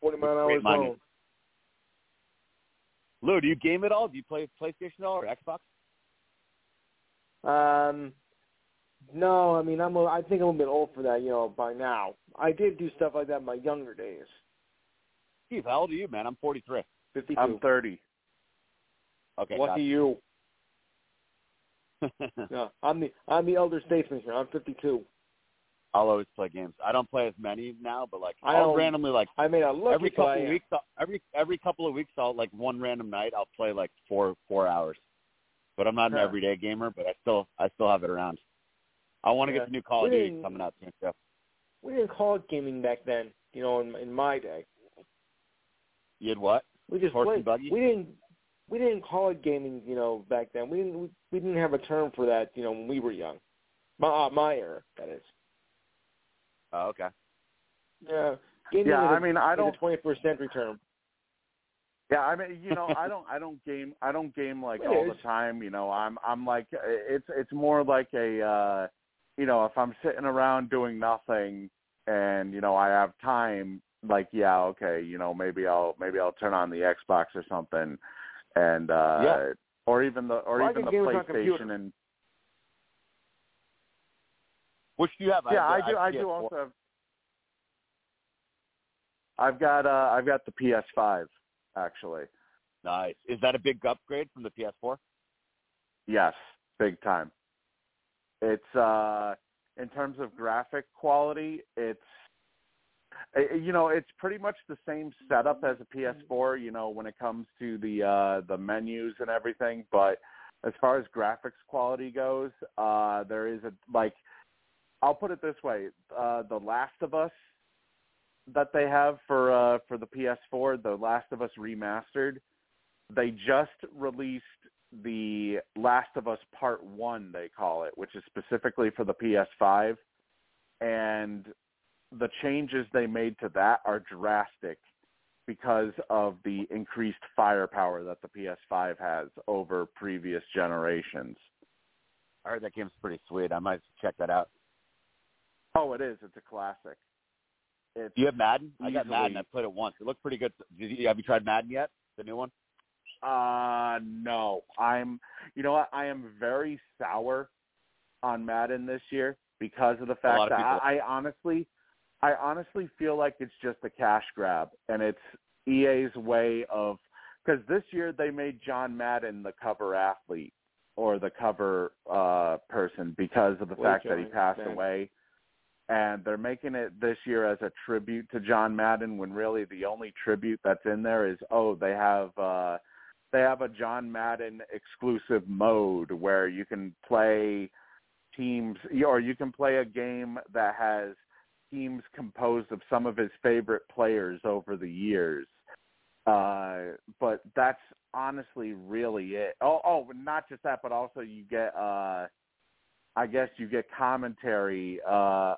40 mile an hour zone. Lou, do you game at all? Do you play PlayStation at all or Xbox? No, I mean I think I'm a bit old for that, you know, by now. I did do stuff like that in my younger days. Steve, how old are you, man? I'm 43. 52. I'm 30. Okay. Lucky you. Yeah, I'm the elder statesman here. I'm 52. I'll always play games. I don't play as many now, but like I'll randomly like I mean, every couple of weeks I'll like one random night I'll play like four hours. But I'm not an everyday gamer, but I still have it around. I want to get the new Call of Duty coming out soon, Jeff. We didn't call it gaming back then, you know, in my day. You did what? We just played. We didn't call it gaming, you know, back then. We didn't have a term for that, you know, when we were young. My era, that is. Oh, okay. Yeah. Yeah, I mean, I don't. 21st century term. Yeah, I mean, you know, I don't game like all the time. You know, I'm like, it's more like a, you know, if I'm sitting around doing nothing and you know I have time, like yeah, okay, you know, maybe I'll turn on the Xbox or something, and or even the PlayStation and. Which do you have? Yeah, I do also have. I've got the PS5 actually. Nice. Is that a big upgrade from the PS4? Yes, big time. It's in terms of graphic quality, it's pretty much the same setup as a PS4. You know, when it comes to the menus and everything, but as far as graphics quality goes, there is a like. I'll put it this way: The Last of Us that they have for the PS4, The Last of Us Remastered, they just released The Last of Us Part 1, they call it, which is specifically for the PS5, and the changes they made to that are drastic because of the increased firepower that the PS5 has over previous generations. All right, that game's pretty sweet. I might check that out. Oh, it is. It's a classic. Do you have Madden? I got Madden. I played it once. It looked pretty good. Have you tried Madden yet? The new one? No. You know what? I am very sour on Madden this year because of the fact that I honestly feel like it's just a cash grab, and it's EA's way of – because this year they made John Madden the cover athlete or the cover person because of the fact that he passed away. And they're making it this year as a tribute to John Madden, when really the only tribute that's in there is, oh, they have a John Madden exclusive mode where you can play teams, or you can play a game that has teams composed of some of his favorite players over the years. But that's honestly really it. Oh, not just that, but also you get, I guess you get commentary of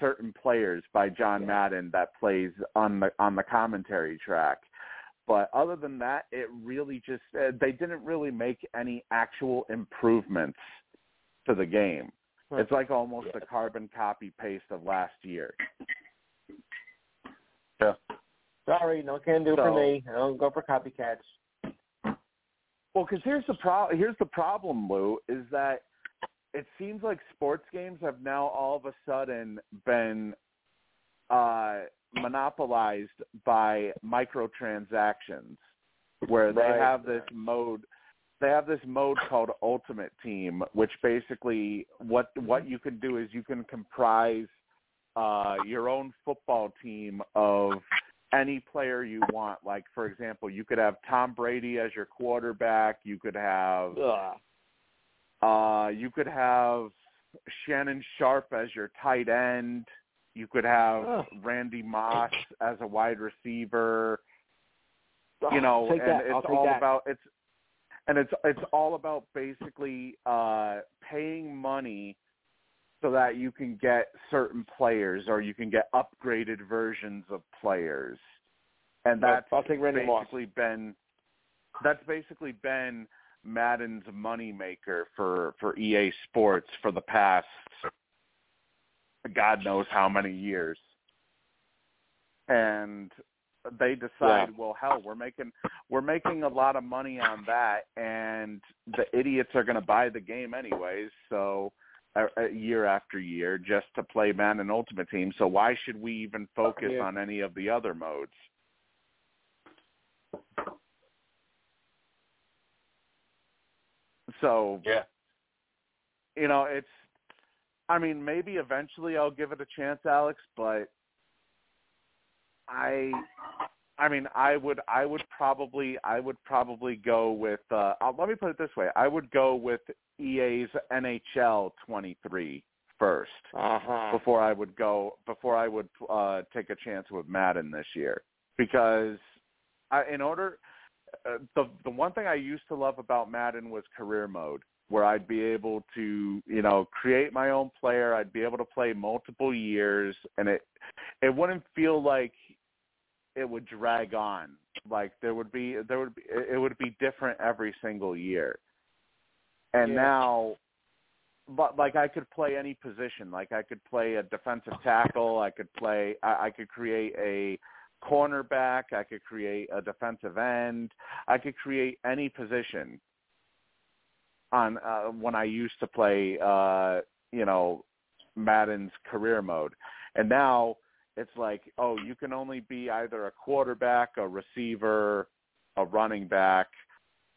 certain players by John Madden that plays on the commentary track. But other than that, it really just they didn't really make any actual improvements to the game. Right. It's like almost a carbon copy paste of last year. Yeah. Sorry, no can do for me. I don't go for copycats. Well, because here's the problem, Lou, is that it seems like sports games have now all of a sudden been monopolized by microtransactions, where they have this mode. They have this mode called Ultimate Team, which basically what you can do is you can comprise your own football team of any player you want. Like, for example, you could have Tom Brady as your quarterback. You could have Shannon Sharpe as your tight end. You could have Randy Moss as a wide receiver. You know, it's all about basically paying money so that you can get certain players, or you can get upgraded versions of players. And that's basically been Madden's moneymaker for EA Sports for the past God knows how many years. And they decide, well, hell, we're making a lot of money on that, and the idiots are going to buy the game anyways, so year after year, just to play Madden Ultimate Team. So why should we even focus on any of the other modes? So, you know, it's, I mean, maybe eventually I'll give it a chance, Alex, but I would probably go with let me put it this way. I would go with EA's NHL 23 first before I would take a chance with Madden this year, because the one thing I used to love about Madden was career mode, where I'd be able to, you know, create my own player. I'd be able to play multiple years, and it wouldn't feel like it would drag on. Like it would be different every single year. And now, but like I could play any position. Like I could play a defensive tackle. I could create a cornerback. I could create a defensive end. I could create any position on when I used to play, you know, Madden's career mode. And now it's like, oh, you can only be either a quarterback, a receiver, a running back,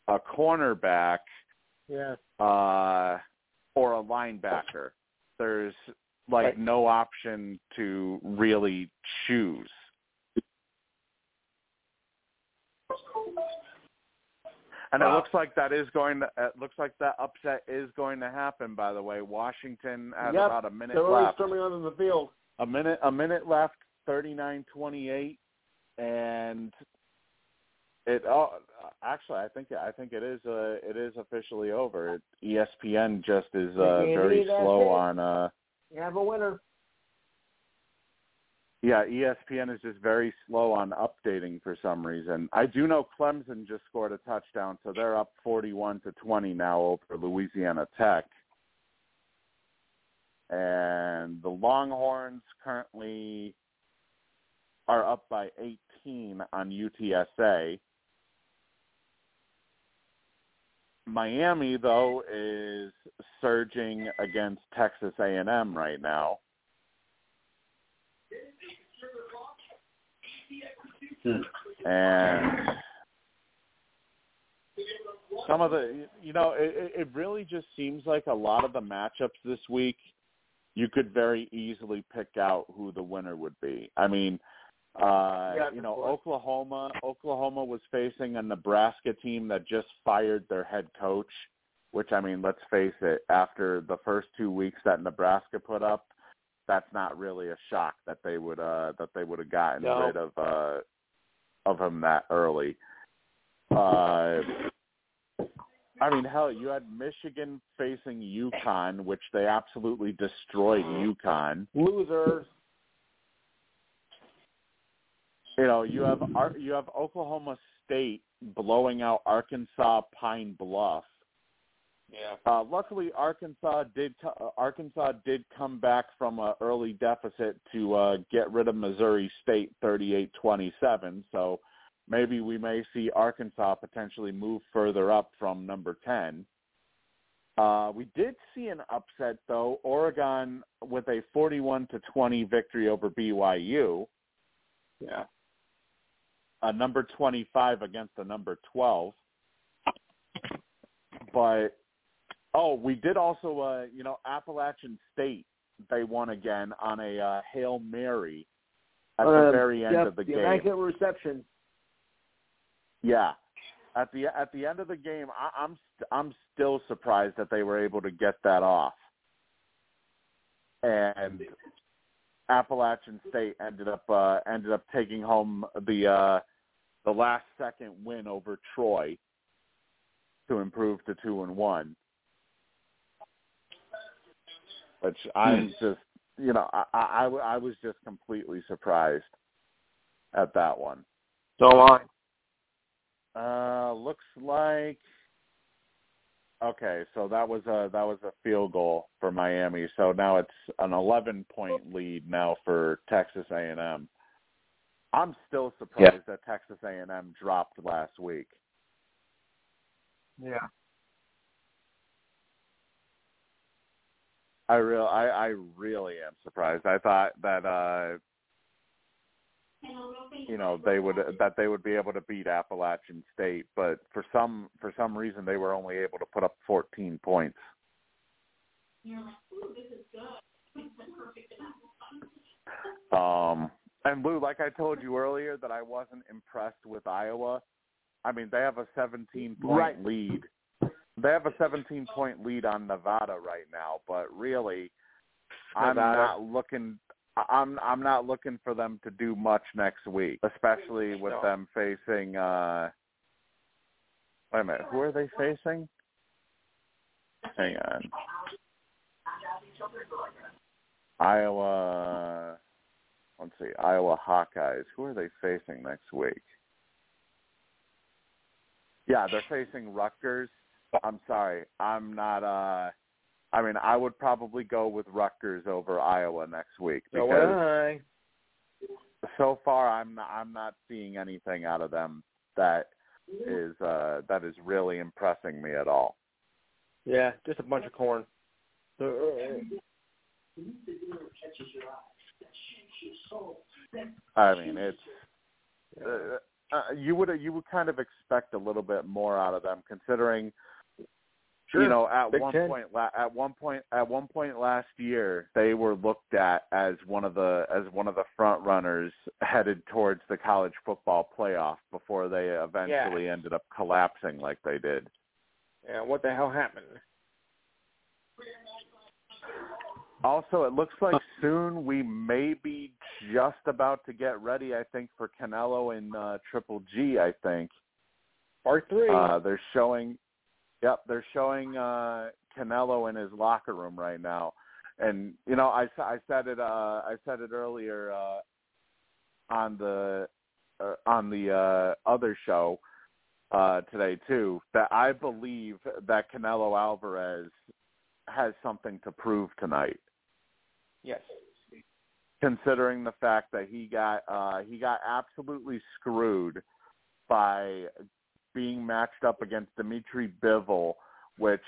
a cornerback, or a linebacker. There's like no option to really choose. And it looks like that upset is going to happen, by the way. Washington had about a minute left. They're already storming onto the field. A minute left, 39-28, and I think it is officially over. ESPN just is very slow on. You have a winner. Yeah, ESPN is just very slow on updating for some reason. I do know Clemson just scored a touchdown, so they're up 41-20 now over Louisiana Tech. And the Longhorns currently are up by 18 on UTSA. Miami, though, is surging against Texas A&M right now. And some of the, you know, it really just seems like a lot of the matchups this week, you could very easily pick out who the winner would be. I mean, you know, Oklahoma was facing a Nebraska team that just fired their head coach, which, I mean, let's face it, after the first 2 weeks that Nebraska put up, that's not really a shock that they would have gotten rid of him that early. I mean, hell, you had Michigan facing UConn, which they absolutely destroyed UConn. Losers. You know, you have Oklahoma State blowing out Arkansas Pine Bluff. Yeah. Luckily, Arkansas did come back from an early deficit to get rid of Missouri State 38-27. So maybe we may see Arkansas potentially move further up from number 10. We did see an upset, though. Oregon with a 41-20 victory over BYU. Yeah. A number 25 against the number 12. But we did also, you know, Appalachian State, they won again on a Hail Mary at the very end of the game. Immaculate reception. Yeah, at the end of the game, I'm still surprised that they were able to get that off. And Appalachian State ended up taking home the last second win over Troy to improve to 2-1. Which I'm just, you know, I was just completely surprised at that one. So on. Looks like, okay, so that was a field goal for Miami. So now it's an 11-point lead now for Texas A&M. I'm still surprised that Texas A&M dropped last week. Yeah. I really am surprised. I thought that you know, they would be able to beat Appalachian State, but for some reason they were only able to put up 14 points. You're like, ooh, this is good. And Lou, like I told you earlier, that I wasn't impressed with Iowa. I mean, they have a 17-point lead. They have a 17-point lead on Nevada right now, but really, I'm not looking for them to do much next week, especially with them facing. Wait a minute, who are they facing? Hang on, Iowa. Let's see, Iowa Hawkeyes. Who are they facing next week? Yeah, they're facing Rutgers. I'm sorry, I'm not. I mean, I would probably go with Rutgers over Iowa next week because so far I'm not seeing anything out of them that is really impressing me at all. Yeah, just a bunch of corn. I mean, it's. You would kind of expect a little bit more out of them, considering, you know, at one point last year they were looked at as one of the front runners headed towards the college football playoff before they eventually ended up collapsing like they did. Yeah, what the hell happened? Also, it looks like soon we may be just about to get ready, I think, for Canelo and Triple G, I think. Part 3. They're showing Canelo in his locker room right now. And, you know, I said it earlier on the other show today, too, that I believe that Canelo Alvarez has something to prove tonight. Yes. Considering the fact that he got absolutely screwed by being matched up against Dimitri Bivol, which,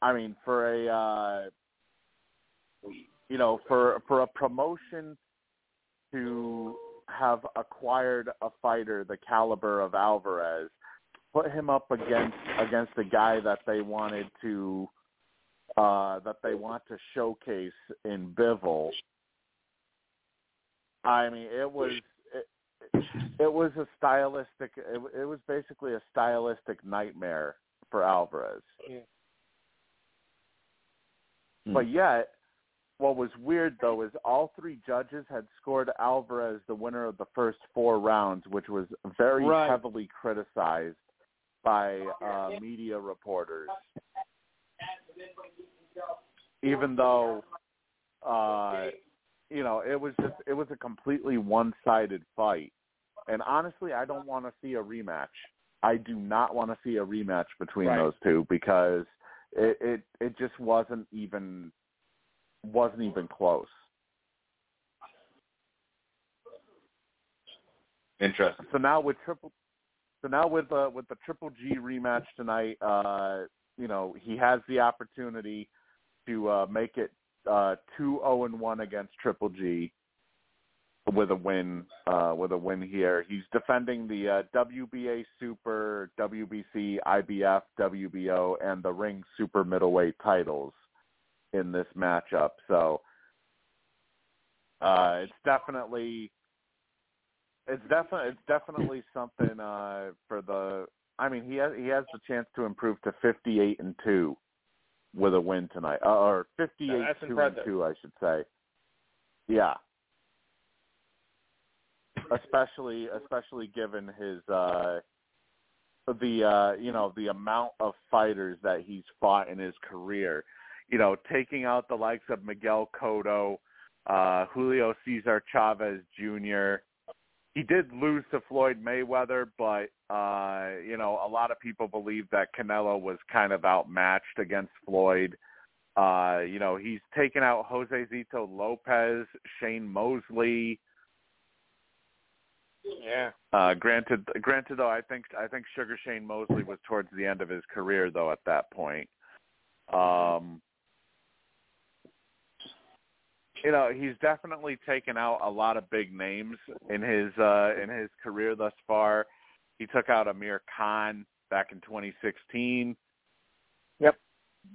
I mean, for a you know, for a promotion to have acquired a fighter the caliber of Alvarez, put him up against a guy that they wanted to that they want to showcase in Bivol. I mean, it was a stylistic. It was basically a stylistic nightmare for Alvarez. Yeah. But yet, what was weird though is all three judges had scored Alvarez the winner of the first four rounds, which was very heavily criticized by media reporters. Even though, you know, it was a completely one-sided fight. And honestly, I don't want to see a rematch. I do not want to see a rematch between those two because it just wasn't even close. Interesting. So now with the Triple G rematch tonight, you know, he has the opportunity to make it 2-0-1 against Triple G with a win. With a win here, he's defending the WBA Super, WBC, IBF, WBO, and the Ring Super Middleweight titles in this matchup. So it's definitely something for the. I mean, he has the chance to improve to 58-2 with a win tonight, or 58-2-2, I should say. Yeah. Especially given his you know, the amount of fighters that he's fought in his career, you know, taking out the likes of Miguel Cotto, Julio Cesar Chavez Jr. He did lose to Floyd Mayweather, but you know, a lot of people believe that Canelo was kind of outmatched against Floyd. You know, he's taken out Jose Zito Lopez, Shane Mosley. Yeah. Granted, though, I think Sugar Shane Mosley was towards the end of his career, though, at that point. You know, he's definitely taken out a lot of big names in his career thus far. He took out Amir Khan back in 2016. Yep.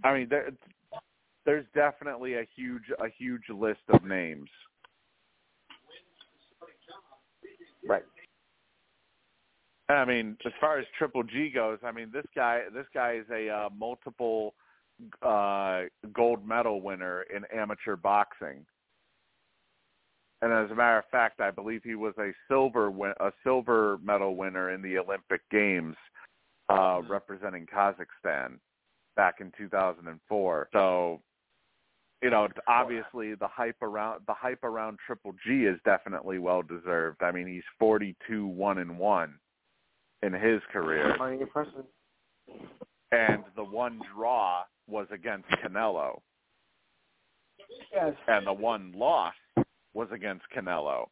I mean, there's definitely a huge list of names. Right. I mean, as far as Triple G goes, I mean, this guy is a multiple gold medal winner in amateur boxing, and as a matter of fact, I believe he was a silver medal winner in the Olympic Games, representing Kazakhstan back in 2004. So, you know, obviously the hype around Triple G is definitely well deserved. I mean, he's 42-1-1 in his career, and the one draw was against Canelo, yes, and the one loss was against Canelo.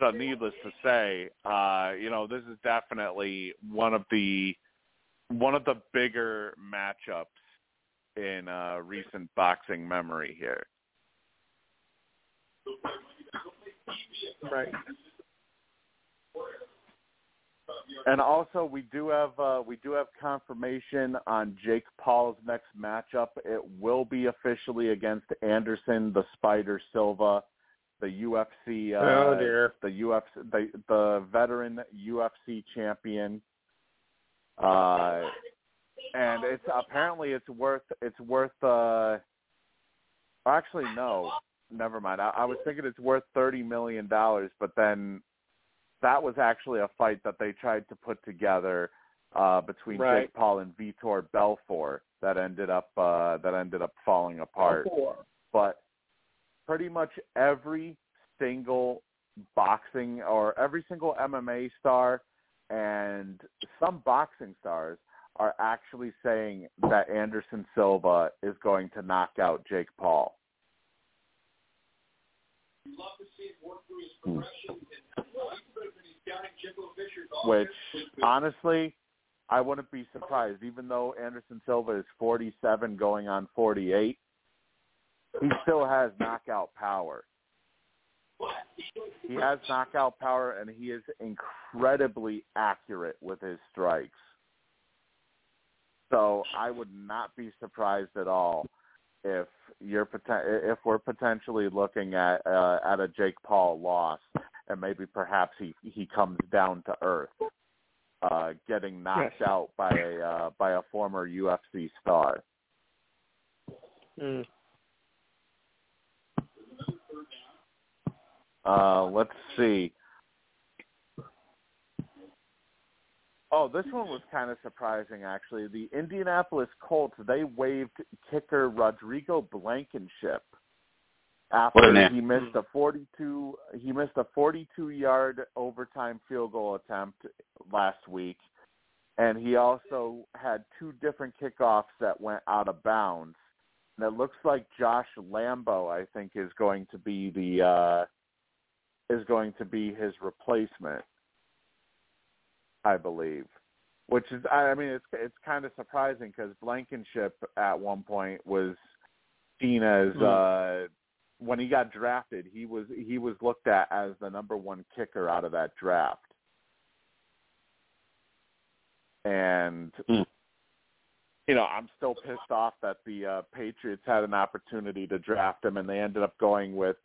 So, needless to say, you know, this is definitely one of the bigger matchups in recent boxing memory here. Right. And also, we do have confirmation on Jake Paul's next matchup. It will be officially against Anderson the Spider Silva, the UFC, the veteran UFC champion. And it's apparently it's worth. Actually, no, never mind. I was thinking it's worth $30 million, but then that was actually a fight that they tried to put together between Jake Paul and Vitor Belfort that ended up falling apart. But pretty much every single boxing or every single MMA star and some boxing stars are actually saying that Anderson Silva is going to knock out Jake Paul. Which, honestly, I wouldn't be surprised. Even though Anderson Silva is 47 going on 48, he still has knockout power. He has knockout power, and he is incredibly accurate with his strikes. So I would not be surprised at all if we're potentially looking at a Jake Paul loss, and maybe perhaps he comes down to earth, getting knocked out by a former UFC star. Mm. Let's see. Oh, this one was kind of surprising, actually. The Indianapolis Colts, they waived kicker Rodrigo Blankenship after he missed a 42-yard overtime field goal attempt last week, and he also had two different kickoffs that went out of bounds. And it looks like Josh Lambeau, I think, is going to be his replacement, I believe, which is, I mean, it's kind of surprising because Blankenship at one point was seen as when he got drafted, he was looked at as the number one kicker out of that draft, and you know, I'm still pissed off that the Patriots had an opportunity to draft him, and they ended up going with.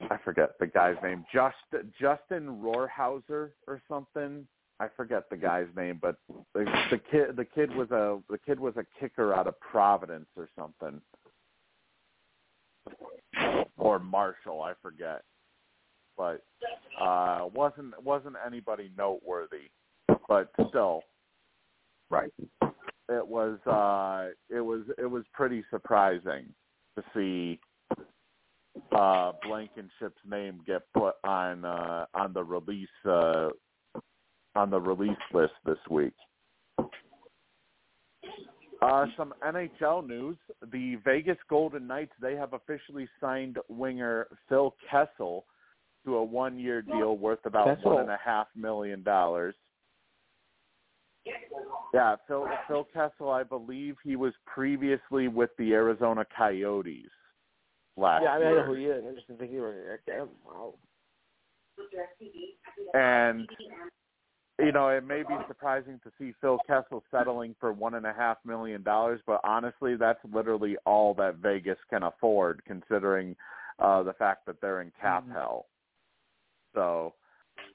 I forget the guy's name, Justin Rohrhauser or something. I forget the guy's name, but the kid was a kicker out of Providence or something, or Marshall, I forget. But wasn't anybody noteworthy, but still, right? It was pretty surprising to see. Blankenship's name get put on the release list this week. Some NHL news: the Vegas Golden Knights, they have officially signed winger Phil Kessel to a one-year deal worth about $1.5 million. Yeah, Phil Kessel, I believe he was previously with the Arizona Coyotes. I know who he is. I just didn't think he was wow. And, you know, it may be surprising to see Phil Kessel settling for $1.5 million, but honestly, that's literally all that Vegas can afford, considering the fact that they're in cap hell. So,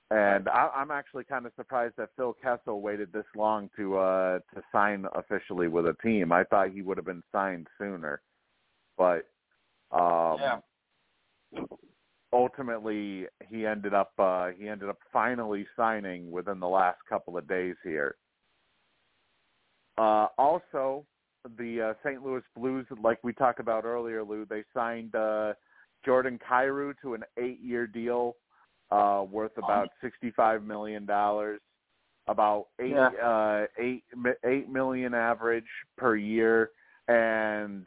and I'm actually kind of surprised that Phil Kessel waited this long to sign officially with a team. I thought he would have been signed sooner, but. Ultimately, he ended up finally signing within the last couple of days here. Also, the St. Louis Blues, like we talked about earlier, Lou, they signed Jordan Kyrou to an 8-year deal worth about $65 million, about $8 million average per year, and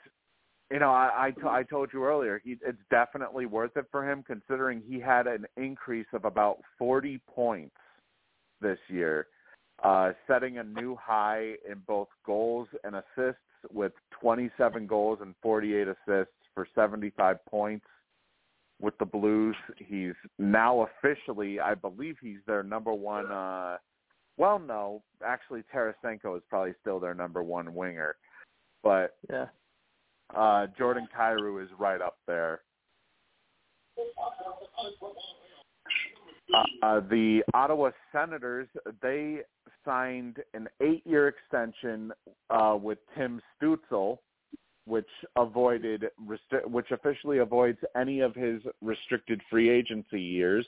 you know, I told you earlier, it's definitely worth it for him, considering he had an increase of about 40 points this year, setting a new high in both goals and assists with 27 goals and 48 assists for 75 points with the Blues. He's now officially, I believe he's their number one. Well, no, actually, Tarasenko is probably still their number one winger. But yeah. Jordan Kyrou is right up there. The Ottawa Senators, they signed an 8-year extension with Tim Stützle, which officially avoids any of his restricted free agency years.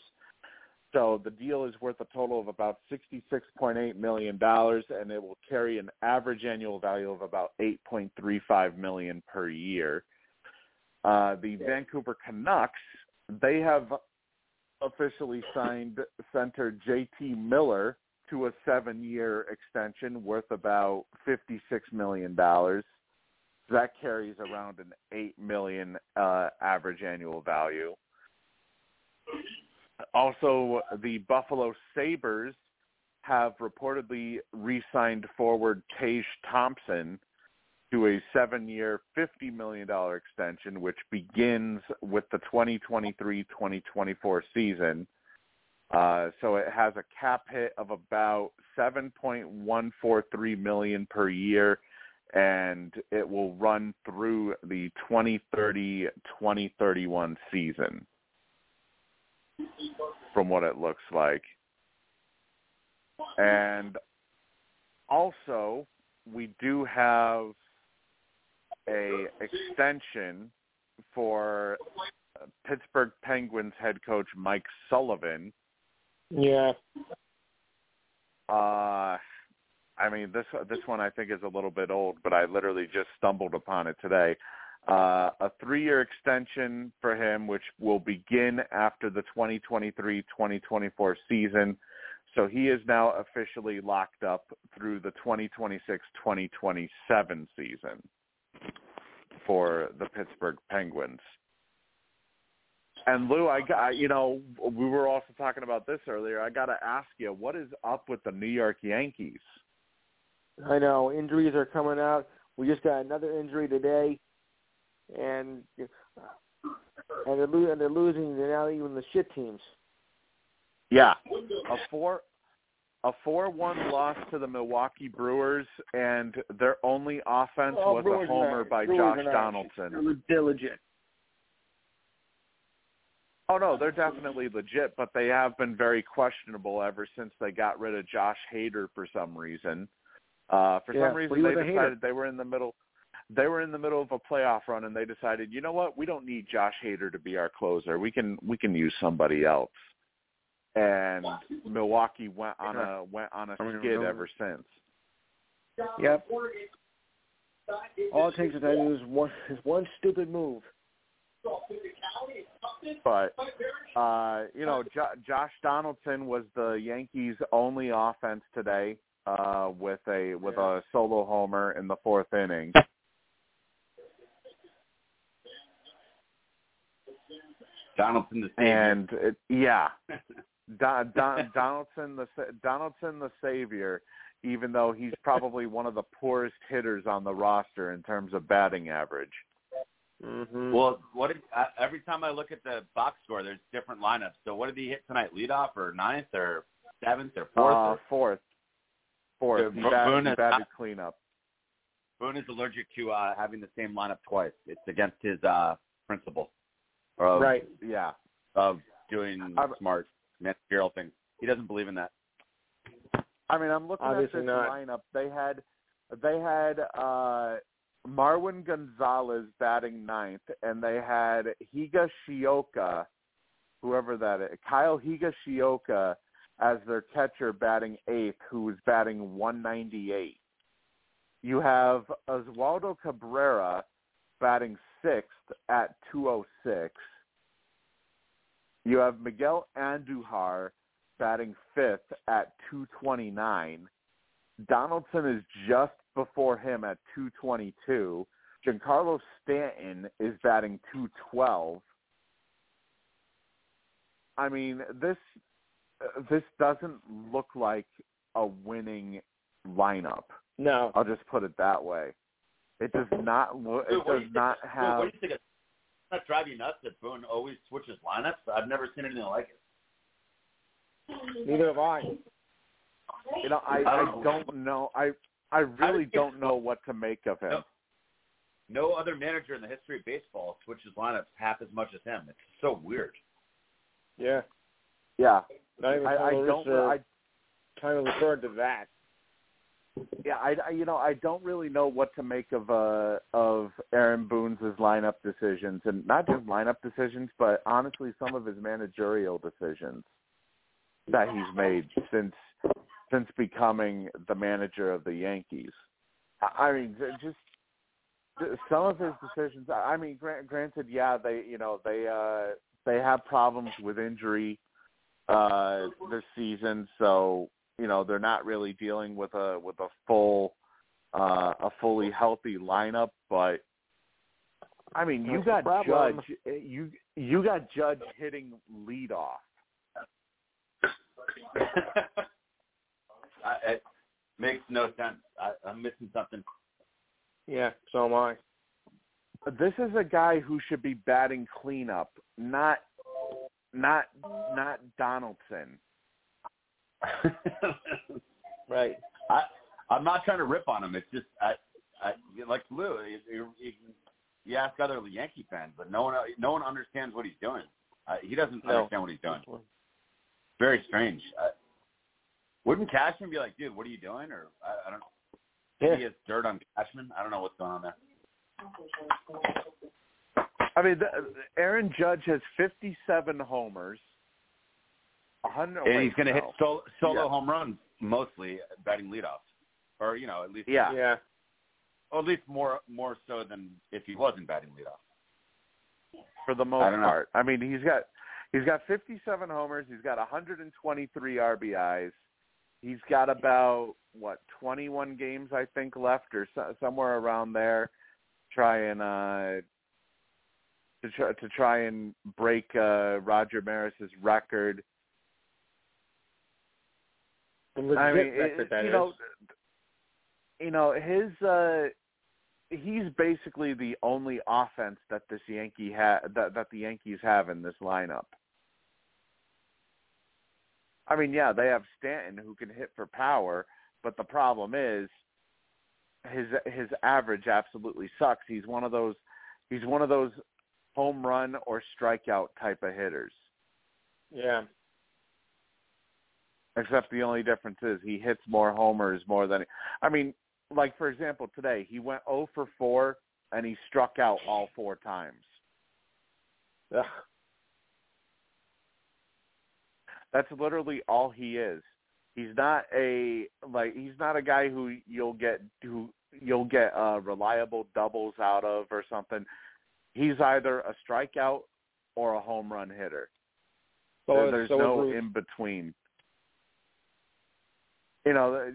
So the deal is worth a total of about $66.8 million, and it will carry an average annual value of about $8.35 million per year. The Vancouver Canucks, they have officially signed center J.T. Miller to a 7-year extension worth about $56 million. that carries around an $8 million average annual value. Also, the Buffalo Sabres have reportedly re-signed forward Tage Thompson to a 7-year, $50 million extension, which begins with the 2023-2024 season. So it has a cap hit of about $7.143 million per year, and it will run through the 2030-2031 season, from what it looks like. And also, we do have a extension for Pittsburgh Penguins head coach Mike Sullivan. Yeah. I mean, this one I think is a little bit old, but I literally just stumbled upon it today. A 3-year extension for him, which will begin after the 2023-2024 season. So he is now officially locked up through the 2026-2027 season for the Pittsburgh Penguins. And Lou, we were also talking about this earlier. I got to ask you, what is up with the New York Yankees? I know, injuries are coming out. We just got another injury today, and they're losing. They're now even the shit teams. Yeah, a 4-1 loss to the Milwaukee Brewers, and their only offense was a homer by Josh Donaldson. They were diligent. Oh, no, they're definitely legit, but they have been very questionable ever since they got rid of Josh Hader for some reason. For some reason, they decided They were in the middle of a playoff run, and they decided, you know what, we don't need Josh Hader to be our closer. We can use somebody else. And Milwaukee went on a skid ever since. Yep. All it takes is one stupid move. But, Josh Donaldson was the Yankees' only offense today with a solo homer in the fourth inning. Donaldson the savior. Donaldson the savior, even though he's probably one of the poorest hitters on the roster in terms of batting average. Mm-hmm. Well, every time I look at the box score, there's different lineups. So what did he hit tonight? Leadoff or ninth or seventh or fourth? Fourth. He batted cleanup. Boone is allergic to having the same lineup twice. It's against his principle. Right. Yeah. Of doing smart managerial things. He doesn't believe in that. I mean, I'm looking at this lineup. They had Marwin Gonzalez batting ninth, and they had Higashioka, whoever that is, Kyle Higashioka, as their catcher batting eighth, who was batting 198. You have Oswaldo Cabrera batting sixth at 206. You have Miguel Andujar batting fifth at 229. Donaldson is just before him at 222. Giancarlo Stanton is batting 212. I mean, this doesn't look like a winning lineup. No, I'll just put it that way. It does not look. It does not have. What do you think? It's not driving nuts that Boone always switches lineups. I've never seen anything like it. Neither have I. You know, I don't know. I really don't know what to make of him. No other manager in the history of baseball switches lineups half as much as him. It's so weird. Yeah. Yeah. I kind of referred to that. Yeah, I don't really know what to make of Aaron Boone's lineup decisions, and not just lineup decisions, but honestly some of his managerial decisions that he's made since becoming the manager of the Yankees. I mean, just some of his decisions. I mean, granted, yeah, they have problems with injury this season, so they're not really dealing with a full a fully healthy lineup, but I mean, you got Judge, you got Judge hitting leadoff. It makes no sense. I'm missing something. Yeah, so am I. This is a guy who should be batting cleanup, not Donaldson. Right. I'm not trying to rip on him. It's just I like Lou. You ask other Yankee fans, but no one understands what he's doing. He doesn't understand what he's doing. Very strange. Wouldn't Cashman be like, dude, what are you doing? Or I don't know. Yeah. He has dirt on Cashman. I don't know what's going on there. I mean, Aaron Judge has 57 homers. 100, and he's going to hit solo home runs, mostly batting leadoff, or at least yeah, or at least more so than if he wasn't batting leadoff. For the most part, I mean, he's got 57 homers. He's got 123 RBIs. He's got about 21 games I think left, or somewhere around there. To try and break Roger Maris's record. I mean, he's basically the only offense that the Yankees have in this lineup. I mean, yeah, they have Stanton who can hit for power, but the problem is his average absolutely sucks. He's one of those home run or strikeout type of hitters. Yeah. Except the only difference is he hits more homers for example, today he went 0 for 4 and he struck out all 4 times. Ugh. That's literally all he is. He's not a guy who you'll get reliable doubles out of or something. He's either a strikeout or a home run hitter. There's no in between. There's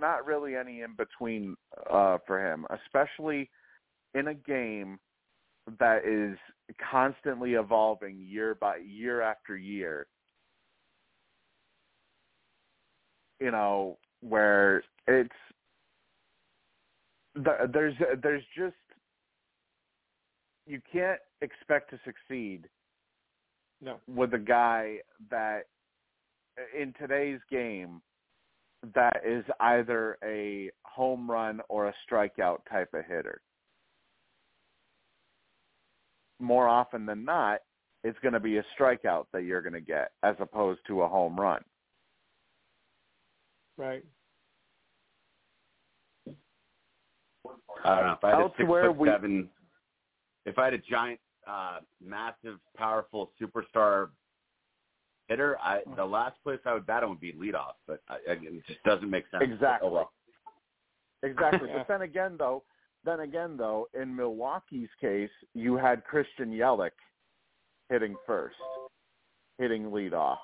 not really any in between for him, especially in a game that is constantly evolving year by year after year. Where it's there's just, you can't expect to succeed with a guy that in today's game that is either a home run or a strikeout type of hitter. More often than not, it's going to be a strikeout that you're going to get as opposed to a home run. Right. I don't know. If I had a giant, massive, powerful superstar hitter, the last place I would bat him would be leadoff, but it just doesn't make sense. Exactly. Oh, well. Exactly. Yeah. But then again, though, in Milwaukee's case, you had Christian Yelich hitting first, hitting leadoff.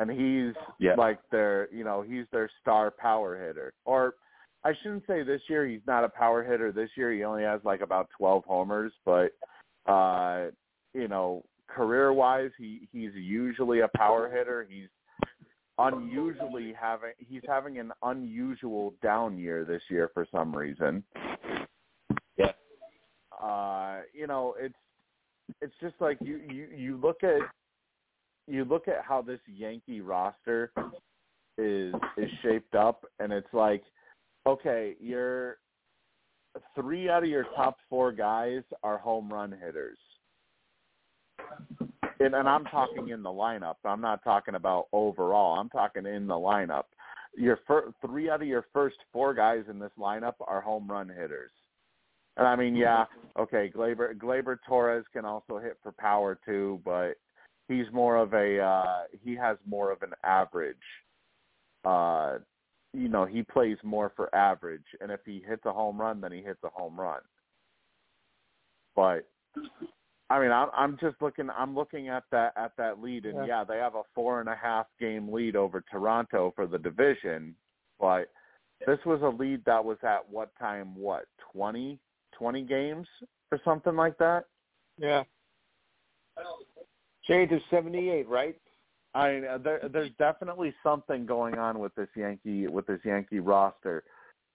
And he's he's their star power hitter. Or I shouldn't say this year he's not a power hitter. This year he only has about 12 homers, but career-wise he's usually a power hitter. He's having an unusual down year this year for some reason. Yeah. It's just like you look at. You look at how this Yankee roster is shaped up, and it's like, okay, you're 3 out of your top 4 guys are home run hitters. And I'm talking in the lineup. I'm not talking about overall. I'm talking in the lineup. 3 out of your first 4 guys in this lineup are home run hitters. And I mean, yeah, okay, Gleyber Torres can also hit for power too, but he's more of he has more of an average. He plays more for average, and if he hits a home run, then he hits a home run. But I mean, I'm looking at that lead, and yeah, they have a 4.5 game lead over Toronto for the division, but This was a lead that was at what time, 20 games or something like that? Yeah. Change of 78, right? I mean, there's definitely something going on with this Yankee roster,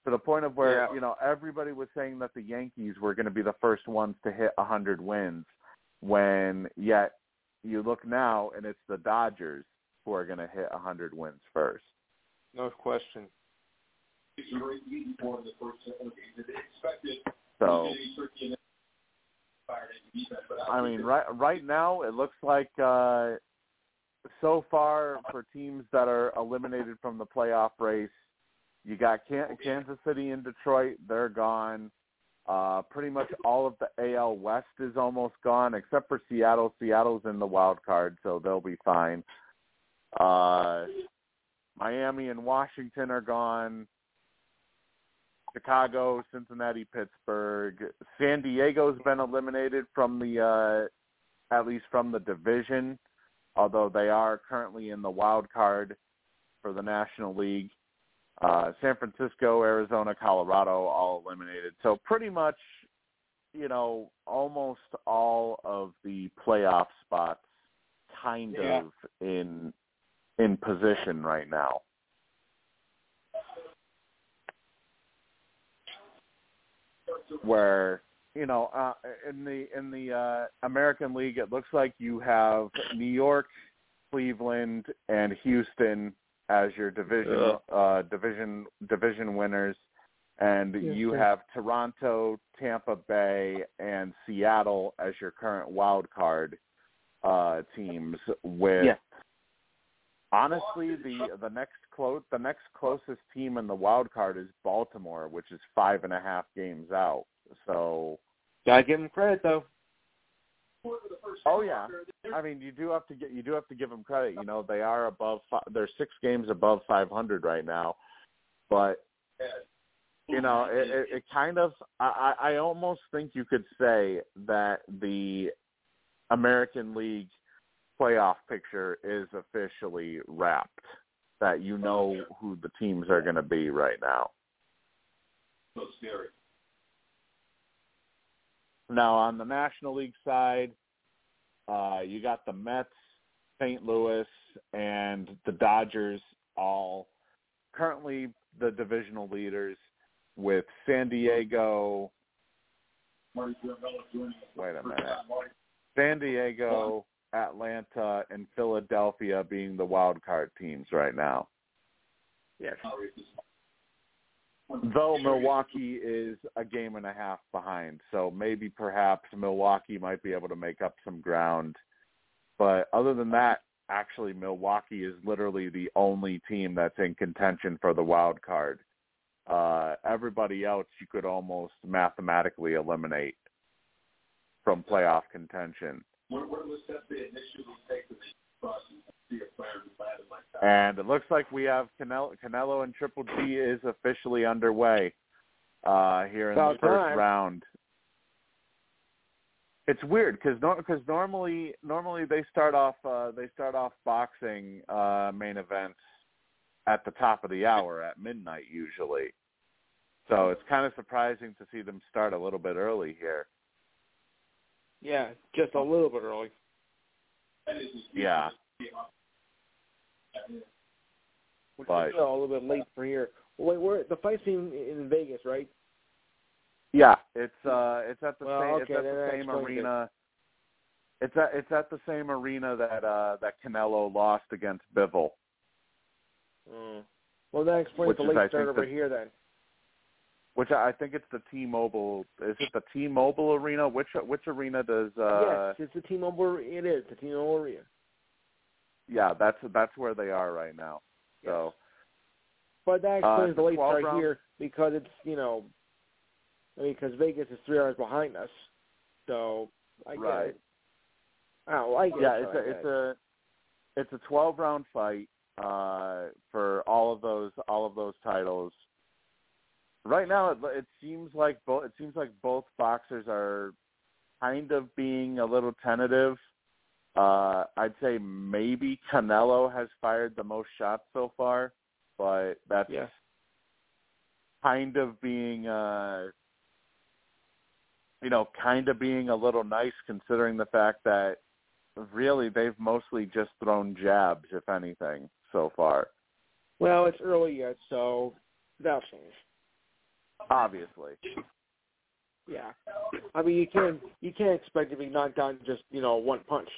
to the point of where you know, everybody was saying that the Yankees were going to be the first ones to hit 100 wins, when yet you look now and it's the Dodgers who are going to hit 100 wins first. No question. So, I mean, right now it looks like so far for teams that are eliminated from the playoff race, you got Kansas City and Detroit. They're gone. Pretty much all of the AL West is almost gone, except for Seattle. Seattle's in the wild card, so they'll be fine. Miami and Washington are gone. Chicago, Cincinnati, Pittsburgh. San Diego's been eliminated from the, at least from the division, although they are currently in the wild card for the National League. San Francisco, Arizona, Colorado, all eliminated. So pretty much, you know, almost all of the playoff spots kind of in position right now. Where, you know, in the American League, it looks like you have New York, Cleveland, and Houston as your division winners, and you have Toronto, Tampa Bay, and Seattle as your current wild card teams. With honestly, the next closest team in the wild card is Baltimore, which is 5.5 games out. So gotta give them credit though. Oh yeah, I mean you do have to give them credit. You know, they are they're 6 games above 500 right now, but you know it kind of I almost think you could say that the American League playoff picture is officially wrapped. That you know who the teams are going to be right now. So scary. Now, on the National League side, you got the Mets, St. Louis, and the Dodgers all currently the divisional leaders, with San Diego. Wait a minute. San Diego, Atlanta, and Philadelphia being the wild card teams right now. Yes. Though Milwaukee is a 1.5 games behind, so maybe perhaps Milwaukee might be able to make up some ground. But other than that, actually, Milwaukee is literally the only team that's in contention for the wild card. Everybody else you could almost mathematically eliminate from playoff contention. And it looks like we have Canelo and Triple G is officially underway here in the first round. It's weird because normally they start off boxing main events at the top of the hour at midnight usually. So it's kind of surprising to see them start a little bit early here. Yeah, just a little bit early. Yeah. Which is a little bit late for here. Wait, the fight's in Vegas, right? Yeah, it's at the same arena. It's at the same arena that Canelo lost against Bivol. Mm. Well, that explains the late start over here then. Which I think it's the T-Mobile. Is it the T-Mobile Arena? Which arena does? Yes, it's the T-Mobile. It is the T-Mobile Arena. Yeah, that's where they are right now. So, but that explains the late start here because it's because Vegas is 3 hours behind us. So I get it. Oh, I get it. Yeah, it's a 12-round fight for all of those titles. Right now, it seems like both boxers are kind of being a little tentative. I'd say maybe Canelo has fired the most shots so far, but that's kind of being, a little nice, considering the fact that really they've mostly just thrown jabs, if anything, so far. Well, it's early yet, so that'll change. Obviously. Yeah. I mean, you can't expect to be knocked down just, one punch.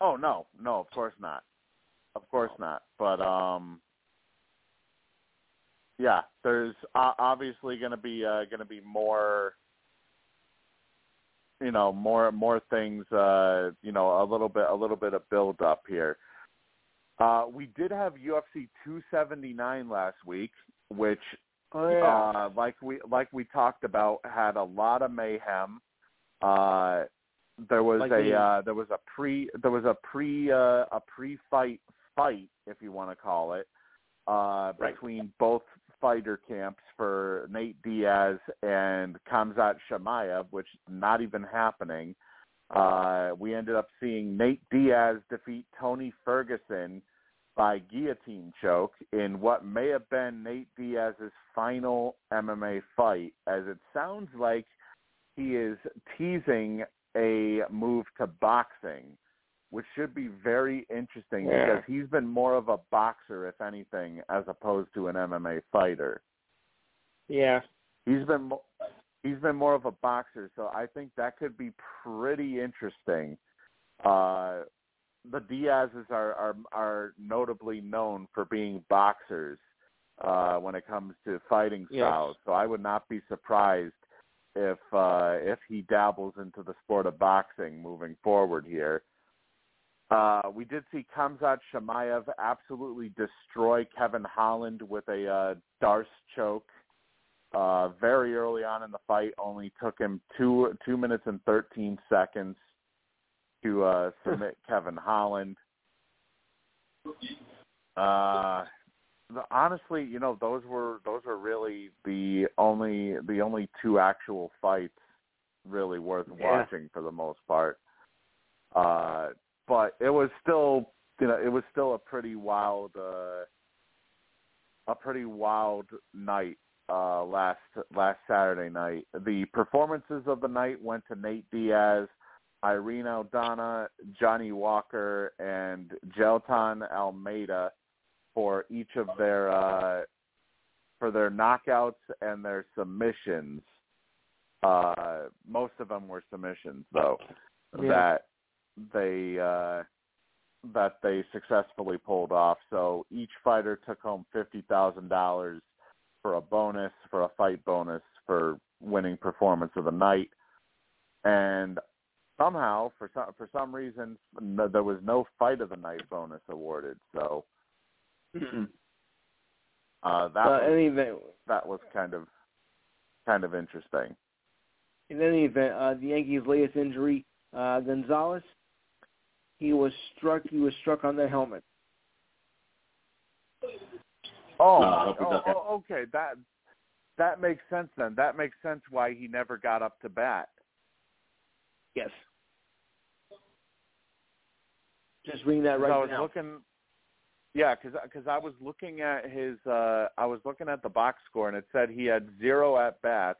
Oh, no, of course not. Of course not. But, yeah, there's obviously going to be more, more things, a little bit of build up here. We did have UFC 279 last week, which, oh, yeah. like we talked about, had a lot of mayhem. There was a pre-fight, if you want to call it, between both fighter camps for Nate Diaz and Khamzat Chimaev, which is not even happening. We ended up seeing Nate Diaz defeat Tony Ferguson by guillotine choke in what may have been Nate Diaz's final MMA fight, as it sounds like he is teasing a move to boxing, which should be very interesting because he's been more of a boxer, if anything, as opposed to an MMA fighter. Yeah. He's been more of a boxer, so I think that could be pretty interesting. The Diazes are notably known for being boxers when it comes to fighting styles, so I would not be surprised if he dabbles into the sport of boxing moving forward here. We did see Khamzat Chimaev absolutely destroy Kevin Holland with a Darce choke very early on in the fight. Only took him two minutes and 13 seconds to submit Kevin Holland. Honestly, those were really the only two actual fights really worth watching for the most part. But it was still, a pretty wild, night last Saturday night. The performances of the night went to Nate Diaz, Irene Aldana, Johnny Walker, and Gelton Almeida for each of their for their knockouts and their submissions. Most of them were submissions, though. Yeah. That they successfully pulled off. So each fighter took home $50,000 for a fight bonus for winning performance of the night. And somehow, for some reason, there was no fight of the night bonus awarded. So that was kind of interesting. In any event, the Yankees' latest injury, Gonzalez, He was struck on the helmet. Oh, okay. That makes sense then. That makes sense why he never got up to bat. Yes. Just reading that right now. Because I was looking at the box score, and it said he had 0 at bats,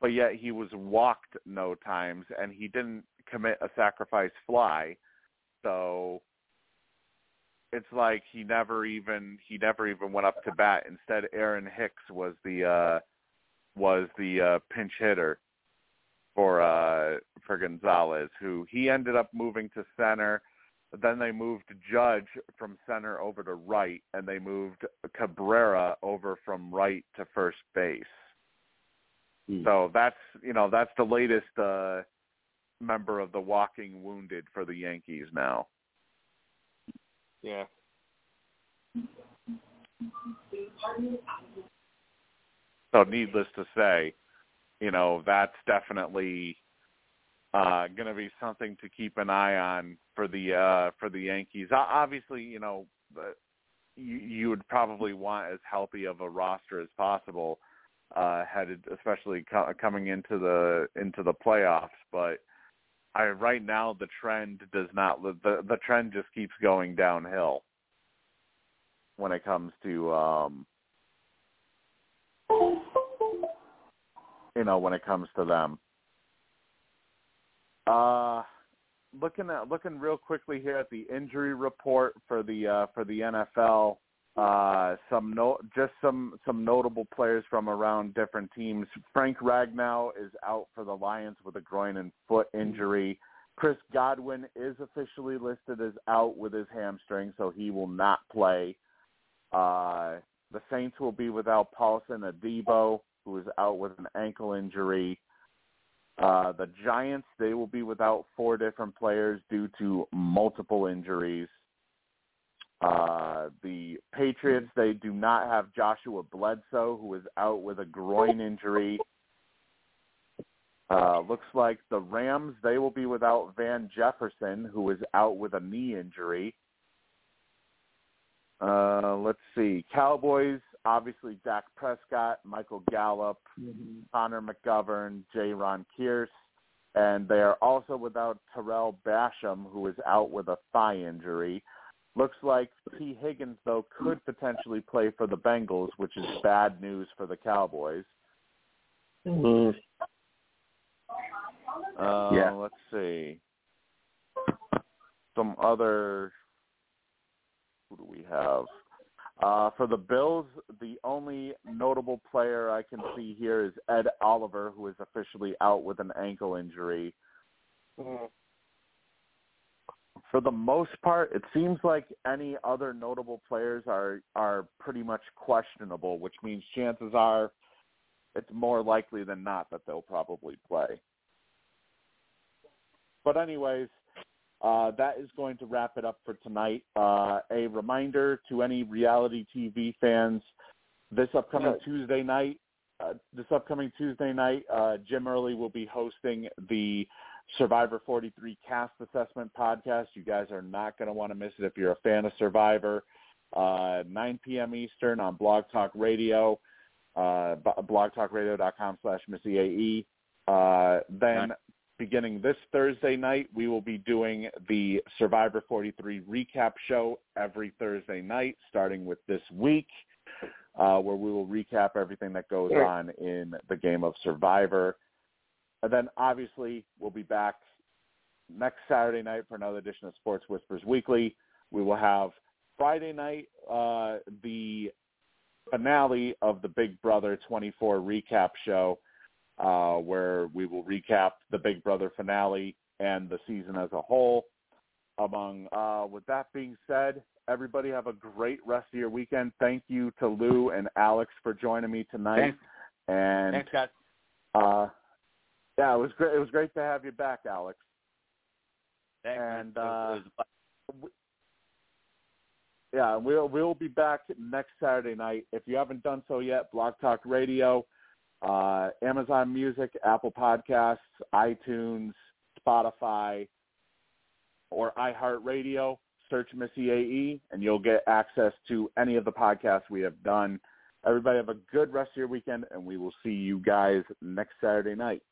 but yet he was walked no times, and he didn't commit a sacrifice fly. So it's like he never even went up to bat. Instead, Aaron Hicks was the pinch hitter for Gonzalez, who he ended up moving to center. Then they moved Judge from center over to right, and they moved Cabrera over from right to first base. Mm. So that's the latest member of the walking wounded for the Yankees now. Yeah. So needless to say, that's definitely going to be something to keep an eye on for the Yankees. Obviously, you would probably want as healthy of a roster as possible, headed especially coming into the playoffs, but right now the trend does not. The trend just keeps going downhill when it comes to you know, when it comes to them. Looking real quickly here at the injury report for the NFL. Some notable players from around different teams. Frank Ragnow is out for the Lions with a groin and foot injury. Chris Godwin is officially listed as out with his hamstring, so he will not play. The Saints will be without Paulson Adebo, who is out with an ankle injury. The Giants, they will be without four different players due to multiple injuries. The Patriots, they do not have Joshua Bledsoe, who is out with a groin injury. Looks like the Rams, they will be without Van Jefferson, who is out with a knee injury. Let's see. Cowboys, obviously Dak Prescott, Michael Gallup, Connor McGovern, Jayron Kearse, and they are also without Terrell Basham, who is out with a thigh injury. Looks like T. Higgins, though, could potentially play for the Bengals, which is bad news for the Cowboys. Yeah. Let's see. Some other... Who do we have? For the Bills, the only notable player I can see here is Ed Oliver, who is officially out with an ankle injury. For the most part, it seems like any other notable players are pretty much questionable, which means chances are it's more likely than not that they'll probably play. But anyways, that is going to wrap it up for tonight. A reminder to any reality TV fans, this upcoming Tuesday night, Jim Early will be hosting the Survivor 43 Cast Assessment Podcast. You guys are not going to want to miss it if you're a fan of Survivor. 9 p.m. Eastern on Blog Talk Radio, blogtalkradio.com/MissyAE. Then beginning this Thursday night, we will be doing the Survivor 43 recap show every Thursday night, starting with this week, where we will recap everything that goes on in the game of Survivor. And then, obviously, we'll be back next Saturday night for another edition of Sports Whispers Weekly. We will have Friday night the finale of the Big Brother 24 recap show, where we will recap the Big Brother finale and the season as a whole. With that being said, everybody have a great rest of your weekend. Thank you to Lou and Alex for joining me tonight. Thanks, guys. Yeah, it was great. It was great to have you back, Alex. Thanks. And we'll be back next Saturday night. If you haven't done so yet, Blog Talk Radio, Amazon Music, Apple Podcasts, iTunes, Spotify, or iHeartRadio. Search Missy AE, and you'll get access to any of the podcasts we have done. Everybody have a good rest of your weekend, and we will see you guys next Saturday night.